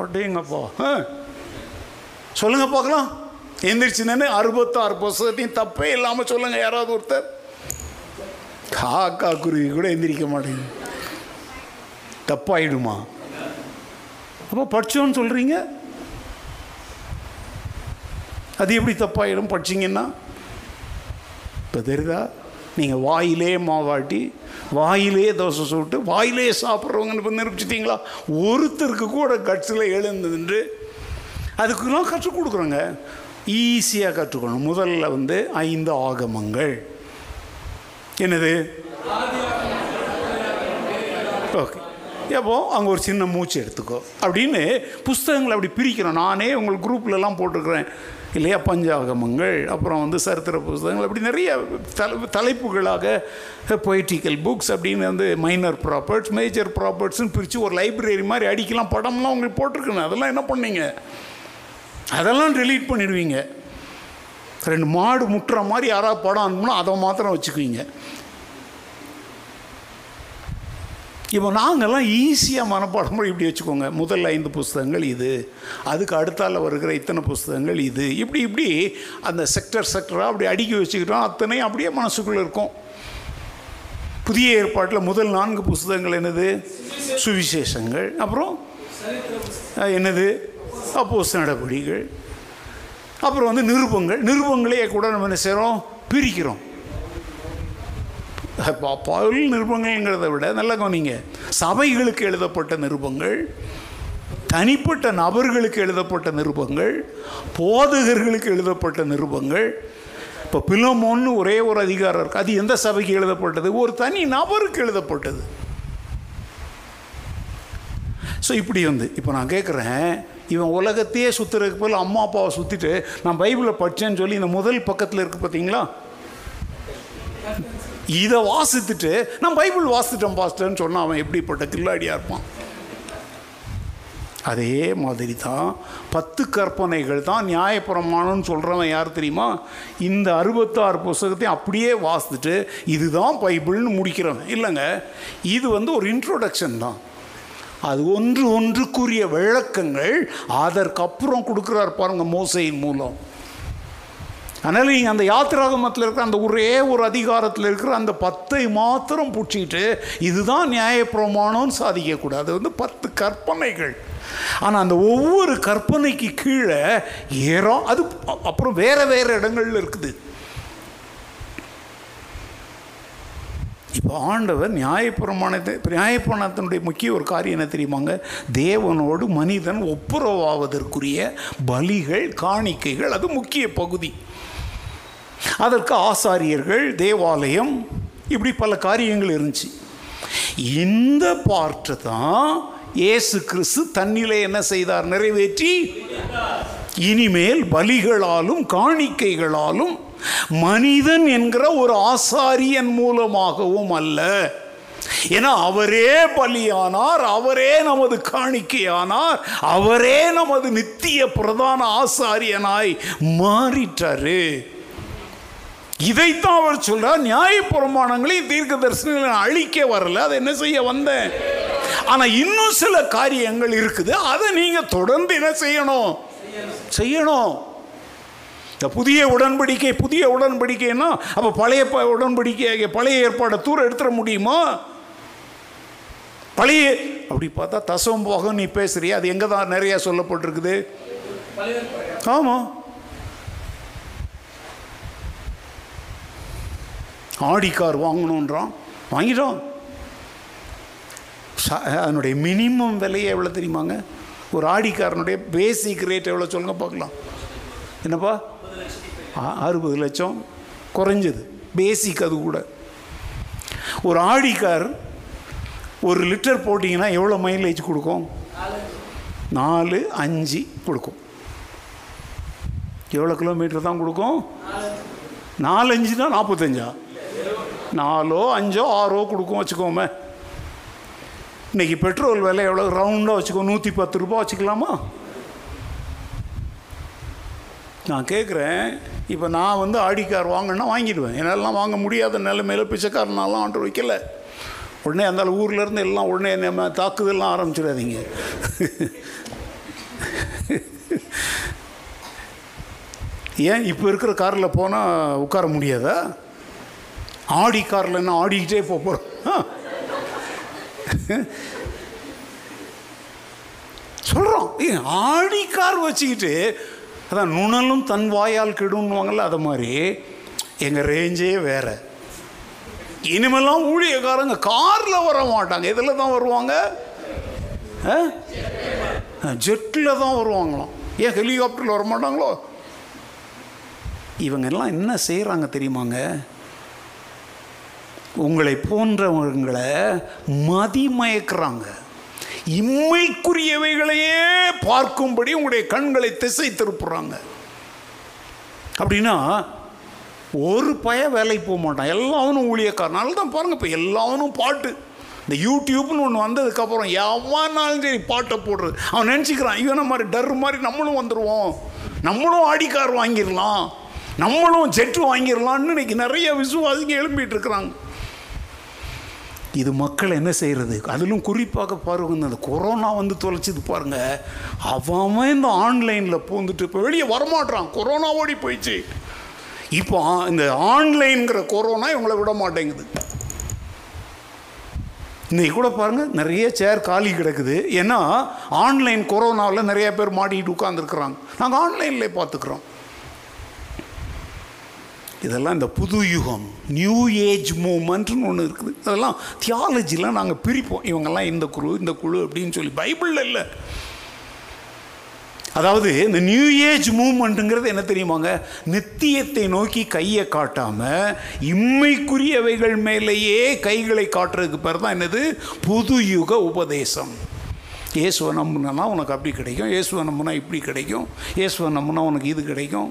அப்படிங்கப்பா, ஆ சொல்லுங்கள் பார்க்கலாம். எந்திரிச்சுன்னு 66 புஸ்தகத்தையும் தப்பே இல்லாமல் சொல்லுங்கள். யாராவது ஒருத்தர் காக்கா குருவி கூட எந்திரிக்க மாட்டேங்க. தப்பாயிடுமா? அப்போ படித்தோன்னு சொல்கிறீங்க, அது எப்படி தப்பாயிடும் படிச்சிங்கன்னா? இப்போ தெரியுதா? நீங்கள் வாயிலே மாவாட்டி வாயிலே தோசை சுட்டு வாயிலே சாப்பிட்றவங்கன்னு இப்போ நிரூபிச்சிட்டிங்களா? ஒருத்தருக்கு கூட கட்சில் எழுந்துட்டு அதுக்குலாம் கற்றுக் கொடுக்குறோங்க. ஈஸியாக கற்றுக்கணும். முதல்ல வந்து 5 ஆகமங்கள். என்னது? ஓகே, அப்போ அங்கே ஒரு சின்ன மூச்சு எடுத்துக்கோ அப்படின்னு புஸ்தகங்களை அப்படி பிரிக்கிறோம். நானே உங்களுக்கு குரூப்லலாம் போட்டிருக்கிறேன் இல்லையா? 5 ஆகமங்கள், அப்புறம் வந்து சரித்திர புஸ்தகங்கள், அப்படி நிறைய தலைப்புகளாக பொய்டிக்கல் புக்ஸ் அப்படின்னு வந்து மைனர் ப்ராப்பர்ட்ஸ் மேஜர் ப்ராப்பர்ட்ஸ்ன்னு பிரித்து ஒரு லைப்ரரி மாதிரி அடிக்கலாம். படம்லாம் உங்களுக்கு போட்டிருக்கணும். அதெல்லாம் என்ன பண்ணீங்க? அதெல்லாம் டெலீட் பண்ணிடுவீங்க. 2 மாடு முட்டுற மாதிரி யாராவது படம் அனுப்புனா அதை மாத்திரம் வச்சுக்குவீங்க. இப்போ நாங்கள்லாம் ஈஸியாக மனப்பாடம் பண்ணி இப்படி வச்சுக்கோங்க. முதல் 5 புஸ்தகங்கள் இது, அதுக்கு அடுத்தால் வருகிற இத்தனை புஸ்தகங்கள் இது, இப்படி இப்படி அந்த செக்டராக அப்படி அடுக்கி வச்சுக்கிட்டோம். அத்தனையும் அப்படியே மனசுக்குள்ளே இருக்கும். புதிய ஏற்பாட்டில் முதல் 4 புஸ்தகங்கள் என்னது? சுவிசேஷங்கள். அப்புறம் என்னது? அப்போஸ் நடபடிகள். அப்புறம் வந்து நிருபங்கள். நிருபங்களையே கூட நம்ம என்ன செய்கிறோம்? பிரிக்கிறோம். பவுல் நிருபங்கள்ங்கிறத விட நல்லா கவனிங்க, சபைகளுக்கு எழுதப்பட்ட நிருபங்கள், தனிப்பட்ட நபர்களுக்கு எழுதப்பட்ட நிருபங்கள், போதகர்களுக்கு எழுதப்பட்ட நிருபங்கள். இப்போ பிலோமோன்னு ஒரே ஒரு அதிகாரம் இருக்குது. அது எந்த சபைக்கு எழுதப்பட்டது? ஒரு தனி நபருக்கு எழுதப்பட்டது. ஸோ இப்படி வந்து இப்போ நான் கேட்குறேன், இவன் உலகத்தையே சுற்றுறதுக்கு போல் அம்மா அப்பாவை சுற்றிட்டு நான் பைபிளை படித்தேன்னு சொல்லி இந்த முதல் பக்கத்தில் இருக்குது பார்த்தீங்களா, இதை வாசித்துட்டு நான் பைபிள் வாசித்துட்டேன் பாஸ்டர்ன்னு சொன்னால் அவன் எப்படிப்பட்ட கில்லாடியாக இருப்பான்? அதே மாதிரி தான் 10 கற்பனைகள் தான் நியாயப்பிரமாணம்னு சொல்கிறவன் யார் தெரியுமா? இந்த 66 புஸ்தகத்தையும் அப்படியே வாசித்துட்டு இதுதான் பைபிள்னு முடிக்கிறவன் இல்லைங்க. இது வந்து ஒரு இன்ட்ரோடக்ஷன் தான். அது ஒன்று ஒன்றுக்குரிய விளக்கங்கள் அதற்கப்புறம் கொடுக்குறார் பாருங்க மோசையின் மூலம். அதனால் நீங்கள் அந்த யாத்திராகமத்தில் இருக்கிற அந்த ஒரே ஒரு அதிகாரத்தில் இருக்கிற அந்த 10ஐ மாத்திரம் பிடிச்சிக்கிட்டு இதுதான் நியாயப்பிரமாணம்னு சாதிக்கக்கூடாது. அது வந்து 10 கற்பனைகள். ஆனால் அந்த ஒவ்வொரு கற்பனைக்கு கீழே ஏறும் அது அப்புறம் வேறு வேறு இடங்கள்ல இருக்குது. இப்போ ஆண்டவர் நியாயப்பிரமாணத்தை, நியாயப்பிரமாணத்தினுடைய முக்கிய ஒரு காரியம் என்ன தெரியுமாங்க? தேவனோடு மனிதன் ஒப்புரவாவதற்குரிய பலிகள், காணிக்கைகள், அது முக்கிய பகுதி. அதற்கு ஆசாரியர்கள், தேவாலயம், இப்படி பல காரியங்கள் இருந்துச்சு. இந்த பார்ட்டு தான் இயேசு கிறிஸ்து தன்னிலே என்ன செய்தார், நிறைவேற்றி. இனிமேல் பலிகளாலும் காணிக்கைகளாலும் மனிதன் என்கிற ஒரு ஆசாரியன் மூலமாகவும் அல்ல, ஏன்னா அவரே பலியானார், அவரே நமது காணிக்கையானார், அவரே நமது நித்திய பிரதான ஆசாரியனாய் மாறிட்டாரு. இதைத்தான் அவர் சொல்றார், நியாய பிரமாணங்களை தீர்க்க தரிசனங்களை அழிக்க வரல, அதை என்ன செய்ய வந்தேன். ஆனா இன்னும் சில காரியங்கள் இருக்குது, அதை நீங்க தொடர்ந்து என்ன செய்யணும் செய்யணும். புதிய உடன்படிக்கை, புதிய உடன்படிக்கைன்னா அப்போ பழைய உடன்படிக்கை பழைய ஏற்பாடை தூர எடுத்துட முடியுமா? பழைய அப்படி பார்த்தா தசம் போக நீ பேசுறியா, அது எங்கே தான் நிறையா சொல்லப்பட்டிருக்குது. ஆமாம், ஆடி கார் வாங்கணுன்றான், வாங்கிட்டோம். அதனுடைய மினிமம் விலையை எவ்வளோ தெரியுமாங்க? ஒரு ஆடிக்காரனுடைய பேசிக் ரேட் எவ்வளோ சொல்லுங்க பார்க்கலாம். என்னப்பா, 60 லட்சம் குறைஞ்சது பேசிக். அது கூட ஒரு ஆடிக்கார் 1 லிட்டர் போட்டிங்கன்னா எவ்வளோ மைலேஜ் கொடுக்கும்? 4-5 கொடுக்கும். எவ்வளோ கிலோமீட்டர் தான் கொடுக்கும்? 4-5னா 45, 4-5-6 கொடுக்கும் வச்சுக்கோமே. இன்றைக்கி பெட்ரோல் விலை எவ்வளோ? ரவுண்டாக வச்சுக்கோ 110 ரூபா வச்சுக்கலாமா? நான் கேட்குறேன், இப்போ நான் வந்து ஆடிக்கார் வாங்கினா வாங்கிடுவேன், என்னாலலாம் வாங்க முடியாத நிலைமையில் பிச்சைக்காரனாலாம் ஆண்டு வைக்கல. உடனே அந்தாலும் ஊர்லேருந்து எல்லாம் உடனே நம்ம தாக்குதல்லாம் ஆரம்பிச்சிடாதீங்க. ஏன் இப்போ இருக்கிற காரில் போனால் உட்கார முடியாதா? ஆடி காரில் என்ன ஆடிக்கிட்டே போகிறோம்? சொல்கிறோம் ஆடி கார் வச்சுக்கிட்டு. அதான் நுணலும் தன் வாயால் கெடுன்னுவாங்கள்ல, அது மாதிரி எங்கள் ரேஞ்சே வேறு. இனிமேலாம் ஊழியக்காரங்க காரில் வர மாட்டாங்க, இதில் தான் வருவாங்க, ஜெட்டில் தான் வருவாங்களாம். ஏன் ஹெலிகாப்டரில் வர மாட்டாங்களோ? இவங்கெல்லாம் என்ன செய்கிறாங்க தெரியுமாங்க? உங்களை போன்றவங்களை மதிமயக்கிறாங்க. இம்மைக்குரியவைகளையே பார்க்கும்படி உங்களுடைய கண்களை திசை திருப்புறாங்க. அப்படின்னா ஒரு பய வேலைக்கு போக மாட்டான், எல்லாவனும் ஊழியக்காரனால தான். பாருங்கள் இப்போ எல்லாவனும் பாட்டு, இந்த யூடியூப்னு ஒன்று வந்ததுக்கப்புறம் எவனாலும் சரி பாட்டை போடுறது. அவன் நினச்சிக்கிறான், இவனை மாதிரி டர் மாதிரி நம்மளும் வந்துடுவோம், நம்மளும் ஆடிக்கார் வாங்கிடலாம், நம்மளும் செட்டு வாங்கிடலான்னு இன்னைக்கு நிறைய விசுவாசிங்க எழும்பிகிட்டு இருக்கிறாங்க. இது மக்கள் என்ன செய்கிறது? அதிலும் குறிப்பாக பாருங்க, அந்த கொரோனா வந்து தொலைச்சிது பாருங்கள். அவன் இந்த ஆன்லைனில் பூந்துட்டு இப்போ வெளியே வரமாட்டான், கொரோனா ஓடி போயிடுச்சு. இப்போ இந்த ஆன்லைன்கிற கொரோனா இவங்களை விட மாட்டேங்குது. இன்றைக்கி கூட பாருங்கள், நிறைய சேர் காலி கிடக்குது. ஏன்னா ஆன்லைன் கொரோனாவில் நிறைய பேர் மாட்டிக்கிட்டு உட்காந்துருக்குறாங்க. நாங்கள் ஆன்லைனில் பார்த்துக்குறோம். இதெல்லாம் இந்த புது யுகம், நியூ ஏஜ் மூமெண்ட்னு ஒன்று இருக்குது. அதெல்லாம் தியாலஜிலாம் நாங்கள் பிரிப்போம், இவங்கெல்லாம் இந்த குழு இந்த குழு அப்படின்னு சொல்லி. பைபிளில் இல்லை. அதாவது இந்த நியூ ஏஜ் மூமெண்ட்டுங்கிறது என்ன தெரியுமாங்க? நித்தியத்தை நோக்கி கையை காட்டாமல் இம்மைக்குரியவைகள் மேலேயே கைகளை காட்டுறதுக்கு பேர் தான் என்னது? புது யுக உபதேசம். இயேசுவை நம்புனா உனக்கு அப்படி கிடைக்கும், இயேசுவை நம்புனா இப்படி கிடைக்கும், இயேசுவை நம்புனா உனக்கு இது கிடைக்கும்.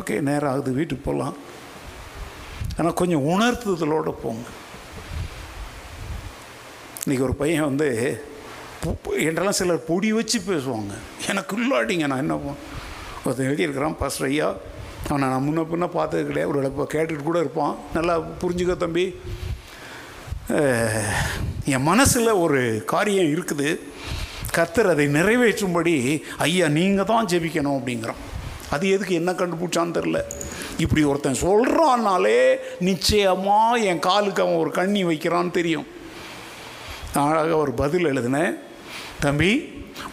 ஓகே, நேரம் ஆகுது, வீட்டுக்கு போகலாம். ஆனால் கொஞ்சம் உணர்த்துதலோடு போங்க. இன்றைக்கி ஒரு பையன் வந்து என்றெல்லாம் சிலர் பொடி வச்சு பேசுவாங்க, எனக்கு இல்லாட்டிங்க நான் என்ன போனேன். ஒருத்தன் எழுதியிருக்கிறான், பாஸ்டர் ஐயா, அவனை நான் முன்ன பின்ன பார்த்தது கிடையாது, ஒரு இடப்போ கேட்டுட்டு கூட இருப்பான். நல்லா புரிஞ்சுக்க தம்பி, என் மனசில் ஒரு காரியம் இருக்குது, கர்த்தர் அதை நிறைவேற்றும்படி ஐயா நீங்கள் தான் ஜெபிக்கணும் அப்படிங்கிறான். அது எதுக்கு, என்ன கண்டுபிடிச்சான்னு தெரில. இப்படி ஒருத்தன் சொல்கிறான்னாலே நிச்சயமாக என் காலுக்கு அவன் ஒரு கண்ணி வைக்கிறான்னு தெரியும். அழகாக ஒரு பதில் எழுதினேன், தம்பி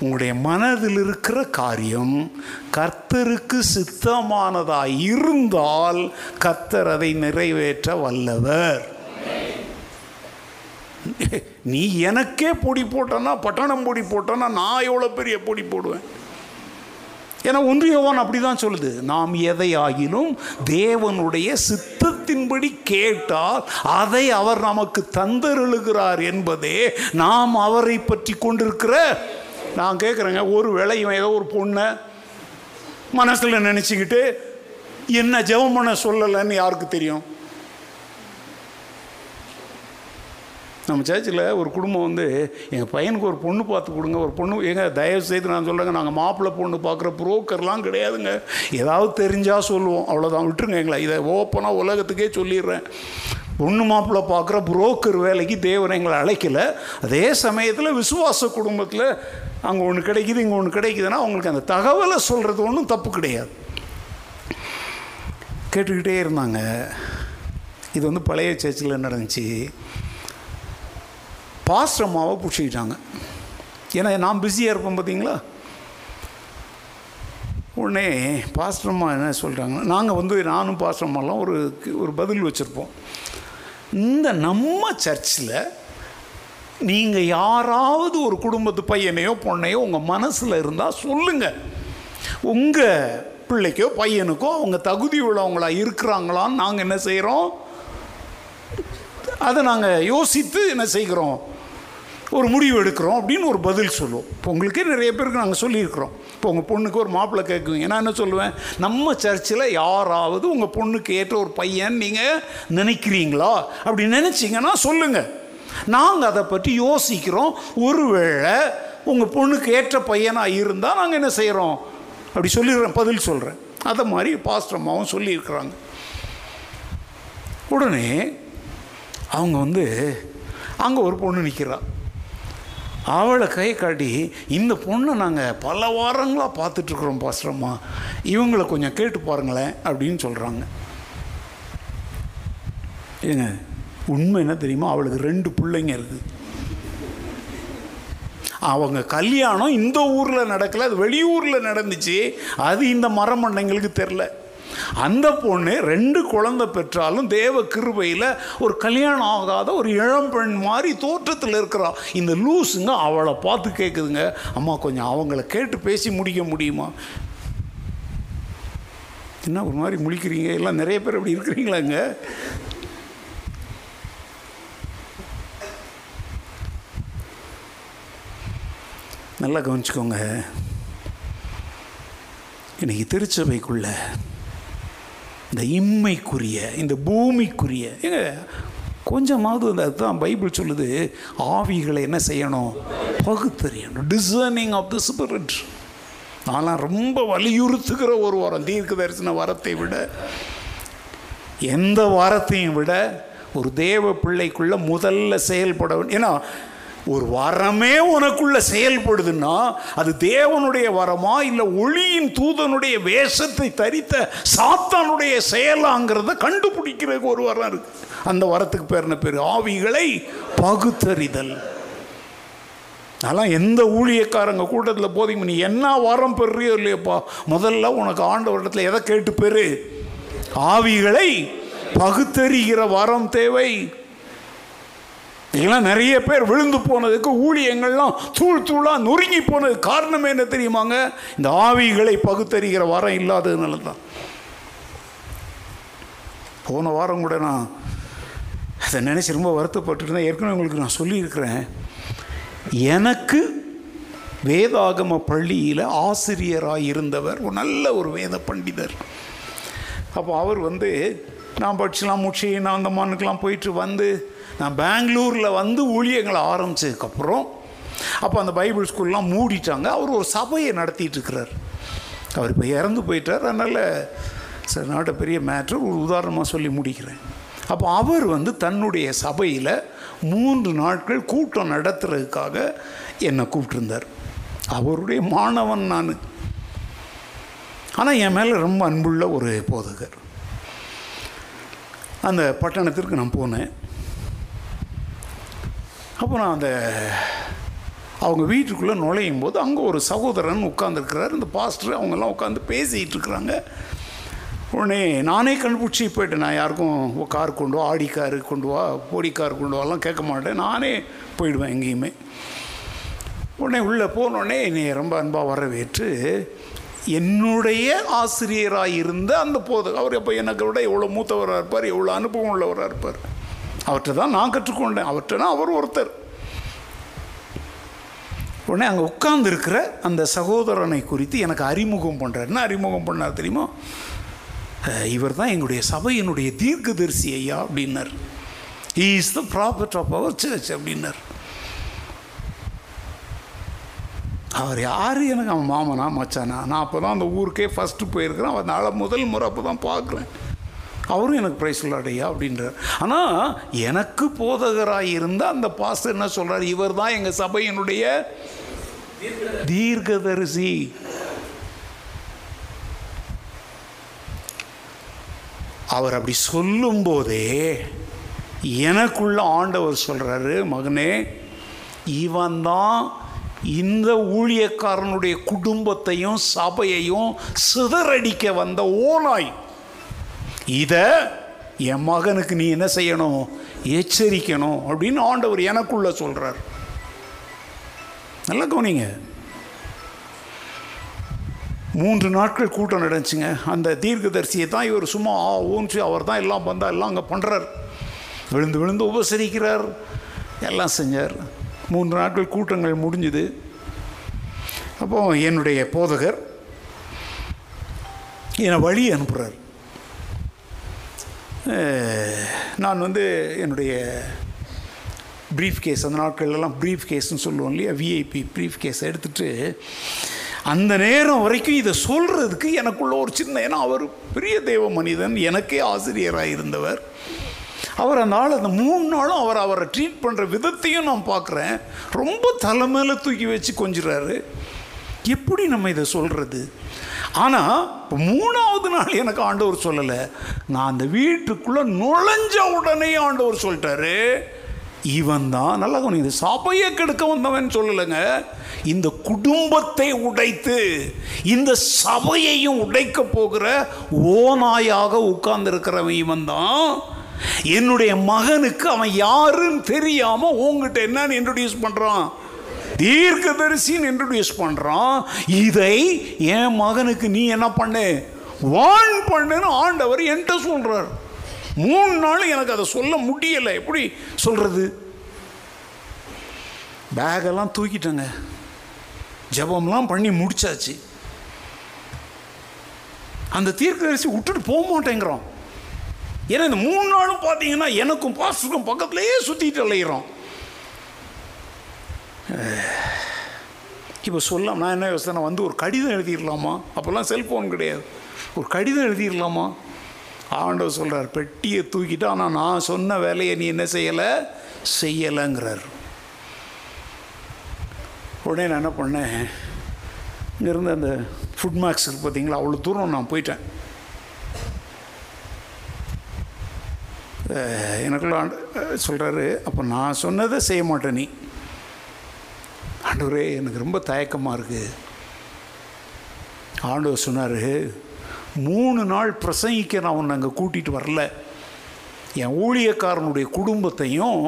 உங்களுடைய மனதில் இருக்கிற காரியம் கர்த்தருக்கு சித்தமானதாக இருந்தால் கர்த்தர் அதை நிறைவேற்ற வல்லவர். நீ எனக்கே பொடி போட்டனா, பட்டணம் பொடி போட்டனா, நான் எவ்வளோ பெரிய பொடி போடுவேன். ஏன்னா ஒன்று யோவான் அப்படி தான் சொல்லுது, நாம் எதை ஆகினும் தேவனுடைய சித்தத்தின்படி கேட்டால் அதை அவர் நமக்கு தந்தருளுகிறார் என்பதே நாம் அவரை பற்றி கொண்டிருக்கிற. நான் கேட்குறேங்க, ஒரு வேளை இவன் ஏதோ ஒரு பொண்ணை மனசில் நினச்சிக்கிட்டு என்ன ஜெபம் பண்ண சொல்லலைன்னு யாருக்கு தெரியும்? நம்ம சர்ச்சில் ஒரு குடும்பம் வந்து எங்கள் பையனுக்கு ஒரு பொண்ணு பார்த்து கொடுங்க, ஒரு பொண்ணு ஏங்க தயவு செய்து நான் சொல்கிறேங்க, நாங்கள் மாப்பிள்ளை பொண்ணு பார்க்குற புரோக்கர்லாம் கிடையாதுங்க, ஏதாவது தெரிஞ்சால் சொல்லுவோம், அவ்வளோதான், விட்டுருங்க எங்களை. இதை ஓப்பனாக உலகத்துக்கே சொல்லிடுறேன், பொண்ணு மாப்பிள்ளை பார்க்குற புரோக்கர் வேலைக்கு தேவன் எங்களை அழைக்கலை. அதே சமயத்தில் விசுவாச குடும்பத்தில் அங்கே ஒன்று கிடைக்குது இங்கே ஒன்று கிடைக்குதுன்னா அவங்களுக்கு அந்த தகவலை சொல்கிறது ஒன்றும் தப்பு கிடையாது. கேட்டுக்கிட்டே இருந்தாங்க. இது வந்து பழைய சர்ச்சில் நடந்துச்சு. பாஸ்டர் அம்மாவை பிடிச்சிக்கிட்டாங்க, ஏன்னா நான் பிஸியாக இருப்பேன் பார்த்தீங்களா. உடனே பாஸ்டர் அம்மா என்ன சொல்கிறாங்க, நாங்கள் வந்து நானும் பாஸ்டர் அம்மாலாம் ஒரு பதில் வச்சுருப்போம், இந்த நம்ம சர்ச்சில் நீங்கள் யாராவது ஒரு குடும்பத்து பையனையோ பொண்ணையோ உங்கள் மனசில் இருந்தால் சொல்லுங்கள், உங்கள் பிள்ளைக்கோ பையனுக்கோ அவங்க தகுதி உள்ளவங்களா இருக்கிறாங்களான்னு நாங்கள் என்ன செய்கிறோம், அதை நாங்கள் யோசித்து என்ன செய்கிறோம், ஒரு முடிவு எடுக்கிறோம் அப்படின்னு ஒரு பதில் சொல்லுவோம். இப்போ உங்களுக்கே நிறைய பேருக்கு நாங்கள் சொல்லியிருக்கிறோம். இப்போ உங்கள் பொண்ணுக்கு ஒரு மாப்பிள்ளை கேட்குவீங்க, நான் என்ன சொல்லுவேன், நம்ம சர்ச்சில் யாராவது உங்கள் பொண்ணுக்கு ஏற்ற ஒரு பையன் நீங்கள் நினைக்கிறீங்களா, அப்படி நினச்சிங்கன்னா சொல்லுங்கள், நாங்கள் அதை பற்றி யோசிக்கிறோம், ஒருவேளை உங்கள் பொண்ணுக்கு ஏற்ற பையனாக இருந்தால் நாங்கள் என்ன செய்கிறோம் அப்படி சொல்லிடுறேன், பதில் சொல்கிறேன். அதை மாதிரி பாஸ்டர் அம்மாவும் சொல்லியிருக்கிறாங்க. உடனே அவங்க வந்து அங்கே ஒரு பொண்ணு நிற்கிறாள், அவளை கை காட்டி, இந்த பொண்ணை நாங்கள் பல வாரங்களாக பார்த்துட்ருக்குறோம் பாஸ்டர் அம்மா, இவங்களை கொஞ்சம் கேட்டு பாருங்களேன் அப்படின்னு சொல்கிறாங்க. ஏங்க உண்மை என்ன தெரியுமா, அவளுக்கு 2 பிள்ளைங்க இருக்குது, அவங்க கல்யாணம் இந்த ஊரில் நடக்கலை, அது வெளியூரில் நடந்துச்சு, அது இந்த மரமண்டைங்களுக்கு தெரில. அந்த பொண்ணு 2 குழந்தை பெற்றாலும் தேவ கிருபையில் ஒரு கல்யாணம் ஆகாத ஒரு இளம்பெண் மாதிரி தோற்றத்தில் இருக்கிறா. இந்த லூஸுங்க அவளை பார்த்து கேட்குதுங்க, அம்மா கொஞ்சம் அவங்கள கேட்டு பேசி முடிக்க முடியுமா? என்ன ஒரு மாதிரி முழிக்கிறீங்க, எல்லாம் நிறைய பேர் அப்படி இருக்கிறீங்களாங்க. நல்லா கவனிச்சுக்கோங்க, இன்னைக்கு திருச்சபைக்குள்ள இந்த இம்மைக்குரிய இந்த பூமிக்குரிய ஏங்க கொஞ்சமாவது அந்த அதுதான் பைபிள் சொல்லுது, ஆவிகளை என்ன செய்யணும், பகுத்தறியணும், டிசர்னிங் ஆஃப் தி ஸ்பிரிட். நான்லாம் ரொம்ப வலியுறுத்துகிற ஒரு வாரம் தீர்க்க தரிசன வாரத்தை விட, எந்த வாரத்தையும் விட ஒரு தேவ பிள்ளைக்குள்ளே முதல்ல செயல்பட வேண்டும். ஏன்னா ஒரு வரமே உனக்குள்ளே செயல்படுதுன்னா அது தேவனுடைய வரமா இல்லை ஒளியின் தூதனுடைய வேஷத்தை தரித்த சாத்தானுடைய செயலாங்கிறத கண்டுபிடிக்கிறதுக்கு ஒரு வரம் இருக்குது. அந்த வரத்துக்கு பேர் என்ன பேர், ஆவிகளை பகுத்தறிதல். அதெல்லாம் எந்த ஊழியக்காரங்க கூட்டத்தில் போதிங்க, நீ என்ன வரம் பெறியோ இல்லையப்பா, முதல்ல உனக்கு ஆண்டவரிடத்தில் எதை கேட்டு பெறு, ஆவிகளை பகுத்தறிகிற வரம் தேவை. இதெல்லாம் நிறைய பேர் விழுந்து போனதுக்கு ஊழியங்கள்லாம் தூள் தூளாக நொறுங்கி போனது காரணமே என்ன தெரியுமாங்க, இந்த ஆவிகளை பகுத்தறிகிற வாரம் இல்லாததுனால தான். போன வாரம் கூட நான் அதை நினச்சி ரொம்ப வருத்தப்பட்டுருந்தேன். ஏற்கனவே உங்களுக்கு நான் சொல்லியிருக்கிறேன், எனக்கு வேதாகம பள்ளியில் ஆசிரியராக இருந்தவர் ஒரு நல்ல ஒரு வேத பண்டிதர். அப்போ அவர் வந்து நான் படிச்சுலாம் முடிச்சு நான் அந்த மண்ணுக்கெலாம் போயிட்டு வந்து நான் பெங்களூரில் வந்து ஊழியங்களை ஆரம்பித்ததுக்கப்புறம் அப்போ அந்த பைபிள் ஸ்கூல்லாம் மூடிட்டாங்க. அவர் ஒரு சபையை நடத்திட்டுருக்கிறார். அவர் இப்போ இறந்து போயிட்டார். அதனால் சார் நாட்ட பெரிய மேட்ரு ஒரு உதாரணமாக சொல்லி முடிக்கிறேன். அப்போ அவர் வந்து தன்னுடைய சபையில் 3 நாட்கள் கூட்டம் நடத்துறதுக்காக என்னை கூப்பிட்டுருந்தார். அவருடைய மாணவன் நான், ஆனால் என் மேலே ரொம்ப அன்புள்ள ஒரு போதகர். அந்த பட்டணத்திற்கு நான் போனேன். அப்போ நான் அந்த அவங்க வீட்டுக்குள்ளே நுழையும் போது அங்கே ஒரு சகோதரன் உட்காந்துருக்கிறார். இந்த பாஸ்டர் அவங்கெல்லாம் உட்காந்து பேசிகிட்டு இருக்கிறாங்க. உடனே நானே கண்டுபிடிச்சி போயிட்டேன். நான் யாருக்கும் கார் கொண்டு வா, ஆடி காரு கொண்டு வா, போடி கார் கொண்டு வாலாம் கேட்க மாட்டேன், நானே போயிடுவேன் எங்கேயுமே. உடனே உள்ளே போனோடனே என்னை ரொம்ப அன்பாக வரவேற்று என்னுடைய ஆசிரியராக இருந்த அந்த போது அவர் அப்போ எனக்கு விட எவ்வளோ மூத்தவராக இருப்பார், எவ்வளோ அனுபவம் உள்ளவராக இருப்பார். அவர்கிட்ட தான் நான் கற்றுக்கொண்டேன். அவர்கிட்ட அவர் ஒருத்தர். உடனே அங்கே உட்கார்ந்துருக்கிற அந்த சகோதரனை குறித்து எனக்கு அறிமுகம் பண்ணுறார். என்ன அறிமுகம் பண்ணார் தெரியுமா? இவர் தான் எங்களுடைய சபையினுடைய தீர்க்கதரிசி ஐயா அப்படின்னார். He is the prophet of our church அப்படின்னார். அவர் யார்? எனக்கு அவன் மாமனா மச்சானா? நான் அப்போ தான் அந்த ஊருக்கே ஃபஸ்ட்டு போயிருக்கிறேன். அதனால் முதல் முறை அப்போ தான் பார்க்குறேன். அவரும் எனக்கு பிரைஸ் சொல்லாடையா அப்படின்றார். ஆனால் எனக்கு போதகராக இருந்தால் அந்த பாஸ்டர் என்ன சொல்கிறார்? இவர் தான் எங்கள் சபையினுடைய தீர்க்கதரிசி. அவர் அப்படி சொல்லும்போதே எனக்குள்ள ஆண்டவர் சொல்கிறாரு, மகனே, இவன் தான் இந்த ஊழியக்காரனுடைய குடும்பத்தையும் சபையையும் சிதறடிக்க வந்த ஓனாய். இதை என் மகனுக்கு நீ என்ன செய்யணும்? எச்சரிக்கணும் அப்படின்னு ஆண்டவர் எனக்குள்ள சொல்கிறார். நல்லா கவனிங்க. 3 நாட்கள் கூட்டம் நடந்துச்சுங்க. அந்த தீர்க்கதரிசியை தான் இவர் சும்மா ஊன்று அவர் தான் எல்லாம் வந்தால் எல்லாம் அங்கே பண்ணுறார். விழுந்து விழுந்து உபசரிக்கிறார், எல்லாம் செஞ்சார். 3 நாட்கள் கூட்டங்கள் முடிஞ்சுது. அப்போ என்னுடைய போதகர் என்னை வழி அனுப்புகிறார். நான் என்னுடைய ப்ரீஃப் கேஸ், அந்த நாட்கள்லாம் ப்ரீஃப் கேஸ்ன்னு சொல்லுவோம் இல்லையா, விஐபி ப்ரீஃப் கேஸ் எடுத்துகிட்டு அந்த நேரம் வரைக்கும் இதை சொல்கிறதுக்கு எனக்குள்ள ஒரு சின்ன, ஏன்னா அவர் பெரிய தெய்வ மனிதன், எனக்கே ஆசிரியராக இருந்தவர் அவர். அதனால் அந்த 3 நாளும் அவரை ட்ரீட் பண்ணுற விதத்தையும் நான் பார்க்குறேன். ரொம்ப தலைமையில தூக்கி வச்சு கொஞ்சிறாரு. எப்படி நம்ம இதை சொல்கிறது? ஆனால் இப்போ 3வது நாள் எனக்கு ஆண்டவர் சொல்லலை. நான் அந்த வீட்டுக்குள்ளே நுழைஞ்ச உடனே ஆண்டவர் சொல்லிட்டாரு, இவன் தான். நல்லா கவனிங்க, இது சபையை கெடுக்க வந்தவன் சொல்லலைங்க. இந்த குடும்பத்தை உடைத்து இந்த சபையையும் உடைக்க போகிற ஓநாயாக உட்கார்ந்துருக்கிறவன் இவன் தான். என்னுடைய மகனுக்கு அவன் யாருன்னு தெரியாம உங்ககிட்ட என்னன்னு இன்ட்ரோடியூஸ் பண்றான்? தீர்க்கதரிசின்னு இன்ட்ரோடியூஸ் பண்றான். இதை என் மகனுக்கு நீ என்ன பண்ணு? வார்ன் பண்ணுன்னு ஆண்டவர் என்கிட்ட சொல்றார். 3 நாள் எனக்கு அதை சொல்ல முடியலை. எப்படி சொல்றது? பேகெல்லாம் தூக்கிட்டேங்க, ஜபம்லாம் பண்ணி முடிச்சாச்சு. அந்த தீர்க்கதரிசி விட்டுட்டு போக மாட்டேங்கிறோம். ஏன்னா இந்த 3 நாளும் பார்த்தீங்கன்னா எனக்கும் பாஸ்டருக்கும் பக்கத்துலேயே சுற்றிட்டு அலைகிறோம். இப்போ சொல்லலாம், நான் என்ன யோசனை, ஒரு கடிதம் எழுதிடலாமா? அப்போல்லாம் செல்ஃபோன் கிடையாது. ஒரு கடிதம் எழுதிடலாமா? ஆண்டவர் சொல்கிறார், பெட்டியை தூக்கிட்டு ஆனால் நான் சொன்ன வேலையை நீ என்ன செய்யலைங்கிறார். உடனே நான் என்ன பண்ணேன், இங்கேருந்து அந்த ஃபுட் மார்க்ஸ் இருக்குது பார்த்தீங்களா, அவ்வளோ தூரம் நான் போயிட்டேன். எனக்குள்ள சொல்கிறாரு, அப்போ நான் சொன்னதை செய்ய மாட்டேன் நீ. ஆண்டவரே, எனக்கு ரொம்ப தயக்கமாக இருக்குது. ஆண்டவர் சொன்னார், 3 நாள் பிரசங்கிக்க நான் உன்னை அங்கே கூட்டிகிட்டு வரல. என் ஊழியக்காரனுடைய குடும்பத்தையும்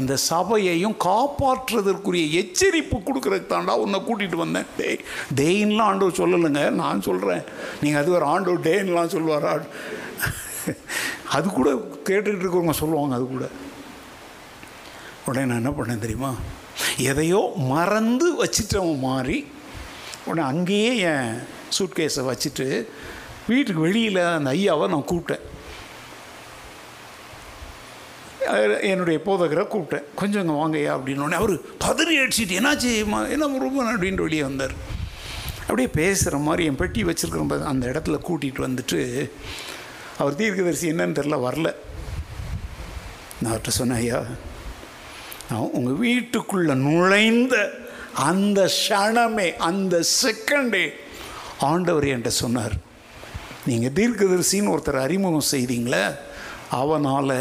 இந்த சபையையும் காப்பாற்றுறதற்குரிய எச்சரிப்பு கொடுக்குறதுக்கு தாண்டா உன்னை கூட்டிகிட்டு வந்தேன். டேயின்லாம் ஆண்டவர் சொல்லலைங்க, நான் சொல்கிறேன். நீங்கள் அது வேறு, ஆண்டவர் டேயின்லாம் சொல்லுவாரா? அது கூட கேட்டுக்கிட்டு இருக்கிறவங்க சொல்லுவாங்க. அது கூட உடனே நான் என்ன பண்ணேன் தெரியுமா, எதையோ மறந்து வச்சுட்டவன் மாதிரி உடனே அங்கேயே என் சூட்கேஸை வச்சுட்டு வீட்டுக்கு வெளியில் அந்த ஐயாவை நான் கூப்பிட்டேன். என்னுடைய போதகரை கூப்பிட்டேன், கொஞ்சம் இங்கே வாங்கய்யா அப்படின்னோடனே அவர் பதறி அடிச்சுட்டு என்னாச்சு என்ன ரொம்ப அப்படின்ட்டு வெளியே வந்தார். அப்படியே பேசுகிற மாதிரி என் பெட்டி வச்சுருக்கிற அந்த இடத்துல கூட்டிகிட்டு வந்துட்டு, அவர் தீர்க்கதரிசி என்னன்னு தெரில, வரல. நான் அவர்கிட்ட சொன்னேன், ஐயா, நான் உங்கள் வீட்டுக்குள்ளே நுழைந்த அந்த க்ஷணமே, அந்த செகண்டே ஆண்டவர் என்கிட்ட சொன்னார், நீங்கள் தீர்க்கதரிசின்னு ஒருத்தர் அறிமுகம் செய்தீங்களே, அவனால்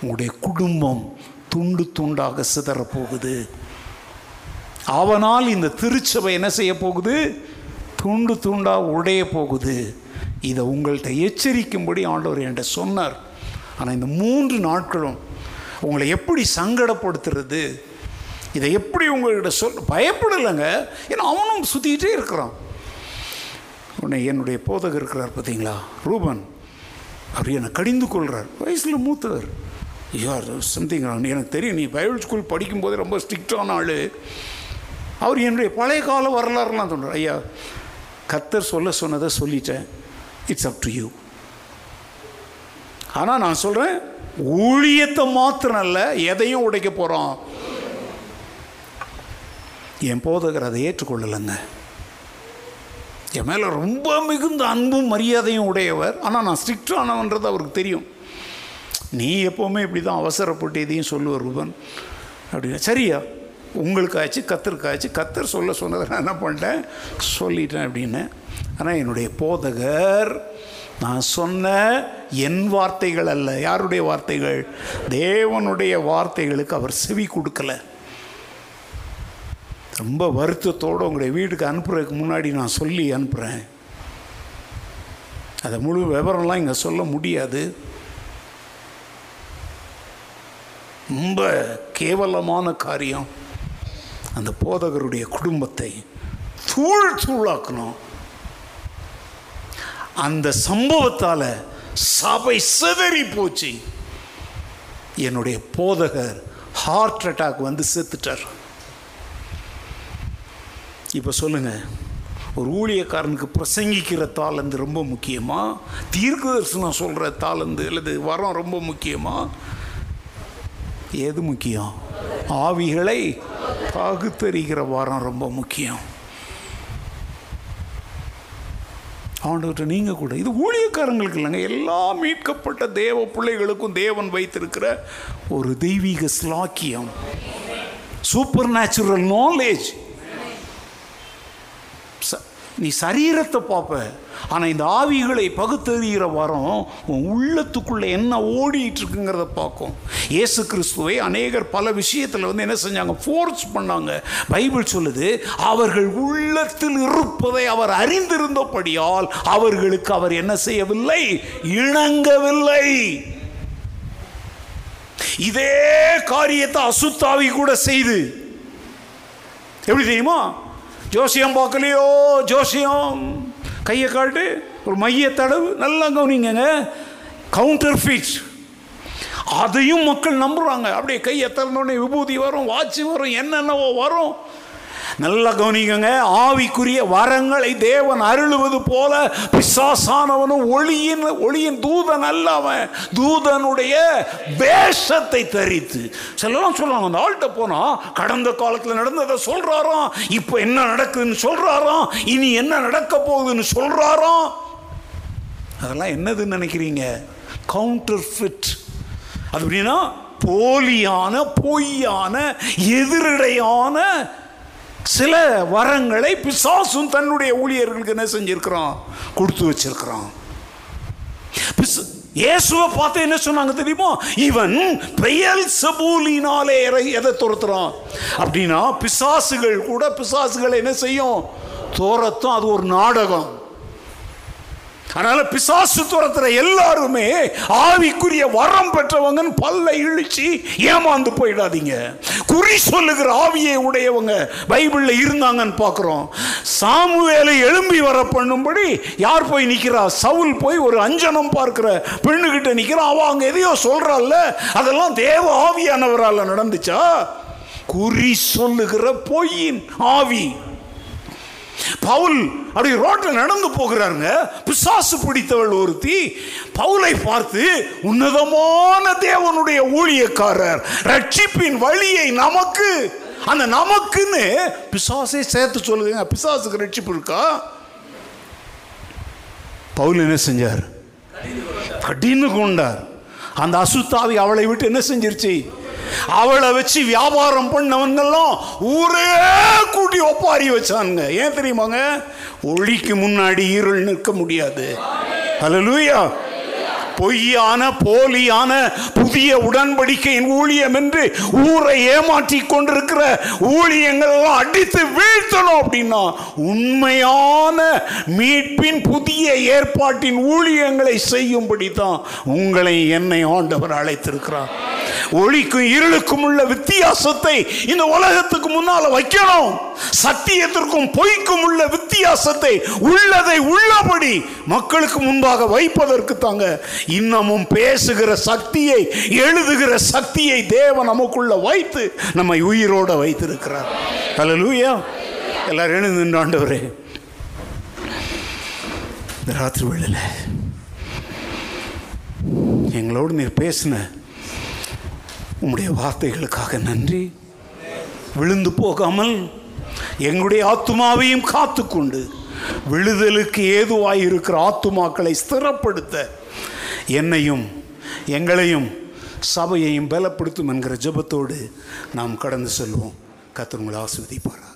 உங்களுடைய குடும்பம் துண்டு துண்டாக சிதறப்போகுது. அவனால் இந்த திருச்சபை என்ன செய்ய போகுது? துண்டு துண்டாக உடைய போகுது. இதை உங்கள்கிட்ட எச்சரிக்கும்படி ஆண்டவர் என்கிட்ட சொன்னார். ஆனால் இந்த 3 நாட்களும் உங்களை எப்படி சங்கடப்படுத்துறது, இதை எப்படி உங்கள்கிட்ட பயப்படலைங்க. ஏன்னா அவனும் சுற்றிக்கிட்டே இருக்கிறான். உன்னை என்னுடைய போதகர் இருக்கிறார் பார்த்தீங்களா ரூபன், அப்படி என்னை கடிந்து கொள்கிறார். வயசில் மூத்தவர். யார் சம்திங் எனக்கு தெரியும், நீ பைபிள் ஸ்கூல் படிக்கும்போது ரொம்ப ஸ்ட்ரிக்டான ஆள். அவர் என்னுடைய பழைய கால வரலாறுலாம் சொல்கிறார். ஐயா, கர்த்தர் சொல்ல சொன்னதை சொல்லிட்டேன், இட்ஸ் அப் டு யூ. ஆனால் நான் சொல்கிறேன், ஊழியத்தை மாத்திரம் இல்லை, எதையும் உடைக்க போகிறோம். என் போதகர் அதை ஏற்றுக்கொள்ளலைங்க. என் மேலே ரொம்ப மிகுந்த அன்பும் மரியாதையும் உடையவர், ஆனால் நான் ஸ்ட்ரிக்டானவன்றது அவருக்கு தெரியும். நீ எப்போவுமே இப்படி தான் அவசரப்பட்டு இதையும் சொல்லுவார் ரூபன் அப்படின்னா. சரியா, உங்களுக்காச்சு கத்தருக்காச்சு, கத்தர் சொல்ல சொன்னதை நான் என்ன பண்ணிட்டேன், சொல்லிட்டேன் அப்படின்னு. ஆனால் என்னுடைய போதகர் நான் சொன்ன என் வார்த்தைகள் அல்ல, யாருடைய வார்த்தைகள், தேவனுடைய வார்த்தைகளுக்கு அவர் செவி கொடுக்கலை. ரொம்ப வருத்தத்தோடு உங்களுடைய வீட்டுக்கு அனுப்புறதுக்கு முன்னாடி நான் சொல்லி அனுப்புகிறேன். அதை முழு விவரம்லாம் இங்கே சொல்ல முடியாது. ரொம்ப கேவலமான காரியம். அந்த போதகருடைய குடும்பத்தை தூள் தூளாக்கணும். அந்த சம்பவத்தால் சபை சிதறி போச்சு. என்னுடைய போதகர் ஹார்ட் அட்டாக் வந்து செத்துட்டார். இப்போ சொல்லுங்கள், ஒரு ஊழியக்காரனுக்கு பிரசங்கிக்கிற தாளந்து ரொம்ப முக்கியமாக, தீர்க்கதரிசனம் சொல்கிற தாளந்து அல்லது வரம் ரொம்ப முக்கியமாக, எது முக்கியம்? ஆவிகளை பகுத்தறிகிற வரம் ரொம்ப முக்கியம். ஆண்டவர்கிட்ட நீங்கள் கூட, இது ஊழியக்காரங்களுக்கு இல்லைங்க, எல்லா மீட்கப்பட்ட தேவ பிள்ளைகளுக்கும் தேவன் வைத்திருக்கிற ஒரு தெய்வீக ஸ்லாக்கியம், சூப்பர் நேச்சுரல் நாலேஜ். நீ சரீரத்தை பார்ப்ப, ஆனால் இந்த ஆவிகளை பகுத்தறிகிற வரம் உன் உள்ளத்துக்குள்ளே என்ன ஓடிட்டு இருக்குங்கிறத பார்க்கும். ஏசு கிறிஸ்துவை அநேகர் பல விஷயத்தில் வந்து என்ன செஞ்சாங்க, ஃபோர்ஸ் பண்ணாங்க. பைபிள் சொல்லுது, அவர்கள் உள்ளத்தில் இருப்பதை அவர் அறிந்திருந்தபடியால் அவர்களுக்கு அவர் என்ன செய்யவில்லை, இணங்கவில்லை. இதே காரியத்தை அசுத்தாவி கூட செய்து, எப்படி தெரியுமா, ஜோசியம் பார்க்கலையோ, ஜோசியம் கையை காட்டு, ஒரு மைய தடவு, நல்லா கவனிங்க, கவுண்டர் ஃபீட். அதையும் மக்கள் நம்புகிறாங்க. அப்படியே கையை திறந்தோடனே விபூதி வரும், வாட்சி வரும், என்னென்னவோ வரும். நல்லா கவனிங்க, ஆவிக்குரிய வரங்களை தேவன் அருளுவது போல பிசாசானவனும் ஒளியின் தூதன் அல்லவன், தூதனுடைய வேஷத்தை தரித்து சிலலாம் சொல்லுவாங்க, அந்த ஆள்கிட்ட போனால் கடந்த காலத்தில் நடந்ததை சொல்கிறாராம், இப்போ என்ன நடக்குதுன்னு சொல்கிறாராம், இனி என்ன நடக்க போகுதுன்னு சொல்கிறாராம். அதெல்லாம் என்னதுன்னு நினைக்கிறீங்க? Counterfeit. அது அப்படின்னா போலியான, பொய்யான, எதிரடையான சில வரங்களை பிசாசும் தன்னுடைய ஊழியர்களுக்கு என்ன செஞ்சிருக்கிறான், கொடுத்து வச்சிருக்கிறான். இயேசுவை பார்த்து என்ன சொன்னாங்க தெரியுமோ, இவன் பெயல்செபூலினாலே எதை துரத்துறான் அப்படின்னா, பிசாசுகள் கூட பிசாசுகளை என்ன செய்யும், துரத்தும். அது ஒரு நாடகம். அதனால பிசாசு துரத்துற எல்லாருமே ஆவிக்குரிய வரம் பெற்றவங்க, பல்லை இழிச்சு ஏமாந்து போயிடாதீங்க. குறி சொல்லுகிற ஆவியை உடையவங்க பைபிள்ல இருந்தாங்கன்னு பார்க்கிறோம். சாமுவேலை எழும்பி வர பண்ணும்படி யார் போய் நிக்கிறா, சவுல் போய் ஒரு அஞ்சனம் பார்க்கிற பெண்ணுகிட்ட நிக்கிறான். அவ அங்க எதையோ சொல்றாள்ல, அதெல்லாம் தேவ ஆவியானவரால் நடந்துச்சா? குறி சொல்லுகிற பொய்யின் ஆவி. பவுல் அப்படி ரோட்டில் நடந்து போகிறாருங்க, பிசாசு பிடித்தவள் ஒருத்தி பவுலை பார்த்து, உன்னதமான தேவனுடைய ஊழியக்காரர், ரட்சிப்பின் வழியை நமக்கு, அந்த நமக்குன்னு பிசாசை சேர்த்து சொல்லுங்க, பிசாசுக்கு ரட்சிப்பு இருக்கா? பவுல் என்ன செஞ்சார், கடிந்து கொண்டார். அந்த அசுத்தாவி அவளை விட்டு என்ன செஞ்சிருச்சு, அவளை வச்சு வியாபாரம் பண்ணவங்கெல்லாம் ஊரே கூட்டி ஒப்பாரி வச்சானுங்க. ஏன் தெரியுமாங்க, ஒளிக்கு முன்னாடி இருள் நிற்க முடியாது. ஹல்லேலூயா. பொய்யான போலியான புதிய உடன்படிக்கையின் ஊழியம் என்று ஊரை ஏமாற்றி கொண்டிருக்கிற ஊழியங்கள் எல்லாம் அடித்து வீழ்த்தணும் அப்படின்னா உண்மையான மீட்பின் புதிய ஏற்பாட்டின் ஊழியங்களை செய்யும்படி தான் உங்களை என்னை ஆண்டவர் அழைத்திருக்கிறார். ஒளிக்கும் இருளுக்கும் உள்ள வித்தியாசத்தை இந்த உலகத்துக்கு முன்னால வைக்கணும். சத்தியத்திற்கும் பொய்க்கும் உள்ள வித்தியாசத்தை உள்ளதை உள்ளபடி மக்களுக்கு முன்பாக வைப்பதற்கு தாங்க இன்னமும் பேசுகிற சக்தியை எழுதுகிற சக்தியை தேவன் நமக்குள்ள வைத்து நம்மை உயிரோட வைத்திருக்கிறார். ஹல்லேலூயா. எல்லாரும் எழுந்து நின்றாண்டவரே, இந்த ராத்திரி வேளையில் எங்களோடு நீர் பேசின உம்முடைய வார்த்தைகளுக்காக நன்றி. விழுந்து போகாமல் எங்களுடைய ஆத்துமாவையும் காத்து கொண்டு விழுதலுக்கு ஏதுவாயிருக்கிற ஆத்துமாக்களை ஸ்திரப்படுத்த என்னையும் எங்களையும் சபையையும் பலப்படுத்தும் என்கிற ஜெபத்தோடு நாம் கடந்து செல்வோம். கர்த்தர் உங்களை ஆசீர்வதிப்பார்.